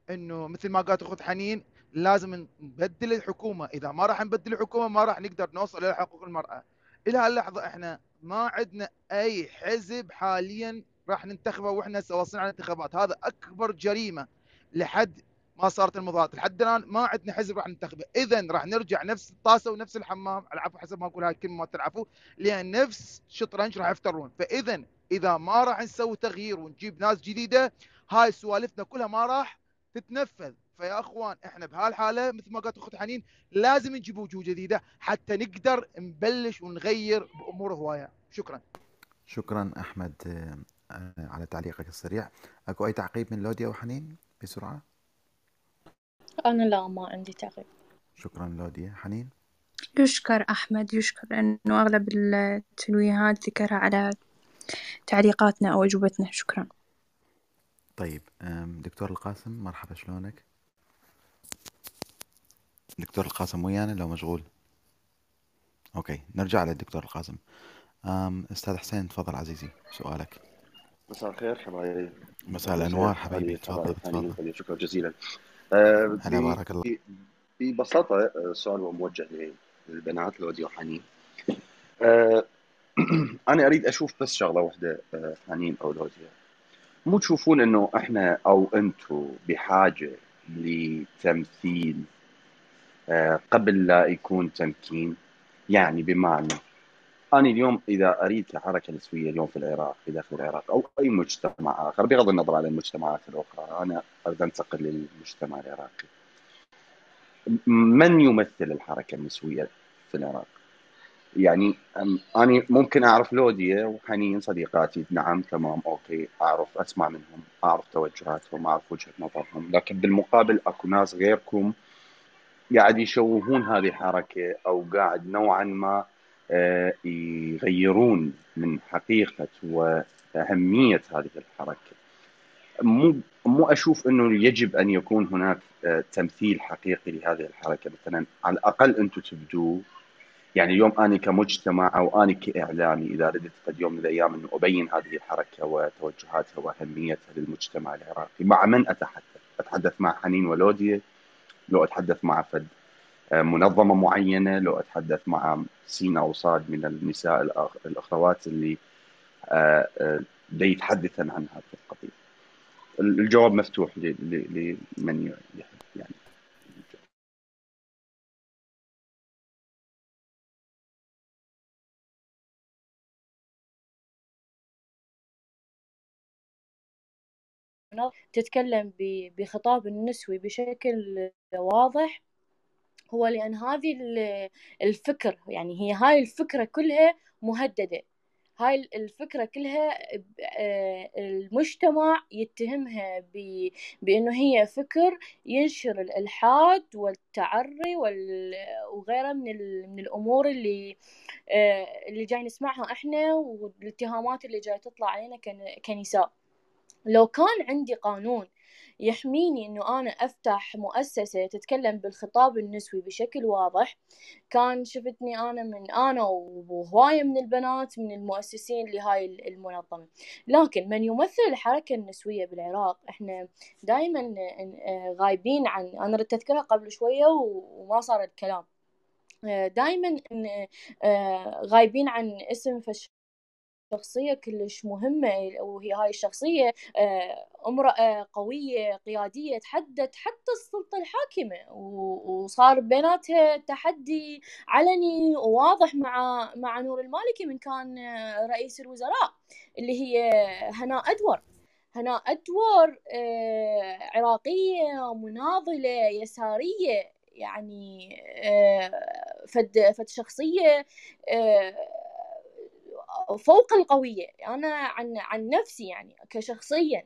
انه مثل ما قالت أخت حنين، لازم نبدل الحكومة. إذا ما راح نبدل الحكومة ما راح نقدر نوصل إلى حقوق المرأة. إلى هاللحظة احنا ما عندنا أي حزب حاليا راح ننتخبه واحنا سواصلين على الانتخابات. هذا أكبر جريمة لحد ما صارت المظاهرات، لحد الان ما عندنا حزب راح ننتخبه. اذا راح نرجع نفس الطاسه ونفس الحمام، العفو حسب ما اقول هاي الكلمه ما تلعفوا، لان نفس شطرنج راح يفترون. فاذا اذا ما راح نسوي تغيير ونجيب ناس جديده، هاي سوالفنا كلها ما راح تتنفذ. فيا اخوان احنا بهالحاله مثل ما قالت اخت حنين لازم نجيب وجوه جديده حتى نقدر نبلش ونغير بامور هوايه. شكرا. شكرا احمد على تعليقك السريع. اكو اي تعقيب من لوديا وحنين بسرعه؟ أنا لا، ما عندي تعقيب. شكرا لوديا. حنين؟ يشكر أحمد، يشكر أنه أغلب التلويهات ذكرها على تعليقاتنا أو أجوبتنا. شكرا. طيب دكتور القاسم مرحبا، شلونك؟ دكتور القاسم ويانا لو مشغول؟ أوكي نرجع للدكتور القاسم. أستاذ حسين تفضل عزيزي سؤالك. مساء الخير حبايبي. مساء الأنوار حبايبي. تفضل تفضل. شكرا جزيلا. أنا بارك الله. ببساطة سؤال موجه للبنات لوديا وحنين. أنا أريد أشوف بس شغلة واحدة حنين أو لوديا، مو تشوفون إنه إحنا أو أنتو بحاجة لتمثيل قبل لا يكون تمكين؟ يعني بمعنى أنا اليوم إذا أريد كحركة نسوية اليوم في العراق، في داخل العراق أو أي مجتمع آخر بغض النظر عن المجتمعات الأخرى، أنا أريد أنتقل للمجتمع العراقي، من يمثل الحركة النسوية في العراق؟ يعني أنا ممكن أعرف لوديا وحنين صديقاتي، نعم تمام أوكي، أعرف أسمع منهم، أعرف توجهاتهم، أعرف وجهة نظرهم، لكن بالمقابل أكو ناس غيركم قاعد يشوهون هذه الحركة أو قاعد نوعا ما يغيرون من حقيقة وأهمية هذه الحركة. مو مو أشوف أنه يجب أن يكون هناك تمثيل حقيقي لهذه الحركة، مثلا على الأقل أنتم تبدو، يعني اليوم أنا كمجتمع أو أنا كإعلامي إذا ردت قد يوم من الأيام أنه أبين هذه الحركة وتوجهاتها وأهميتها للمجتمع العراقي، مع من أتحدث؟ أتحدث مع حنين ولودية، لو أتحدث مع فد منظمة معينة، لو أتحدث مع سينا وصاد من النساء الأخوات اللي يتحدثن عن هذه القضية. الجواب مفتوح لمن يحب. يعني تتكلم بخطاب النسوي بشكل واضح، هو لأن هذه الفكر، يعني هي هاي الفكرة كلها مهددة، هاي الفكرة كلها المجتمع يتهمها بأنه هي فكر ينشر الإلحاد والتعري وغيرها من الأمور اللي اللي جاي نسمعها إحنا، والاتهامات اللي جاي تطلع علينا كنساء. لو كان عندي قانون يحميني إنه أنا أفتح مؤسسة تتكلم بالخطاب النسوي بشكل واضح، كان شفتني أنا من أنا وهواية من البنات من المؤسسين لهاي المنظمة. لكن من يمثل الحركة النسوية بالعراق إحنا دائما غايبين عن، أنا رد أذكرها قبل شوية وما صار الكلام، دائما غايبين عن اسم فش شخصية كلش مهمة، وهي هاي الشخصية امرأة قوية قيادية تحدت حتى السلطة الحاكمة، وصار بيناتها تحدي علني وواضح مع مع نور المالكي من كان رئيس الوزراء، اللي هي هناء إدور. هناء إدور عراقية مناضلة يسارية، يعني فد فد شخصية فوق القوية. أنا عن عن نفسي يعني كشخصيا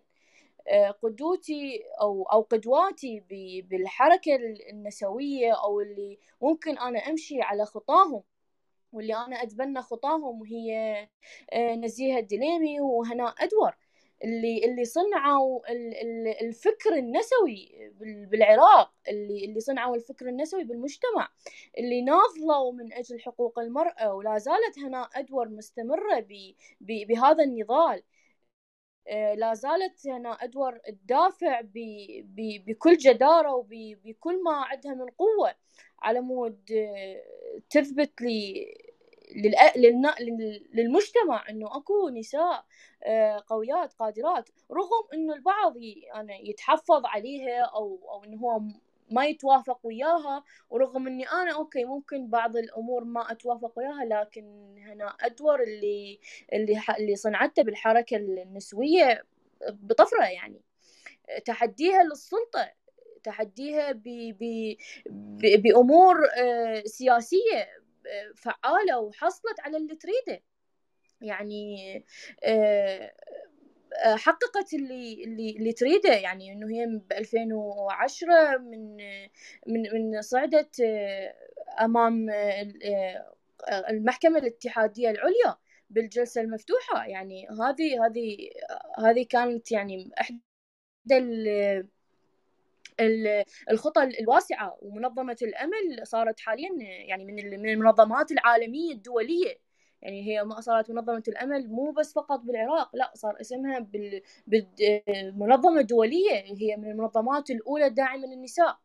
قدوتي أو أو قدواتي بالحركة النسوية، أو اللي ممكن أنا أمشي على خطاهم واللي أنا أتبنى خطاهم، هي نزيهة الدليمي وهناء إدور، اللي اللي صنعوا الفكر النسوي بالعراق، اللي اللي صنعوا الفكر النسوي بالمجتمع، اللي ناضلوا من أجل حقوق المرأة، ولا زالت هناء إدور مستمرة بهذا النضال، لا زالت هناء إدور تدافع بكل جدارة وبكل ما عندها من قوة على مود تثبت لي للمجتمع انه اكو نساء قويات قادرات، رغم انه البعض انا يتحفظ عليها او او انه هو ما يتوافق وياها، ورغم اني انا اوكي ممكن بعض الامور ما اتوافق وياها، لكن هناء إدور اللي اللي اللي صنعته بالحركة النسوية بطفرة، يعني تحديها للسلطة، تحديها بامور سياسية فعالة وحصلت على اللي تريده، يعني حققت اللي اللي تريده، يعني انه هي ب ألفين وعشرة من من من صعدت امام المحكمة الاتحادية العليا بالجلسة المفتوحة. يعني هذه هذه هذه كانت يعني احدى الخطة الواسعة، ومنظمة الأمل صارت حاليا يعني من المنظمات العالمية الدولية، يعني هي ما صارت منظمة الأمل مو بس فقط بالعراق، لا صار اسمها بالمنظمة الدولية، هي من المنظمات الأولى داعمة للنساء.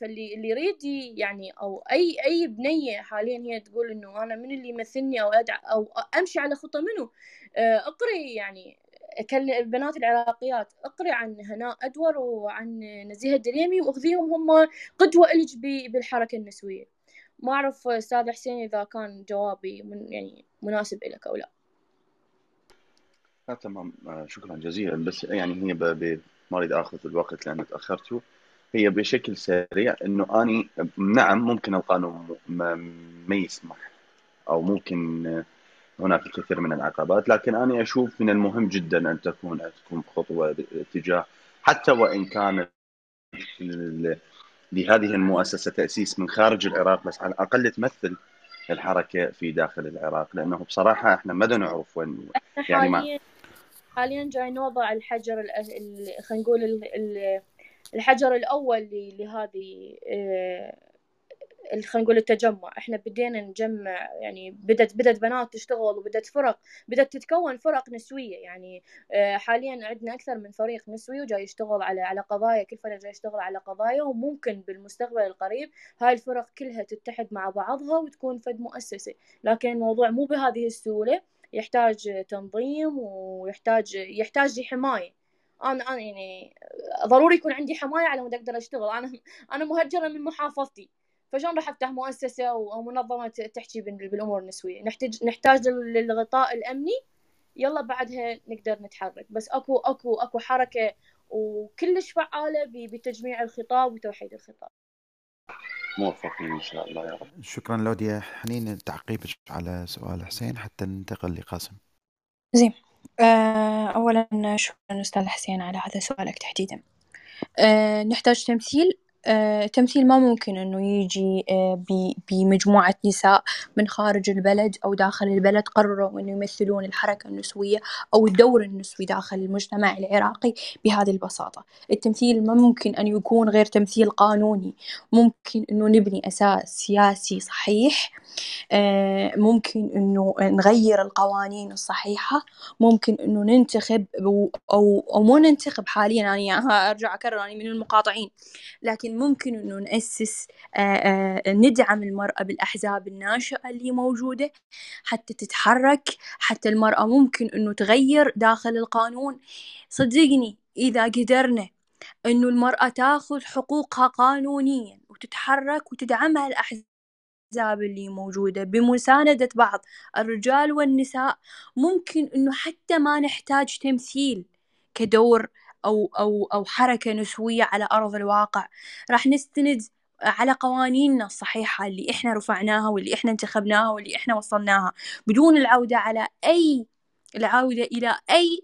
فاللي اللي يريد يعني أو أي أي بنية حاليا هي تقول إنه أنا من اللي يمثلني أو أدع أو أمشي على خطة منه، أقري يعني البنات العراقيات، اقري عن هناء إدور وعن نزيهة الدليمي واخذيهم هم قدوة إلج بالحركة النسوية. ما أعرف أستاذ حسين إذا كان جوابي من يعني مناسب إلك أو لا. آه تمام، شكرا جزيلا. بس يعني هي ما أريد أخذ الوقت لأنه تأخرته، هي بشكل سريع إنه أني نعم ممكن القانون ما يسمح أو ممكن هناك الكثير من العقبات، لكن أنا أشوف من المهم جدا أن تكون تكون خطوة باتجاه، حتى وإن كانت لهذه المؤسسة تأسيس من خارج العراق، بس على الأقل تمثل الحركة في داخل العراق، لأنه بصراحة احنا ما نعرف وين يعني ما... حاليا جاي نوضع الحجر ال خلينا نقول ال الحجر الأول لهذه خلينا نقول التجمع. احنا بدينا نجمع يعني بدت بدت بنات تشتغل وبدت فرق بدت تتكون فرق نسويه، يعني حاليا عندنا اكثر من فريق نسوي وجاي يشتغل على على قضايا، كل فريق جاي يشتغل على قضايا، وممكن بالمستقبل القريب هاي الفرق كلها تتحد مع بعضها وتكون فد مؤسسه. لكن الموضوع مو بهذه السهوله، يحتاج تنظيم ويحتاج يحتاج حمايه. انا انا يعني ضروري يكون عندي حمايه على مود اقدر اشتغل. انا انا مهجره من محافظتي، فشلون راح افتح مؤسسه او منظمه تحكي بالامور النسويه؟ نحتاج نحتاج للغطاء الامني، يلا بعدها نقدر نتحرك. بس اكو اكو اكو حركه وكلش فعاله بتجميع الخطاب وتوحيد الخطاب. موفقين ان شاء الله يا رب. شكرا لوديا. حنين تعقيبك على سؤال حسين حتى ننتقل لقاسم. زين، اولا شكرا استاذ حسين على هذا سؤالك تحديدا. أه نحتاج تمثيل. التمثيل ما ممكن أنه يجي بمجموعة نساء من خارج البلد أو داخل البلد قرروا أنه يمثلون الحركة النسوية أو الدور النسوي داخل المجتمع العراقي بهذه البساطة. التمثيل ما ممكن أن يكون غير تمثيل قانوني، ممكن أنه نبني أساس سياسي صحيح، ممكن أنه نغير القوانين الصحيحة، ممكن أنه ننتخب أو, أو مو ننتخب حاليا، يعني أرجع أكرر أنا يعني من المقاطعين، لكن ممكن أنه نأسس آآ آآ ندعم المرأة بالأحزاب الناشئة اللي موجودة حتى تتحرك، حتى المرأة ممكن أنه تغير داخل القانون. صدقني إذا قدرنا أنه المرأة تأخذ حقوقها قانونيا وتتحرك وتدعمها الأحزاب اللي موجودة بمساندة بعض الرجال والنساء، ممكن أنه حتى ما نحتاج تمثيل كدور أو, أو, أو حركة نسوية على أرض الواقع. راح نستند على قوانيننا الصحيحة اللي إحنا رفعناها واللي إحنا انتخبناها واللي إحنا وصلناها، بدون العودة على أي العودة إلى أي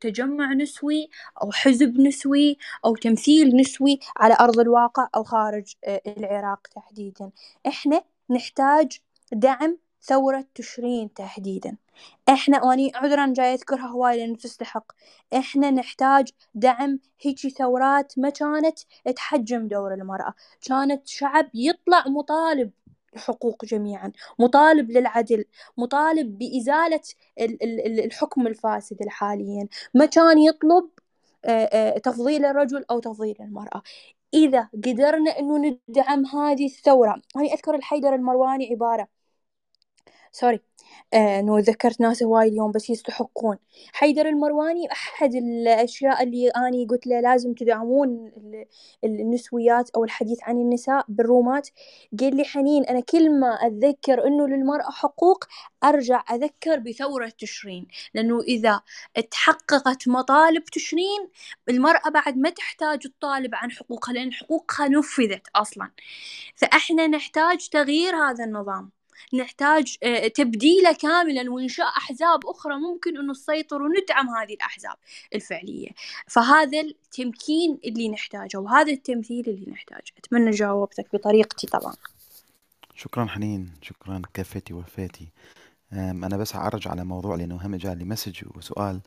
تجمع نسوي أو حزب نسوي أو تمثيل نسوي على أرض الواقع أو خارج العراق تحديدا. إحنا نحتاج دعم ثورة تشرين تحديداً. إحنا وأني عذراً جاي أذكرها هواي لأنه تستحق. إحنا نحتاج دعم هيجي ثورات ما كانت تحجم دور المرأة، كانت شعب يطلع مطالب الحقوق جميعاً، مطالب للعدل، مطالب بإزالة الحكم الفاسد الحالياً، ما كان يطلب تفضيل الرجل أو تفضيل المرأة. إذا قدرنا أنه ندعم هذه الثورة، أنا أذكر الحيدر المرواني عبارة سوري انه ذكرت ناس هواي اليوم بس يستحقون. حيدر المرواني احد الاشياء اللي اني قلت له لازم تدعمون النسويات او الحديث عن النساء بالرومات، قال لي حنين انا كل ما اتذكر انه للمراه حقوق ارجع اذكر بثوره تشرين، لانه اذا تحققت مطالب تشرين المراه بعد ما تحتاج تطالب عن حقوقها لان حقوقها نفذت اصلا. فاحنا نحتاج تغيير هذا النظام، نحتاج تبديله كاملا وإنشاء أحزاب أخرى ممكن أنه تسيطر وندعم هذه الأحزاب الفعلية. فهذا التمكين اللي نحتاجه وهذا التمثيل اللي نحتاجه. أتمنى جاوبتك بطريقتي طبعا. شكرا حنين، شكرا كفتي وفاتي. أنا بس أعرج على موضوع لأنه هم جاء لي مسج وسؤال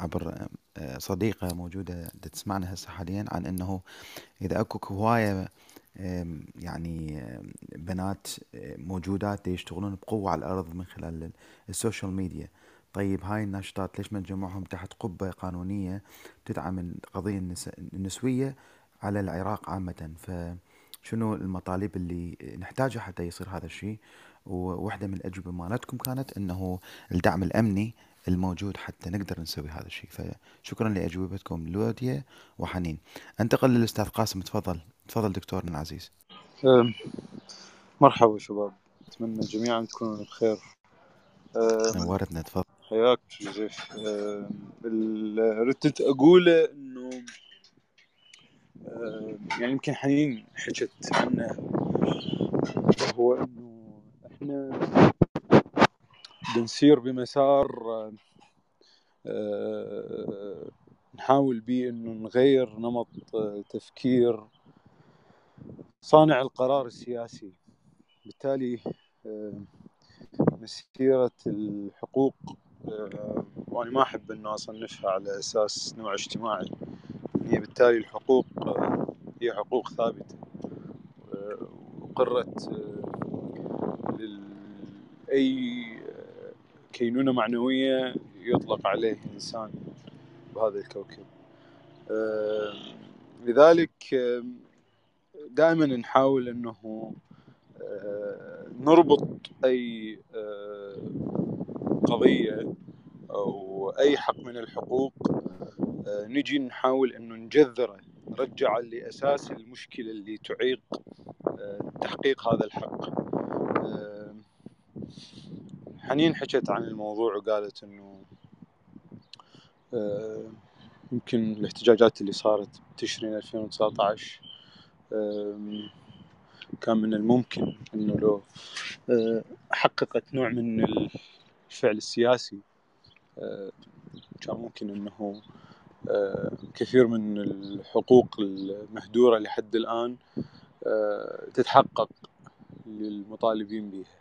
عبر صديقة موجودة تسمعنا هسه حاليا، عن أنه إذا أكو هواية يعني بنات موجودات يشتغلون بقوة على الأرض من خلال السوشيال ميديا، طيب هاي الناشطات ليش ما نجمعهم تحت قبة قانونية تدعم القضية النسوية على العراق عامة؟ فشنو المطالب اللي نحتاجها حتى يصير هذا الشيء؟ وواحدة من الأجوبة مالتكم كانت أنه الدعم الأمني الموجود حتى نقدر نسوي هذا الشيء. فشكرا لأجوبتكم لوديا وحنين. أنتقل للأستاذ قاسم، تفضل تفضل دكتورنا العزيز. مرحبا شباب، أتمنى جميعا تكونوا بخير. نورتنا، تفضل. حياك جيف. اللي ردت أقوله إنه يعني يمكن حنين حكت عنه، هو إنه إحنا بنسير بمسار نحاول بيه إنه نغير نمط تفكير صانع القرار السياسي. بالتالي مسيرة الحقوق وأنا ما أحب أنه أصنفها على أساس نوع اجتماعي، هي بالتالي الحقوق هي حقوق ثابتة وقرت لأي كينونة معنوية يطلق عليه إنسان بهذا الكوكب. لذلك دائما نحاول أنه نربط أي قضية أو أي حق من الحقوق، نجي نحاول أنه نجذره، نرجع لأساس المشكلة اللي تعيق تحقيق هذا الحق. حنين حكت عن الموضوع وقالت أنه يمكن الاحتجاجات اللي صارت بتشرين ألفين وتسعة عشر كان من الممكن أنه لو حققت نوع من الفعل السياسي كان ممكن أنه كثير من الحقوق المهدورة لحد الآن تتحقق للمطالبين بها.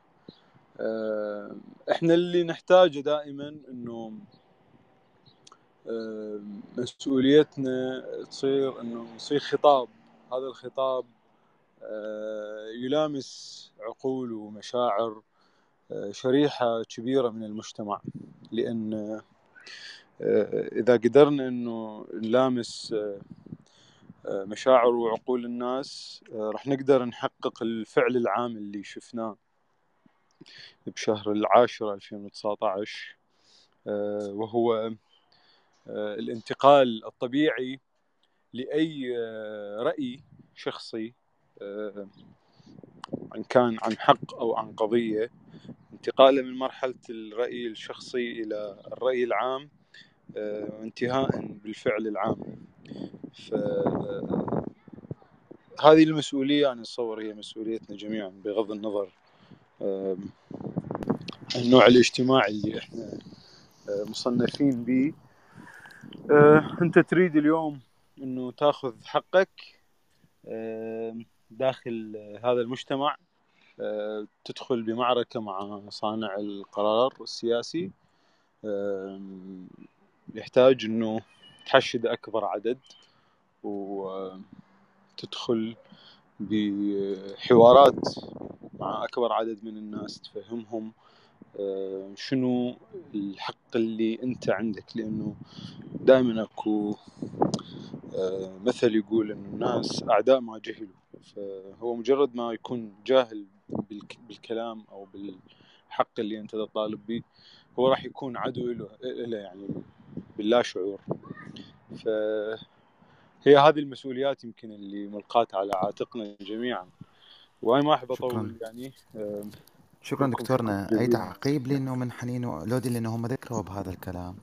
إحنا اللي نحتاجه دائما أنه مسؤوليتنا تصير أنه نصيغ خطاب، هذا الخطاب يلامس عقول ومشاعر شريحة كبيرة من المجتمع، لأن إذا قدرنا أنه نلامس مشاعر وعقول الناس راح نقدر نحقق الفعل العام اللي شفناه بشهر العاشر ألفين وتسعة عشر، وهو الانتقال الطبيعي لأي رأي شخصي عن كان عن حق أو عن قضية، انتقاله من مرحلة الرأي الشخصي إلى الرأي العام وانتهاء بالفعل العام. فهذه المسؤولية أنا أتصور هي مسؤوليتنا جميعا، بغض النظر النوع الاجتماعي اللي احنا مصنفين به. أنت تريد اليوم أنه تأخذ حقك داخل هذا المجتمع، تدخل بمعركة مع صانع القرار السياسي، يحتاج أنه تحشد أكبر عدد وتدخل بحوارات مع أكبر عدد من الناس، تفهمهم شنو الحق اللي أنت عندك. لأنه دائما أكو مثل يقول أن الناس أعداء ما جهلوا، فهو مجرد ما يكون جاهل بالكلام أو بالحق اللي أنت تطالب به هو راح يكون عدو له، يعني باللا شعور. فهي هذه المسؤوليات يمكن اللي ملقات على عاتقنا جميعا، وأنا ما أحب أطول. يعني شكرا دكتورنا. أي تعقيب؟ لأنه من حنين ولودي لأنه هم ذكروا بهذا الكلام،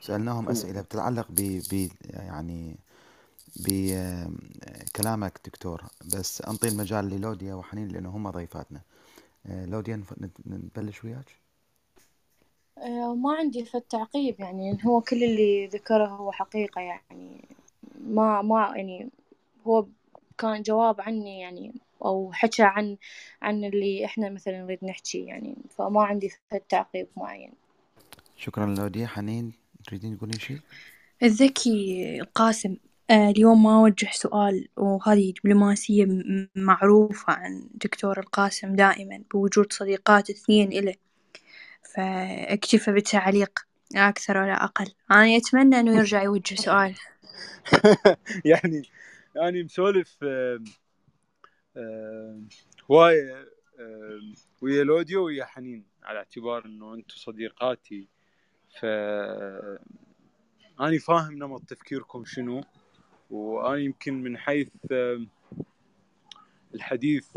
سألناهم أسئلة بتتعلق ب ب يعني بكلامك دكتور، بس أنطي المجال للوديا وحنين لأنه هم ضيفاتنا. لوديا نبلش وياك. ما عندي فد تعقيب، يعني هو كل اللي ذكره هو حقيقة، يعني ما ما يعني هو كان جواب عني يعني أو حكى عن عن اللي إحنا مثلا نريد نحكي، يعني فما عندي فد تعقيب معين. شكرا لوديا. حنين تريدين تقولين شيء؟ الذكي القاسم اليوم ما وجه سؤال، وهذه دبلوماسية معروفة عن دكتور القاسم دائما بوجود صديقات اثنين إله، فاكتفى بالتعليق لا أكثر ولا أقل. أنا أتمنى أنه يرجع يوجه سؤال. يعني يعني مسولف هواية ويا لوديو ويا حنين على اعتبار أنه أنتم صديقاتي، ف أنا فاهم نمط تفكيركم شنو، وأنا يمكن من حيث الحديث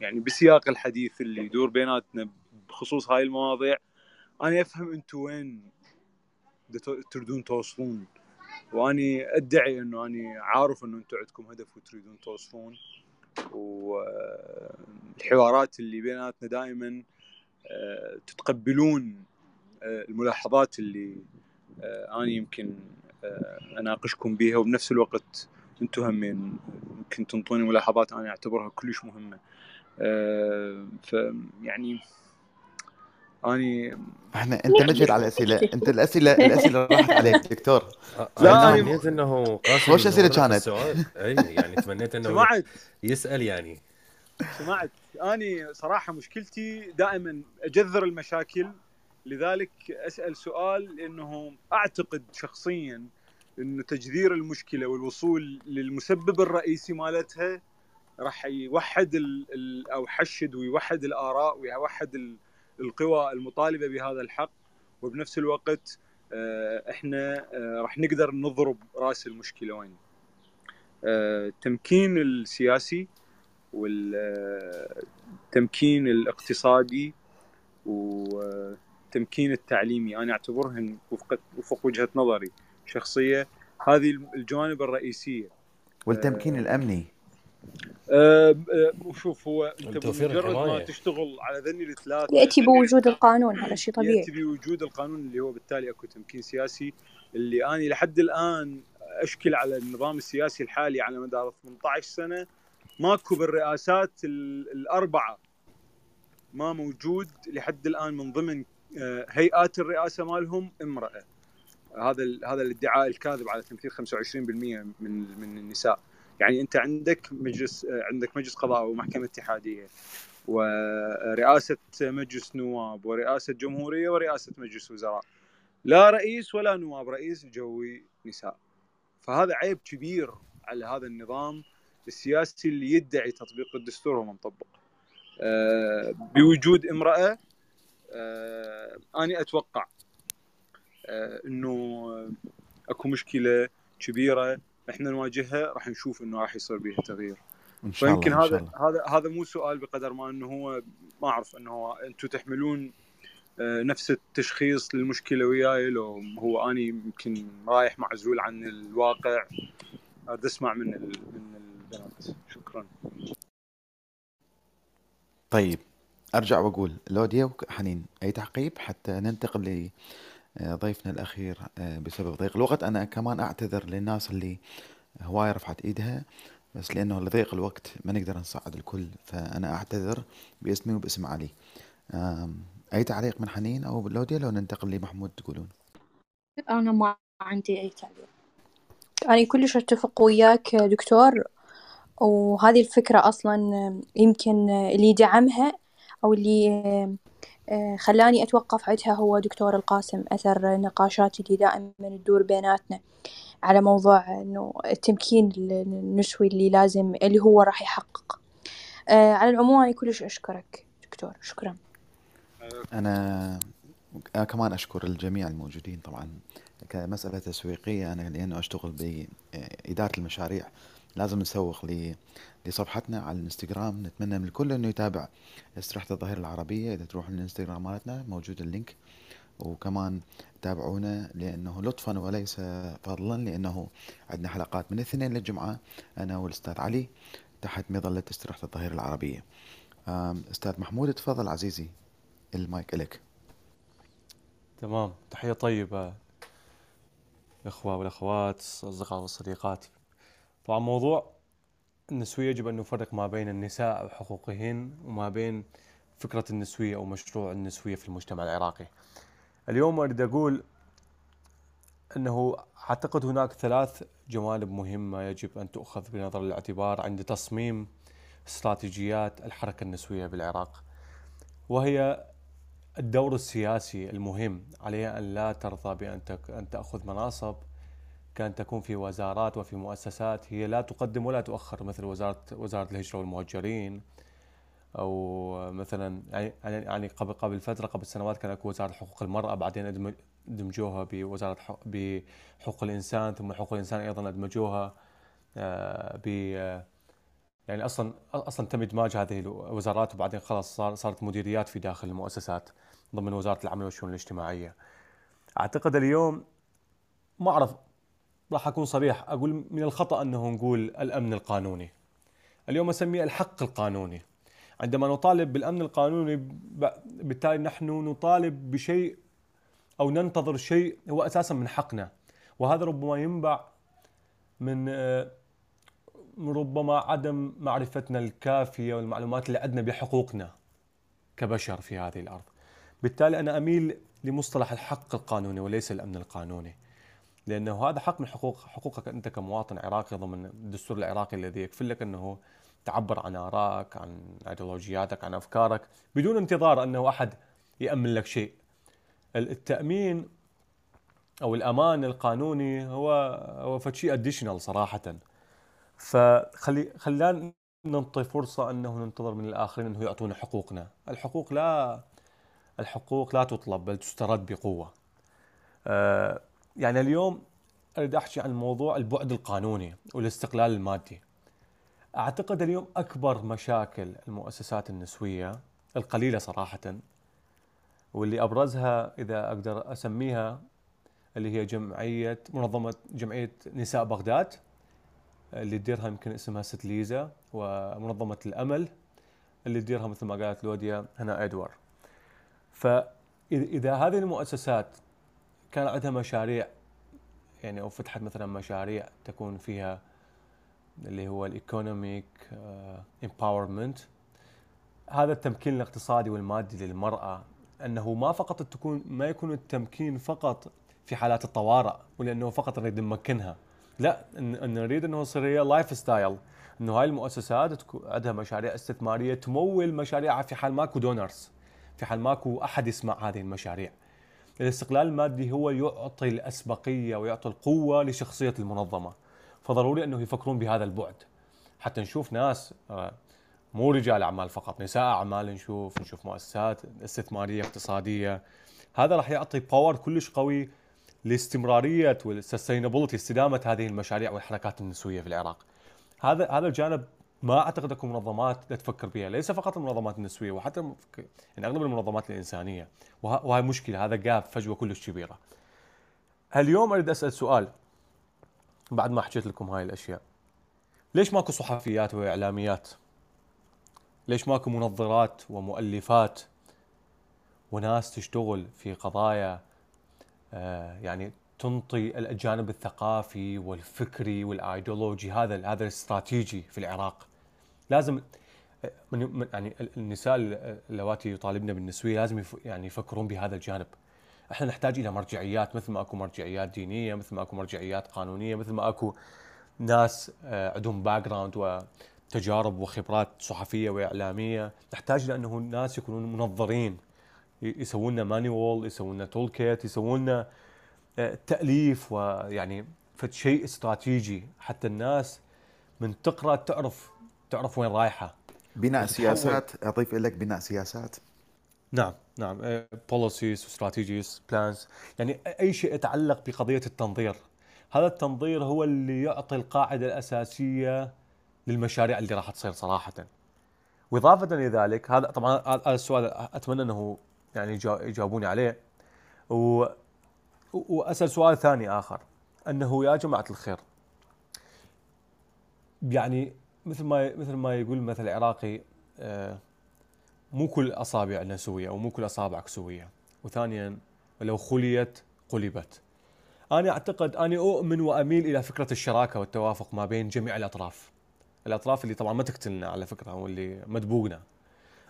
يعني بسياق الحديث اللي يدور بيناتنا بخصوص هاي المواضيع أنا أفهم أنتوا وين تريدون توصلون، وأنا أدعي أنه أنا عارف أنه أنتوا عندكم هدف وتريدون توصلون، والحوارات اللي بيناتنا دائما تتقبلون الملاحظات اللي أنا يمكن أناقشكم بيها، وبنفس الوقت انتوا همين يمكن تنطوني ملاحظات انا اعتبرها كلش مهمه. أه فيعني اني احنا انت مجهد على الاسئله، انت الاسئله الاسئله راحت عليك دكتور. لا انا تمنيت انه وش اسئله كانت؟ اي يعني تمنيت انه يسال يعني سمعت. اني صراحه مشكلتي دائما اجذر المشاكل، لذلك اسال سؤال انه اعتقد شخصيا انه تجذير المشكله والوصول للمسبب الرئيسي مالتها راح يوحد ال او حشد ويوحد الاراء ويوحد القوى المطالبه بهذا الحق، وبنفس الوقت احنا راح نقدر نضرب راس المشكله وين. التمكين السياسي والتمكين الاقتصادي والتمكين التعليمي انا اعتبرهم وفق وفق وجهه نظري شخصيه هذه الجوانب الرئيسيه، والتمكين آه الامني. أه شوف هو انت مجرد ما تشتغل على ذني الثلاث ياتي بوجود القانون، هذا شيء طبيعي ياتي بوجود القانون اللي هو بالتالي اكو تمكين سياسي. اللي انا لحد الان اشكل على النظام السياسي الحالي على مدار ثمانية عشر سنه ماكو بالرئاسات الاربعه ما موجود لحد الان من ضمن هيئات الرئاسه مالهم امراه. هذا هذا الادعاء الكاذب على تمثيل خمسة وعشرين بالمئة من من النساء. يعني انت عندك مجلس عندك مجلس قضاء ومحكمه اتحاديه ورئاسه مجلس نواب ورئاسه جمهوريه ورئاسه مجلس وزراء، لا رئيس ولا نواب، رئيس جوي نساء. فهذا عيب كبير على هذا النظام السياسي اللي يدعي تطبيق الدستور وما مطبق. أه بوجود امراه أه انا اتوقع أه انه اكو مشكله كبيره احنا نواجهها، راح نشوف انه راح يصير بها تغيير ان شاء الله. فيمكن هذا الله. هذا هذا مو سؤال بقدر ما انه هو ما اعرف انه انتم تحملون نفس التشخيص للمشكله وياي، لو هو اني يمكن رايح معزول عن الواقع. اريد اسمع من من البنات. شكرا. طيب ارجع واقول لوديا وحنين اي تعقيب حتى ننتقل ل ضيفنا الأخير بسبب ضيق الوقت. أنا كمان أعتذر للناس اللي هواي رفعت إيدها، بس لأنه لضيق الوقت ما نقدر نصعد الكل، فأنا أعتذر باسمي وباسم علي. أي تعليق من حنين أو لوديا لو ننتقل لمحمود تقولون؟ أنا ما عندي أي تعليق، أنا كلش أتفق وياك دكتور، وهذه الفكرة أصلا يمكن اللي دعمها أو اللي خلاني أتوقف عندها هو دكتور القاسم أثر نقاشات اللي دائما تدور بيناتنا على موضوع إنه التمكين النسوي اللي لازم اللي هو راح يحقق. على العموم أنا كلش أشكرك دكتور، شكرا. أنا كمان أشكر الجميع الموجودين طبعا. كمسألة تسويقية أنا لأنه أشتغل بإدارة المشاريع لازم نسوق لي لصفحتنا على الانستغرام. نتمنى من الكل انه يتابع استراحة الظهير العربية، اذا تروحوا للانستغرام مالتنا موجود اللينك، وكمان تابعونا لانه لطفا وليس فضلا، لانه عندنا حلقات من الاثنين للجمعة انا والاستاذ علي تحت مظلة استراحة الظهير العربية. استاذ محمود تفضل عزيزي، المايك لك. تمام، تحية طيبة الاخوة والاخوات، اصدقاء والصديقات. طبعا موضوع النسوية يجب أن نفرق ما بين النساء وحقوقهن وما بين فكرة النسوية أو مشروع النسوية في المجتمع العراقي. اليوم أريد أقول أنه أعتقد هناك ثلاث جوانب مهمة يجب أن تؤخذ بنظر الاعتبار عند تصميم استراتيجيات الحركة النسوية بالعراق، وهي الدور السياسي المهم، عليها أن لا ترضى بأن تأخذ مناصب كان تكون في وزارات وفي مؤسسات هي لا تقدم ولا تؤخر، مثل وزارة وزارة الهجرة والمهجرين، أو مثلا يعني يعني قبل قبل فترة قبل سنوات كان اكو وزارة حقوق المرأة، بعدين دمجوها بوزارة بحقوق الإنسان، ثم حقوق الإنسان أيضا أدمجوها ب يعني أصلا أصلا تم إدماج هذه الوزارات، وبعدين خلاص صار صارت مديريات في داخل المؤسسات ضمن وزارة العمل والشؤون الاجتماعية. أعتقد اليوم ما أعرف راح أكون صريح، أقول من الخطأ أنه نقول الأمن القانوني، اليوم أسميه الحق القانوني. عندما نطالب بالأمن القانوني بالتالي نحن نطالب بشيء أو ننتظر شيء هو أساسا من حقنا، وهذا ربما ينبع من ربما عدم معرفتنا الكافية والمعلومات اللي عندنا بحقوقنا كبشر في هذه الأرض. بالتالي أنا أميل لمصطلح الحق القانوني وليس الأمن القانوني، لأنه هذا حق من حقوق حقوقك أنت كمواطن عراقي ضمن الدستور العراقي الذي يكفل لك أنه تعبر عن آرائك، عن أيديولوجياتك، عن أفكارك، بدون انتظار أنه أحد يأمن لك شيء. التأمين أو الأمان القانوني هو هو فشي أديشنال صراحة. فخلي خلينا ننطي فرصة أنه ننتظر من الآخرين أنه يعطونا حقوقنا. الحقوق لا الحقوق لا تطلب بل تسترد بقوة. أه يعني اليوم أريد أحكي عن موضوع البعد القانوني والاستقلال المادي. أعتقد اليوم أكبر مشاكل المؤسسات النسوية القليلة صراحة، واللي أبرزها إذا أقدر أسميها اللي هي جمعية منظمة جمعية نساء بغداد اللي تديرها يمكن اسمها ست ليزا، ومنظمة الأمل اللي تديرها مثل ما قالت لوديا هناء إدور. فإذا هذه المؤسسات كان عندها مشاريع يعني أو فتحت مثلا مشاريع تكون فيها اللي هو الإيكونوميك إمباورمنت، هذا التمكين الاقتصادي والمادي للمرأة، أنه ما فقط تكون ما يكون التمكين فقط في حالات الطوارئ ولأنه فقط نريد نمكنها، لا، أن نريد أنه يصير هي لايف ستايل، أنه هاي المؤسسات عندها مشاريع استثمارية تمول مشاريعها في حال ماكو دونرز، في حال ماكو أحد يسمع هذه المشاريع. الاستقلال المادي هو يعطي الأسبقية ويعطي القوة لشخصية المنظمة، فضروري أنه يفكرون بهذا البعد حتى نشوف ناس مو رجال أعمال فقط، نساء أعمال نشوف نشوف مؤسسات استثمارية اقتصادية. هذا راح يعطي باور كلش قوي لاستمرارية والسستينابيلتي، استدامة هذه المشاريع والحركات النسوية في العراق. هذا هذا الجانب ما أعتقد أكو منظمات لا تفكر بها، ليس فقط المنظمات النسوية وحتى يعني أغلب المنظمات الإنسانية، وهي مشكلة، هذا جاب فجوة كلش كبيرة. اليوم أريد أسأل سؤال بعد ما حكيت لكم هاي الأشياء، ليش ماكو صحفيات وإعلاميات؟ ليش ماكو منظرات ومؤلفات وناس تشتغل في قضايا آه يعني تنطي الجانب الثقافي والفكري والايديولوجي هذا هذا الاستراتيجي في العراق؟ لازم من يعني النساء اللواتي يطالبنا بالنسويه لازم يعني يفكرون بهذا الجانب. احنا نحتاج الى مرجعيات، مثل ما اكو مرجعيات دينيه، مثل ما اكو مرجعيات قانونيه، مثل ما اكو ناس آه عندهم باك جراوند وتجارب وخبرات صحفيه واعلاميه. نحتاج لانه الناس يكونون منظرين، يسوون لنا مانيوال، يسوون لنا تول كيت، يسوون لنا تاليف ويعني شيء استراتيجي حتى الناس من تقرا تعرف تعرف وين رايحه. بناء سياسات، اضيف لك بناء سياسات. نعم نعم بوليسيز استراتيجيز بلانز، يعني اي شيء يتعلق بقضيه التنظير. هذا التنظير هو اللي يعطي القاعده الاساسيه للمشاريع اللي راح تصير صراحه. واضافه لذلك هذا طبعا هذا السؤال اتمنى انه يعني يجاوبوني عليه، و... وأسأل سؤال ثاني آخر، أنه يا جماعة الخير يعني مثل ما مثل ما يقول مثل عراقي، مو كل أصابعنا سوية أو مو كل أصابعك سوية، وثانيا لو خليت قلبت. أنا أعتقد أنا أؤمن وأميل إلى فكرة الشراكة والتوافق ما بين جميع الأطراف، الأطراف اللي طبعا ما تقتلنا على فكرة واللي ما تبوقنا.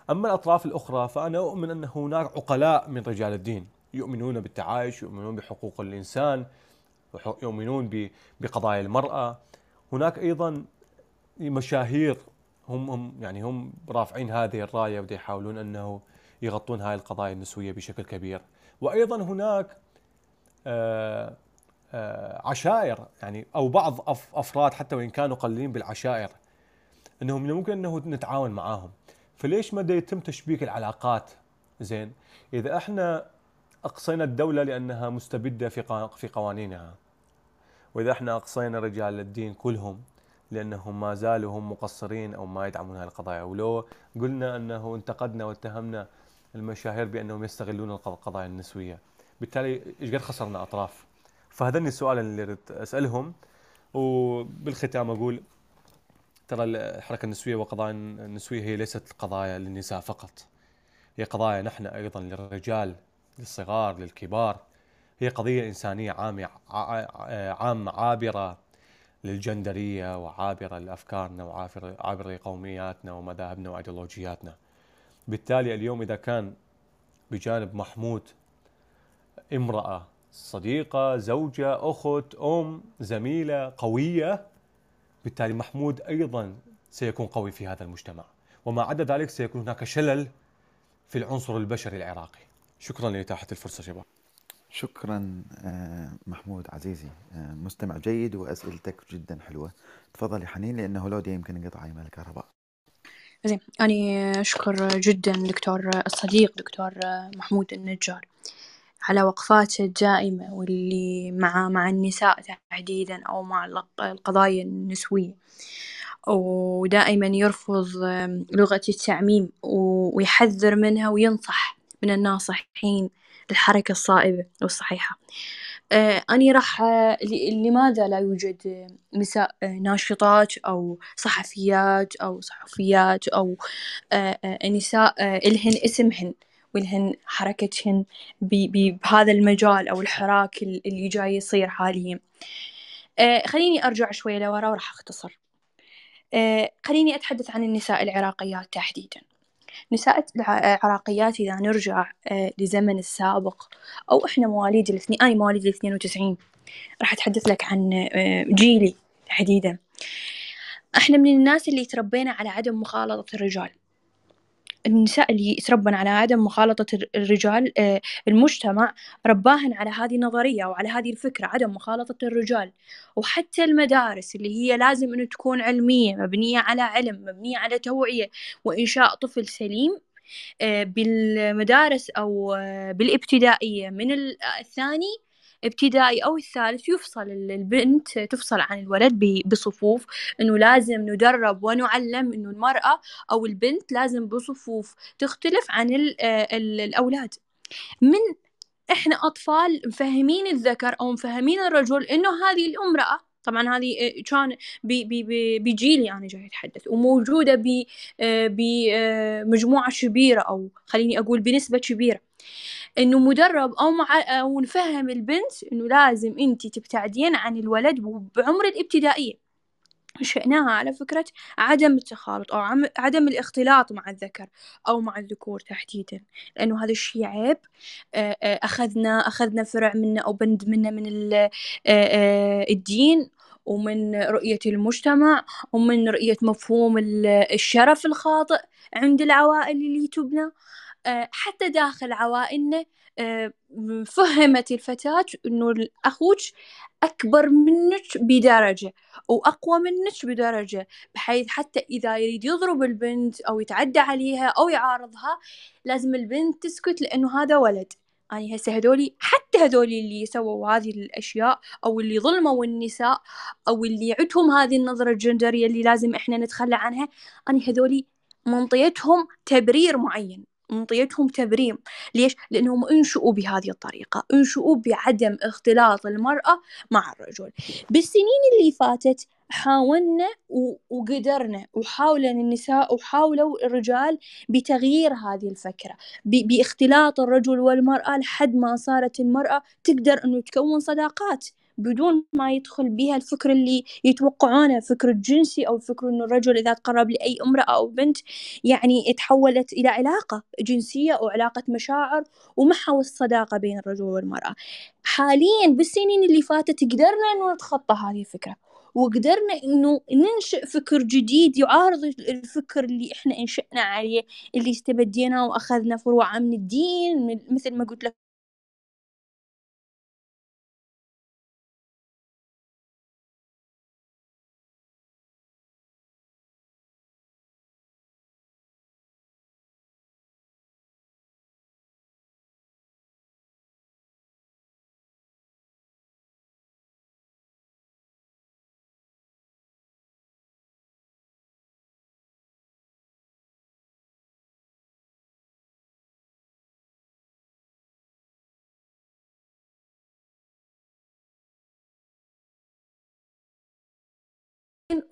أما الأطراف الأخرى فأنا أؤمن أن هناك عقلاء من رجال الدين يؤمنون بالتعايش، يؤمنون بحقوق الإنسان، يؤمنون بقضايا المرأة. هناك أيضا مشاهير هم هم يعني هم رافعين هذه الراية ودا يحاولون أنه يغطون هاي القضايا النسوية بشكل كبير. وأيضا هناك آآ آآ عشائر يعني أو بعض أفراد حتى وإن كانوا قليلين بالعشائر أنهم ممكن أنه نتعاون معاهم. فليش ما يتم تشبيك العلاقات؟ زين، إذا احنا أقصينا الدولة لأنها مستبدة في في قوانينها، وإذا احنا أقصينا رجال الدين كلهم لأنهم ما زالوا هم مقصرين أو ما يدعمون هذه القضايا، ولو قلنا أنه انتقدنا واتهمنا المشاهير بأنهم يستغلون القضايا النسوية، بالتالي إيش قد خسرنا أطراف؟ فهذني السؤال اللي أريد أسألهم. وبالختام أقول ترى الحركة النسوية والقضايا النسوية هي ليست قضايا للنساء فقط، هي قضايا نحن أيضا للرجال، للصغار، للكبار. هي قضية إنسانية عامة عامة عابرة للجندرية وعابرة لأفكارنا وعابرة لقومياتنا ومذاهبنا وأيديولوجياتنا. بالتالي اليوم إذا كان بجانب محمود امرأة صديقة، زوجة، أخت، أم، زميلة قوية، بالتالي محمود أيضا سيكون قوي في هذا المجتمع، وما عدا ذلك سيكون هناك شلل في العنصر البشري العراقي. شكرا لإتاحة الفرصة شباب. شكرا محمود عزيزي، مستمع جيد وأسئلتك جدا حلوة. تفضلي حنين، لأنه لو دي يمكن انقطاعي من الكهرباء. زين، أنا أشكر جدا دكتور الصديق دكتور محمود النجار على وقفاته الدائمة واللي مع مع النساء تحديدا أو مع القضايا النسوية، ودائما يرفض لغة التعميم ويحذر منها وينصح من الناصحين للحركة الصائبة والصحيحة. أنا راح لماذا لا يوجد نساء ناشطات أو صحفيات أو صحفيات أو نساء إلهن اسمهن والهن حركتهن بهذا المجال أو الحراك اللي جاي يصير حاليا؟ خليني أرجع شوية لورا وراح أختصر. خليني أتحدث عن النساء العراقيات تحديدا. نساء العراقيات إذا نرجع لزمن السابق، أو إحنا مواليد الاثنين، أنا مواليد الاثنين وتسعين، راح أتحدث لك عن جيلي تحديدا. إحنا من الناس اللي تربينا على عدم مخالطة الرجال. النساء اللي تربن على عدم مخالطة الرجال، المجتمع رباهن على هذه النظرية وعلى هذه الفكرة، عدم مخالطة الرجال. وحتى المدارس اللي هي لازم أن تكون علمية، مبنية على علم، مبنية على توعية وإنشاء طفل سليم بالمدارس أو بالابتدائية، من الثاني ابتدائي أو الثالث يفصل البنت، تفصل عن الولد بصفوف، أنه لازم ندرب ونعلم أنه المرأة أو البنت لازم بصفوف تختلف عن الأولاد. من إحنا أطفال مفهمين الذكر أو مفهمين الرجل أنه هذه الأمرأة، طبعا هذه كان بجيلي يعني جاي أتحدث، وموجودة بمجموعة كبيرة، أو خليني أقول بنسبة كبيرة، انه مدرب او مع او نفهم البنت انه لازم انت تبتعدين عن الولد بعمر الابتدائيه. انشئناها على فكره عدم التخالط او عدم الاختلاط مع الذكر او مع الذكور تحديدا، لانه هذا الشيء عيب. اخذنا اخذنا فرع منه او بند منه من الدين ومن رؤية المجتمع ومن رؤية مفهوم الشرف الخاطئ عند العوائل اللي تبنى. حتى داخل عوائلنا فهمت الفتاة أنه الأخوك أكبر منك بدرجة وأقوى منك بدرجة، بحيث حتى إذا يريد يضرب البنت أو يتعدى عليها أو يعارضها لازم البنت تسكت، لأنه هذا ولد. يعني هسه هذولي، حتى هذولي اللي سووا هذه الأشياء أو اللي ظلموا النساء أو اللي عندهم هذه النظرة الجندرية اللي لازم إحنا نتخلى عنها، أنا هذولي منطيتهم تبرير معين، منطيتهم تبرير. ليش؟ لأنهم انشؤوا بهذه الطريقة، انشؤوا بعدم اختلاط المرأة مع الرجل. بالسنين اللي فاتت حاولنا وقدرنا، وحاولنا النساء وحاولوا الرجال بتغيير هذه الفكرة باختلاط الرجل والمرأة، لحد ما صارت المرأة تقدر أنه تكون صداقات بدون ما يدخل بها الفكر اللي يتوقعونه، فكر الجنسي أو فكر أنه الرجل إذا تقرب لأي امرأة أو بنت يعني تحولت إلى علاقة جنسية أو علاقة مشاعر ومحو الصداقة بين الرجل والمرأة. حاليا بالسنين اللي فاتت قدرنا أنه نتخطى هذه الفكرة، وقدرنا أنه ننشئ فكر جديد يعارض الفكر اللي إحنا انشئنا عليه، اللي استبدينا وأخذنا فروعه من الدين، مثل ما قلت لك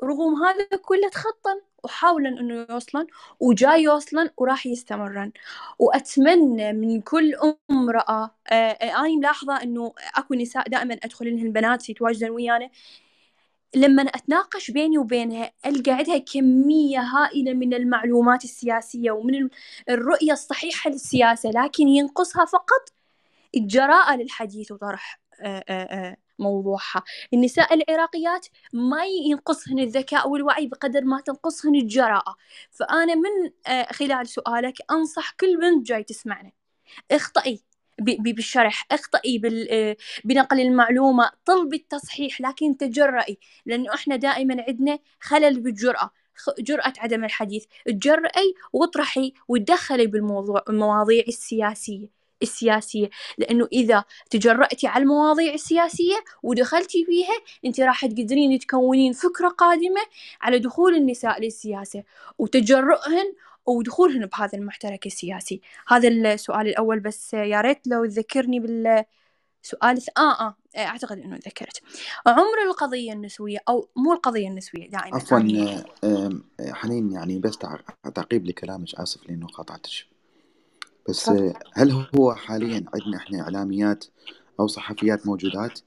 رغم هذا كله تخطن وحاولا أنه يوصلن، وجاي يوصلن وراح يستمرن. وأتمنى من كل امرأة، أنا ملاحظة أنه أكو نساء دائما أدخل لهن البنات يتواجدن ويانا، لما أتناقش بيني وبينها ألقى عندها كمية هائلة من المعلومات السياسية ومن الرؤية الصحيحة للسياسة، لكن ينقصها فقط الجراءة للحديث وطرح موضوعها. النساء العراقيات ما ينقصهن الذكاء والوعي بقدر ما تنقصهن الجراءة. فأنا من خلال سؤالك أنصح كل بنت جاي تسمعنا، اخطئي بالشرح، اخطئي بنقل المعلومة، طلبي التصحيح، لكن تجرئي، لأنه إحنا دائما عندنا خلل بالجرأة، جرأة عدم الحديث. تجرئي واطرحي وتدخلي بالموضوع المواضيع السياسية السياسية لأنه إذا تجرأتي على المواضيع السياسية ودخلتي فيها أنت راح تقدرين تكونين فكرة قادمة على دخول النساء للسياسة وتجرؤهن ودخولهن بهذا المحترك السياسي. هذا السؤال الأول، بس يا ريت لو تذكرني بالسؤال آه آه أعتقد أنه ذكرت عمر القضية النسوية أو مو القضية النسوية دائما. عفوا حنين، يعني بس تعقيب لكلامك، آسف لأنه قاطعتش، بس هل هو حاليا عندنا احنا اعلاميات او صحفيات موجودات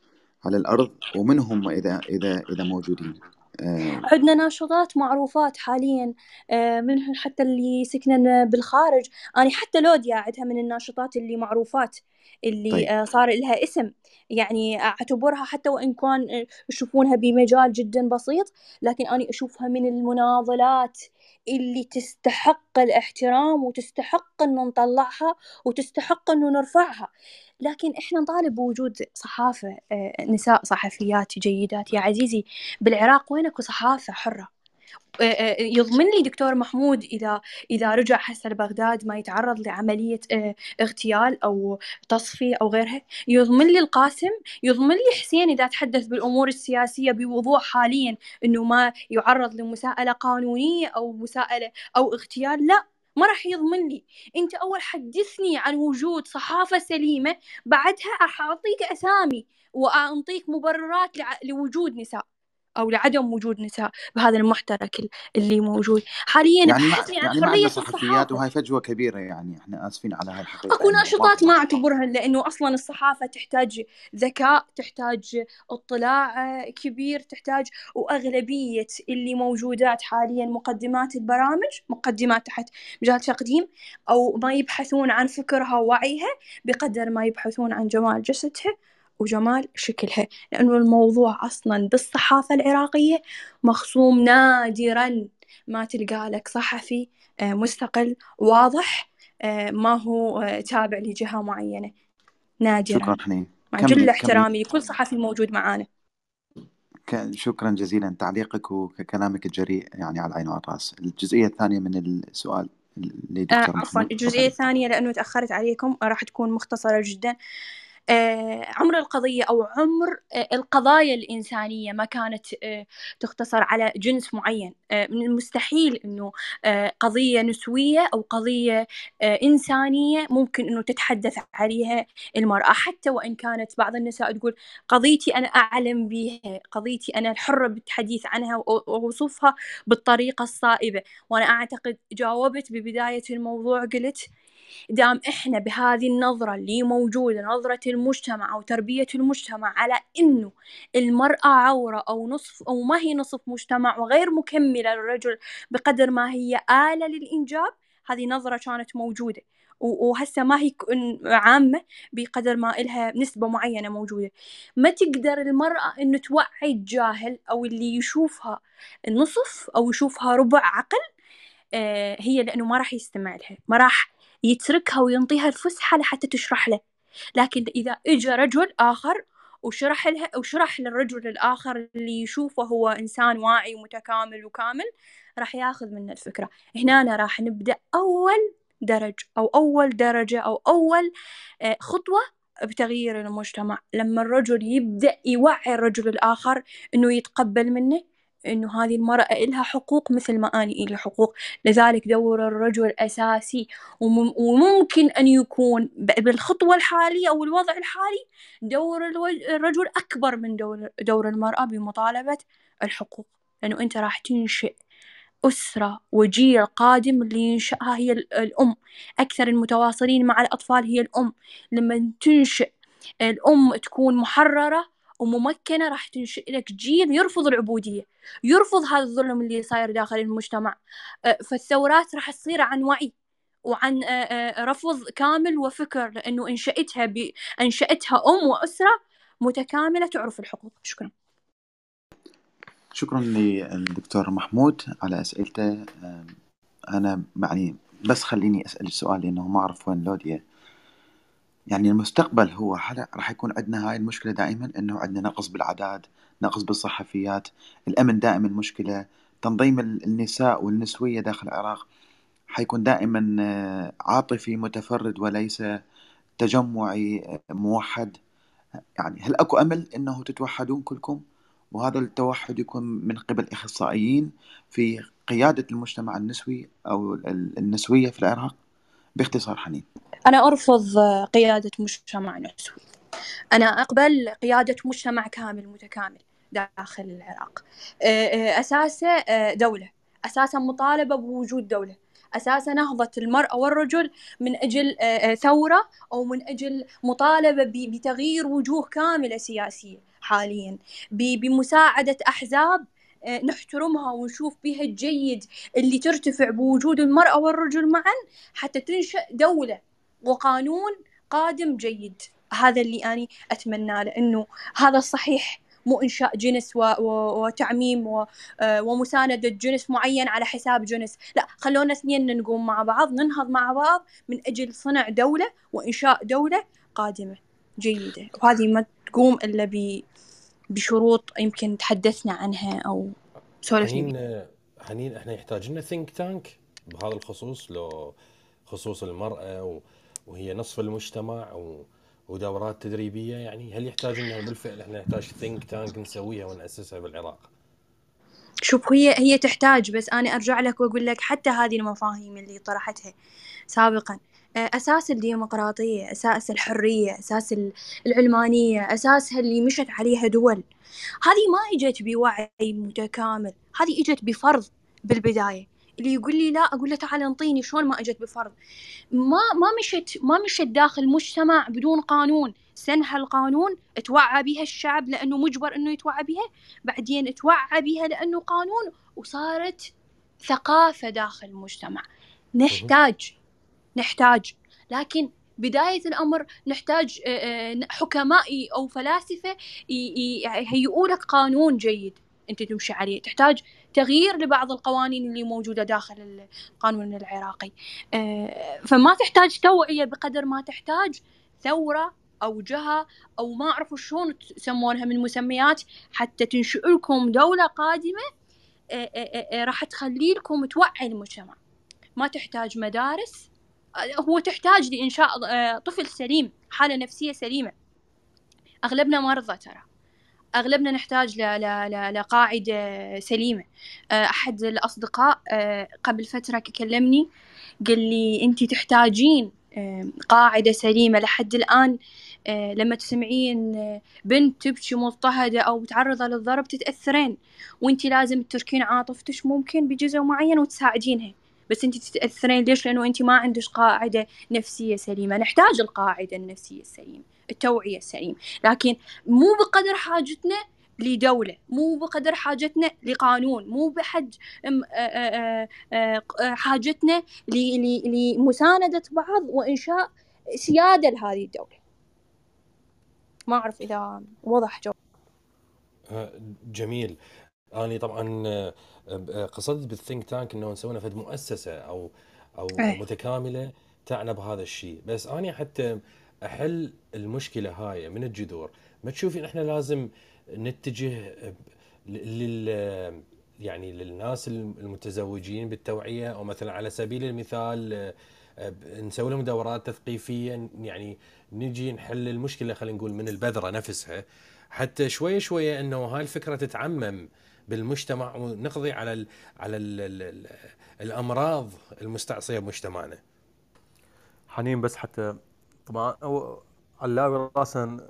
على الارض، ومنهم اذا اذا اذا موجودين؟ آه عندنا ناشطات معروفات حاليا، آه منهم حتى اللي سكنن بالخارج، انا حتى لوديا عندها من الناشطات اللي معروفات اللي طيب. آه صار لها اسم، يعني اعتبرها حتى وان كان يشوفونها بمجال جدا بسيط، لكن انا اشوفها من المناضلات اللي تستحق الاحترام وتستحق أن نطلعها وتستحق أن نرفعها. لكن إحنا نطالب بوجود صحافة، نساء صحفيات جيدات. يا عزيزي بالعراق وينك صحافة حرة؟ يضمن لي دكتور محمود إذا إذا رجع هسه لبغداد ما يتعرض لعملية اغتيال أو تصفية أو غيرها؟ يضمن لي القاسم؟ يضمن لي حسين إذا تحدث بالأمور السياسية بوضوح حاليا إنه ما يعرض لمساءلة قانونية أو مساءلة أو اغتيال؟ لا، ما راح يضمن لي. أنت أول حدثني عن وجود صحافة سليمة، بعدها أعطيك أسامي وأعطيك مبررات لوجود نساء أو لعدم وجود نساء بهذا المحترك اللي موجود حاليا. يعني بحثني عن يعني حرية الصحافة، وهي فجوة كبيرة، يعني إحنا آسفين على هالحقيقة. أكو ناشطات ما أعتبرهن، لأنه أصلا الصحافة تحتاج ذكاء، تحتاج اطلاع كبير، تحتاج، وأغلبية اللي موجودات حاليا مقدمات البرامج، مقدمات تحت مجال تقديم، أو ما يبحثون عن فكرها ووعيها بقدر ما يبحثون عن جمال جسدها وجمال شكلها، لأنه الموضوع أصلاً بالصحافة العراقية مخصوم. نادراً ما تلقى لك صحفي مستقل واضح ما هو تابع لجهة معينة، نادراً. مع جل احترامي لكل صحفي موجود معانا. شكراً جزيلاً تعليقك وكلامك الجريء، يعني على العين وعلى الرأس. الجزئية الثانية من السؤال اللي دكتور عفواً، الجزئية الثانية لأنه تأخرت عليكم راح تكون مختصرة جداً. آه، عمر القضية أو عمر آه، القضايا الإنسانية ما كانت آه، تختصر على جنس معين. آه، من المستحيل أنه آه، قضية نسوية أو قضية آه، إنسانية ممكن أنه تتحدث عليها المرأة، حتى وإن كانت بعض النساء تقول قضيتي أنا أعلم بيها، قضيتي أنا الحرة بالتحديث عنها ووصفها بالطريقة الصائبة. وأنا أعتقد جاوبت ببداية الموضوع، قلت دام إحنا بهذه النظرة اللي موجودة، نظرة المجتمع أو تربية المجتمع على إنه المرأة عورة أو نصف أو ما هي نصف مجتمع وغير مكملة للرجل بقدر ما هي آلة للإنجاب، هذه نظرة كانت موجودة وهسه ما هي عامة بقدر ما إلها نسبة معينة موجودة. ما تقدر المرأة إنه توعي الجاهل أو اللي يشوفها نصف أو يشوفها ربع عقل، آه هي لأنه ما راح يستمع لها، ما راح يتركها وينطيها الفسحة لحتى تشرح له. لكن إذا إجا رجل آخر وشرح لها وشرح للرجل الآخر اللي يشوفه هو إنسان واعي ومتكامل وكامل، راح ياخذ منه الفكرة. هنا أنا راح نبدأ أول درج أو أول درجة أو أول خطوة بتغيير المجتمع، لما الرجل يبدأ يوعي الرجل الآخر إنه يتقبل منه إنه هذه المرأة إلها حقوق مثل ما أنا إلي حقوق. لذلك دور الرجل أساسي، وممكن أن يكون بالخطوة الحالية أو الوضع الحالي دور الرجل أكبر من دور المرأة بمطالبة الحقوق، لأنه أنت راح تنشئ أسرة وجيل قادم اللي ينشأها هي الأم. أكثر المتواصلين مع الأطفال هي الأم. لما تنشئ الأم تكون محررة وممكنة راح تنشئ لك جيل يرفض العبودية، يرفض هذا الظلم اللي صاير داخل المجتمع. فالثورات راح تصير عن وعي وعن رفض كامل وفكر، لأنه أنشأتها ب... أنشأتها أم وأسرة متكاملة تعرف الحقوق. شكرا. شكرا للدكتور محمود على أسئلته. أنا يعني بس خليني أسأل السؤال لأنه ما أعرف وين لوديا. يعني المستقبل هو راح يكون عندنا هاي المشكلة دائما، أنه عندنا نقص بالعداد، نقص بالصحفيات، الأمن دائما مشكلة، تنظيم النساء والنسوية داخل العراق حيكون دائما عاطفي متفرد وليس تجمعي موحد. يعني هل أكو أمل أنه تتوحدون كلكم وهذا التوحد يكون من قبل إخصائيين في قيادة المجتمع النسوي أو النسوية في العراق؟ باختصار حنين. أنا أرفض قيادة مجتمع نسوي، أنا أقبل قيادة مجتمع كامل متكامل داخل العراق. أساسه دولة، أساسا مطالبة بوجود دولة، أساسا نهضة المرأة والرجل من أجل ثورة أو من أجل مطالبة بتغيير وجوه كاملة سياسية حاليا، بمساعدة أحزاب نحترمها ونشوف بها الجيد اللي ترتفع بوجود المرأة والرجل معا حتى تنشأ دولة وقانون قادم جيد. هذا اللي أنا أتمنى، لأنه هذا الصحيح، مو إنشاء جنس وتعميم ومساندة جنس معين على حساب جنس. لا، خلونا اثنين نقوم مع بعض، ننهض مع بعض من أجل صنع دولة وإنشاء دولة قادمة جيدة، وهذه ما تقوم إلا ب بشروط يمكن تحدثنا عنها أو سولفنا. حنين، إحنا يحتاج لنا think tank بهذا الخصوص، لو خصوص المرأة وهي نصف المجتمع ودورات تدريبية. يعني هل يحتاج لنا بالفعل إحنا نحتاج think tank نسويها ونأسسها بالعراق؟ شوف، هي هي تحتاج، بس أنا أرجع لك وأقول لك حتى هذه المفاهيم اللي طرحتها سابقاً، أساس الديمقراطية، أساس الحرية، أساس العلمانية، أساسها اللي مشت عليها دول، هذه ما إجت بوعي متكامل، هذه إجت بفرض بالبداية. اللي يقول لي لا، أقول له تعال انطيني شلون ما إجت بفرض. ما ما مشت ما مشت داخل مجتمع بدون قانون، سنها القانون، توعى بها الشعب لأنه مجبر أنه يتوعى بها، بعدين توعى بها لأنه قانون، وصارت ثقافة داخل المجتمع. نحتاج نحتاج لكن بداية الأمر نحتاج حكماء أو فلاسفة يهيئوا لك قانون جيد أنت تمشي عليه. تحتاج تغيير لبعض القوانين اللي موجودة داخل القانون العراقي. فما تحتاج توعية بقدر ما تحتاج ثورة أو جهة أو ما أعرفوا شلون تسمونها من مسميات حتى تنشئ لكم دولة قادمة راح تخلي لكم توعي المجتمع. ما تحتاج مدارس، هو تحتاج لإنشاء طفل سليم، حالة نفسية سليمة. أغلبنا مرضى، ترى أغلبنا نحتاج لقاعدة سليمة. أحد الأصدقاء قبل فترة كلمني قال لي أنت تحتاجين قاعدة سليمة. لحد الآن لما تسمعين بنت تبكي مضطهدة أو متعرضة للضرب تتأثرين، وأنت لازم تتركين عاطفتك ممكن بجزء معين وتساعدينها، بس أنت تتأثرين. ليش؟ لأنه أنت ما عندك قاعدة نفسية سليمة. نحتاج القاعدة النفسية السليمة، التوعية السليمة، لكن مو بقدر حاجتنا لدولة، مو بقدر حاجتنا لقانون، مو بحد حاجتنا لمساندة بعض وإنشاء سيادة لهذه الدولة. ما أعرف إذا وضح جواب. جميل. أنا طبعاً قصدت بالثينك تانك إنه نسوينا فد مؤسسة أو أو متكاملة تعنى بهذا الشيء، بس أنا حتى أحل المشكلة هاي من الجذور، ما تشوفين إحنا لازم نتجه لل يعني للناس المتزوجين بالتوعية، أو مثلاً على سبيل المثال نسوي لهم دورات تثقيفية، يعني نجي نحل المشكلة خلينا نقول من البذرة نفسها، حتى شوي شوي إنه هاي الفكرة تتعمم بالمجتمع ونقضي على ال على ال ال الامراض المستعصيه بمجتمعنا. حنين، بس حتى طبعا او علاوه راسا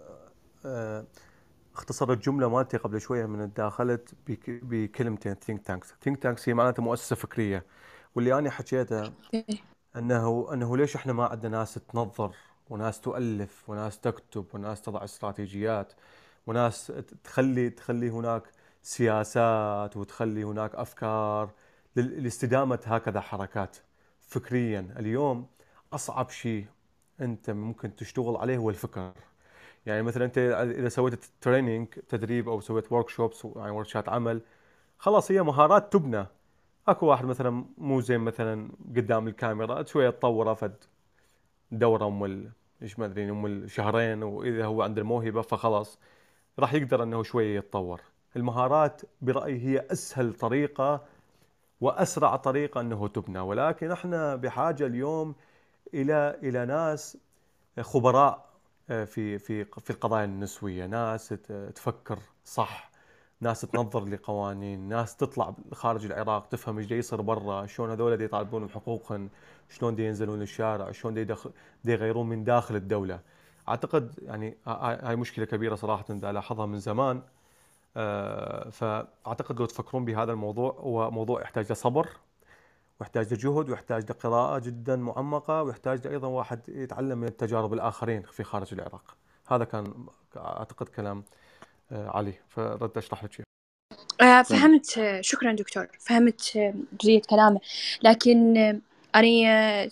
اختصرت جمله مالتي قبل شويه من داخلت بكلمتين ثينك تانكس. ثينك تانكس هي معناتها مؤسسه فكريه، واللي انا حكيتها انه انه ليش احنا ما عندنا ناس تنظر وناس تؤلف وناس تكتب وناس تضع استراتيجيات وناس تخلي تخلي هناك سياسات وتخلي هناك أفكار لاستدامة هكذا حركات. فكريا اليوم أصعب شيء أنت ممكن تشتغل عليه هو الفكر. يعني مثلا أنت إذا سويت تريننج تدريب أو سويت وركشوبس يعني ورشات عمل، خلاص هي مهارات تبنى. اكو واحد مثلا مو زين مثلا قدام الكاميرا، شويه تطوره فد دوره ام ايش ما ادري ام الشهرين، واذا هو عنده الموهبه فخلاص راح يقدر انه شويه يتطور. المهارات برايي هي اسهل طريقه واسرع طريقه انه تبنى، ولكن احنا بحاجه اليوم الى الى ناس خبراء في في في القضايا النسويه، ناس تفكر صح، ناس تنظر لقوانين، ناس تطلع خارج العراق تفهم ايش يصير برا، شلون هذول دي يطالبون بحقوقهم، شلون دي ينزلون للشارع، شلون دي, دي يغيرون من داخل الدوله. اعتقد يعني هاي مشكله كبيره صراحه الاحظها من زمان. أه فاعتقد لو تفكرون بهذا الموضوع، هو موضوع يحتاج صبر ويحتاج جهد ويحتاج قراءه جدا معمقه، ويحتاج ايضا واحد يتعلم من تجارب الاخرين في خارج العراق. هذا كان اعتقد كلام علي، فردت اشرح لك شيء. فهمت، شكرا دكتور، فهمت جزئية كلامه. لكن أنا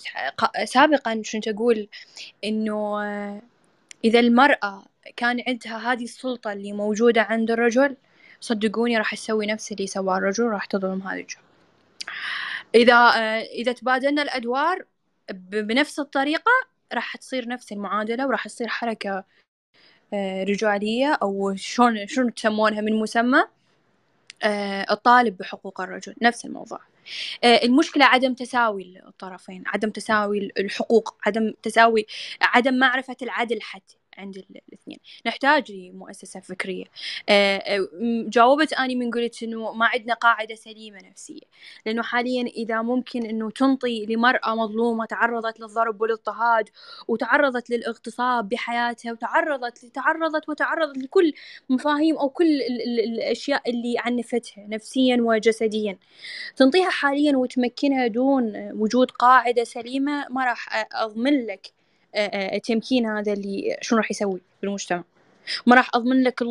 سابقا كنت أقول إنه إذا المرأة كان عندها هذه السلطة اللي موجودة عند الرجل، صدقوني راح تسوي نفس اللي سواه الرجل، راح تظلم هذا الرجل. إذا إذا تبادلنا الأدوار بنفس الطريقة راح تصير نفس المعادلة، وراح تصير حركة رجالية أو شون شون تسمونها من مسمى الطالب بحقوق الرجل. نفس الموضوع، المشكلة عدم تساوي الطرفين، عدم تساوي الحقوق، عدم تساوي، عدم معرفة العدل حتى عند الاثنين. نحتاج لمؤسسة فكرية. جاوبت أني من قلت إنه ما عندنا قاعدة سليمة نفسية، لأنه حاليا إذا ممكن إنه تنطي لمرأة مظلومة تعرضت للضرب والاضطهاد وتعرضت للاغتصاب بحياتها وتعرضت تعرضت وتعرضت لكل مفاهيم أو كل الأشياء اللي عنفتها نفسيا وجسديا، تنطيها حاليا وتمكنها دون وجود قاعدة سليمة، ما راح أضمن لك تمكين هذا اللي شنو راح يسوي بالمجتمع، ما راح أضمن لك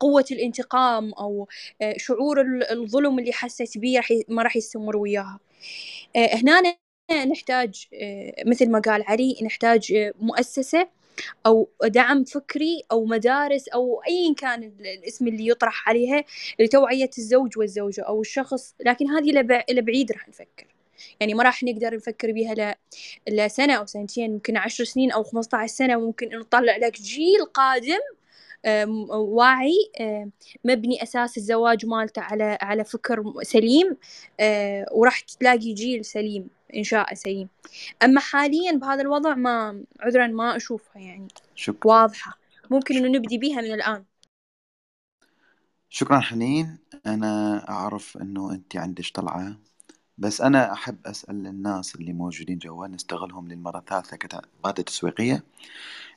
قوة الانتقام أو شعور الظلم اللي حست بيه ما راح يستمر وياها. هنا نحتاج مثل ما قال علي، نحتاج مؤسسة أو دعم فكري أو مدارس أو أي كان الاسم اللي يطرح عليها لتوعية الزوج والزوجة أو الشخص. لكن هذه لبعيد راح نفكر، يعني ما راح نقدر نفكر بها لا لا سنة أو سنتين، ممكن عشر سنين أو خمسة عشر سنة. ممكن نطلع لك جيل قادم واعي مبني أساس الزواج مالته على على فكر سليم، وراح تلاقي جيل سليم، إنشاء سليم. أما حاليا بهذا الوضع ما عذرا ما أشوفها يعني شكرا. واضحة، ممكن إنه نبدي بها من الآن. شكرا حنين. أنا أعرف إنه أنت عندك طلعة، بس أنا أحب أسأل الناس اللي موجودين جوا نستغلهم للمرة الثالثة كإبادة تسويقية.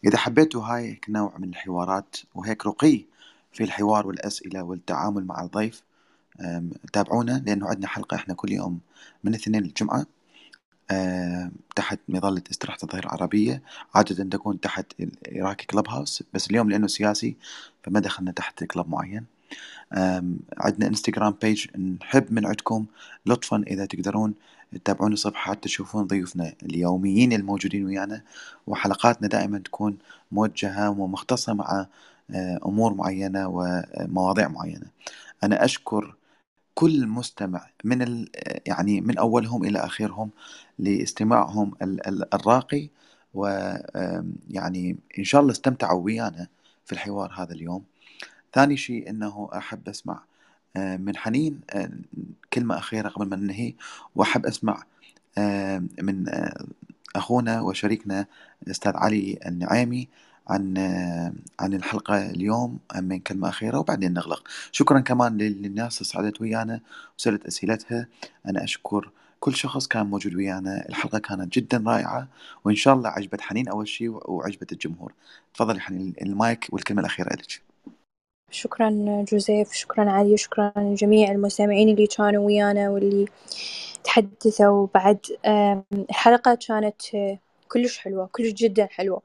إذا حبيتوا هيك نوع من الحوارات وهيك رقي في الحوار والأسئلة والتعامل مع الضيف، تابعونا، لأنه عندنا حلقة إحنا كل يوم من الاثنين للجمعة تحت مظلة استراحة الظهير العربية. عادة تكون تحت العراقي كلب هاوس، بس اليوم لأنه سياسي فما دخلنا تحت كلب معين. عندنا انستغرام بيج، نحب من عندكم لطفا إذا تقدرون تتابعون الصفحة حتى تشوفون ضيوفنا اليوميين الموجودين ويانا، وحلقاتنا دائما تكون موجهة ومختصة مع أمور معينة ومواضيع معينة. أنا أشكر كل مستمع من ال يعني من أولهم إلى آخرهم لاستماعهم الراقي، ويعني إن شاء الله استمتعوا ويانا في الحوار هذا اليوم. ثاني شيء أنه أحب أسمع من حنين كلمة أخيرة قبل ما ننهي، وأحب أسمع من أخونا وشريكنا الأستاذ علي النعيمي عن عن الحلقة اليوم، من كلمة أخيرة وبعدين نغلق. شكرا كمان للناس اللي صعدت ويانا وسألت أسئلتها. أنا أشكر كل شخص كان موجود ويانا، الحلقة كانت جدا رائعة، وإن شاء الله عجبت حنين أول شيء وعجبت الجمهور. تفضل حنين، المايك والكلمة الأخيرة لك. شكرا جوزيف، شكرا علي، شكرا لجميع المستمعين اللي كانوا ويانا واللي تحدثوا. بعد الحلقة كانت كلش حلوة، كلش جدا حلوة.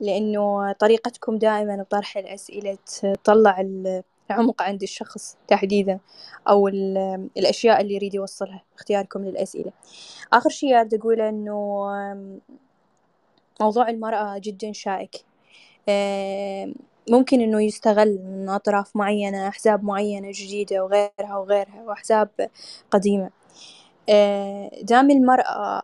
لأنه طريقتكم دائما بطرح الأسئلة تطلع العمق عند الشخص تحديدا أو الأشياء اللي يريد يوصلها. اختياركم للأسئلة. آخر شيء أريد أقوله أنه موضوع المرأة جدا شائك، ممكن أنه يستغل من أطراف معينة، أحزاب معينة جديدة وغيرها وغيرها وأحزاب قديمة. دام المرأة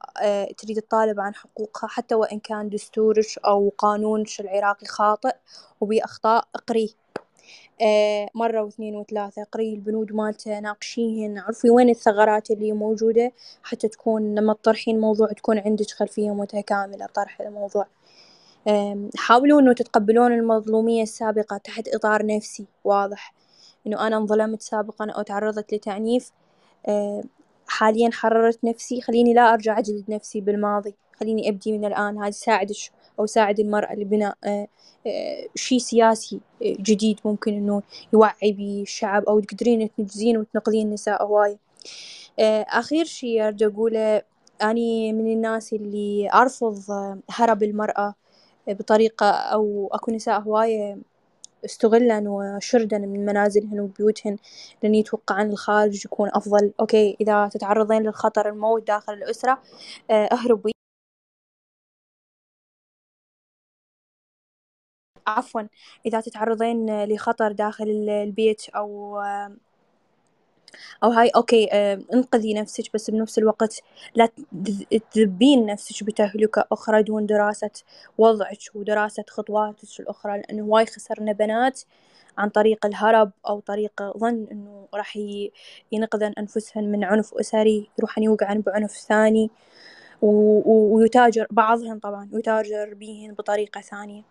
تريد تطالب عن حقوقها حتى وإن كان دستورك أو قانونك العراقي خاطئ وبأخطاء، اقريه مرة واثنين وثلاثة، اقري البنود مالته، ناقشيهن، عرفي وين الثغرات اللي موجودة حتى تكون لما تطرحين موضوع تكون عندك خلفية متكاملة طرح الموضوع. حاولوا أنه تتقبلون المظلومية السابقة تحت إطار نفسي واضح، أنه أنا انظلمت سابقا أو تعرضت لتعنيف، حاليا حررت نفسي، خليني لا أرجع أجلد نفسي بالماضي، خليني أبدي من الآن. هذا ساعدك أو ساعد المرأة لبناء شيء سياسي جديد ممكن أنه يوعي بالشعب، أو تقدرين تنجزين وتنقذين النساء هواية. أخير شيء أريد أقوله، أنا من الناس اللي أرفض هرب المرأة بطريقة أو أكو نساء هواية استغلن وشردن من منازلهن وبيوتهن لأن يتوقعن الخارج يكون أفضل. أوكي، إذا تتعرضين للخطر الموت داخل الأسرة أهربي، عفوا إذا تتعرضين لخطر داخل البيت أو أو هاي أوكي انقذي نفسك، بس بنفس الوقت لا تذبين نفسك بتهلكة أخرى دون دراسة وضعك ودراسة خطواتك الأخرى، لأنه هواي خسرنا بنات عن طريق الهرب أو طريق ظن أنه راح ينقذن أنفسهن من عنف أسري، يروحن يوقعن بعنف ثاني ويتاجر بعضهن، طبعا يتاجر بيهن بطريقة ثانية.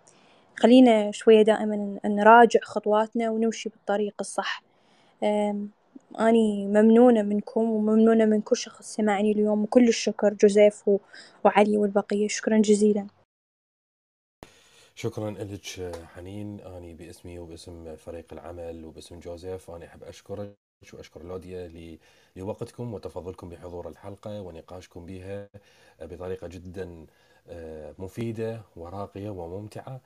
خلينا شوية دائما نراجع خطواتنا ونمشي بالطريق الصح. أني ممنونة منكم وممنونة من كل شخص سمعني اليوم، وكل الشكر جوزيف وعلي والبقية، شكرا جزيلا. شكرا لك حنين. أني باسمي وباسم فريق العمل وباسم جوزيف أنا أحب أشكرك وأشكر لوديا لوقتكم وتفضلكم بحضور الحلقة ونقاشكم بها بطريقة جدا مفيدة وراقية وممتعة،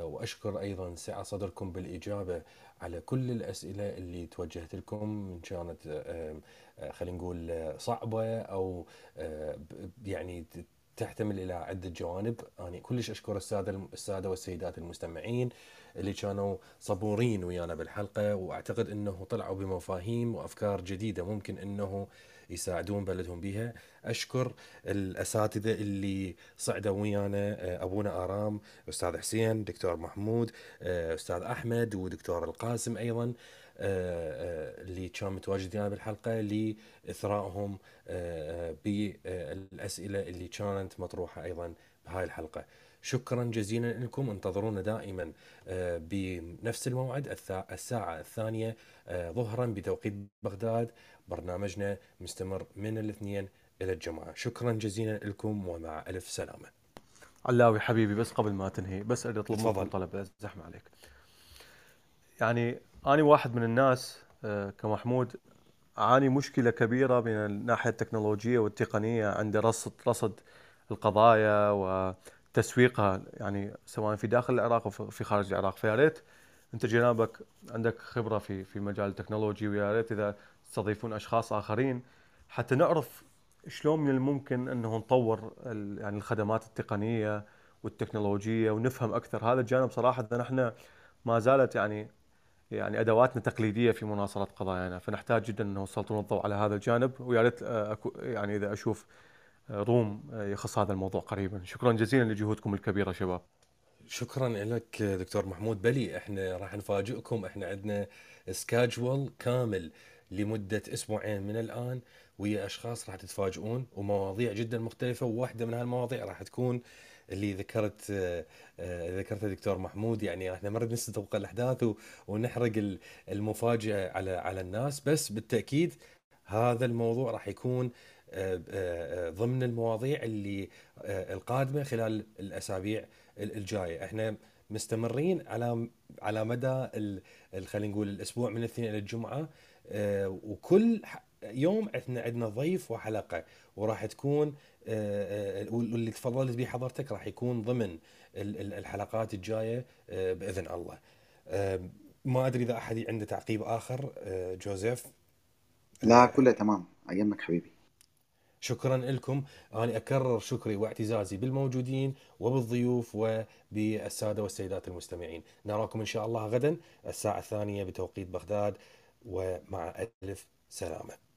وأشكر أيضا سعة صدركم بالإجابة على كل الأسئلة اللي توجهت لكم، إن كانت خلينا نقول صعبة أو يعني تحتمل إلى عدة جوانب. أنا يعني كلش أشكر السادة السادة والسيدات المستمعين اللي كانوا صبورين ويانا بالحلقة، وأعتقد أنه طلعوا بمفاهيم وأفكار جديدة ممكن أنه يساعدون بلدهم بها. أشكر الأساتذة اللي صعدوا ويانا، أبونا آرام، أستاذ حسين، دكتور محمود، أستاذ أحمد، ودكتور القاسم أيضا اللي كانوا متواجدين بالحلقة، لإثرائهم بالأسئلة اللي كانت مطروحة أيضا بهاي الحلقة. شكرا جزيلا لكم، انتظرونا دائما بنفس الموعد الساعة الثانية ظهرا بتوقيت بغداد. برنامجنا مستمر من الاثنين إلى الجمعة. شكرا جزيلا لكم ومع ألف سلامة. علاوي حبيبي، بس قبل ما تنهي بس أريد أطلب منكم طلب، زحمة عليك. يعني أنا واحد من الناس كمحمود أعاني مشكلة كبيرة من الناحية التكنولوجية والتقنية، عندي رصد رصد القضايا و تسويقها، يعني سواء في داخل العراق وفي خارج العراق. فيا ريت انت جنابك عندك خبره في في مجال التكنولوجي، ويا ريت اذا تستضيفون اشخاص اخرين حتى نعرف شلون من الممكن انه نطور يعني الخدمات التقنيه والتكنولوجيه ونفهم اكثر هذا الجانب. صراحه نحن ما زالت يعني يعني ادواتنا تقليديه في مناصره قضايانا، فنحتاج جدا انه تسلطون الضوء على هذا الجانب، ويا ريت يعني اذا اشوف روم يخص هذا الموضوع قريبا. شكرا جزيلا لجهودكم الكبيره شباب. شكرا لك دكتور محمود. بلي احنا راح نفاجئكم، احنا عندنا سكاجول كامل لمده اسبوعين من الان ويا اشخاص راح تتفاجئون، ومواضيع جدا مختلفه، وواحده من هالمواضيع راح تكون اللي ذكرت ذكرتها دكتور محمود. يعني احنا ما نريد نستبق الاحداث ونحرق المفاجاه على على الناس، بس بالتاكيد هذا الموضوع راح يكون ضمن المواضيع اللي القادمه خلال الاسابيع الجايه. احنا مستمرين على على مدى خلينا نقول الاسبوع من الاثنين الى الجمعه، وكل يوم احنا عندنا ضيف وحلقه، وراح تكون واللي تفضلت به حضرتك راح يكون ضمن الحلقات الجايه باذن الله. ما ادري اذا احد عنده تعقيب اخر جوزيف؟ لا كله تمام، ايامك حبيبي. شكرا لكم، انا اكرر شكري واعتزازي بالموجودين وبالضيوف وبالساده والسيدات المستمعين. نراكم ان شاء الله غدا الساعه الثانيه بتوقيت بغداد، ومع الف سلامه.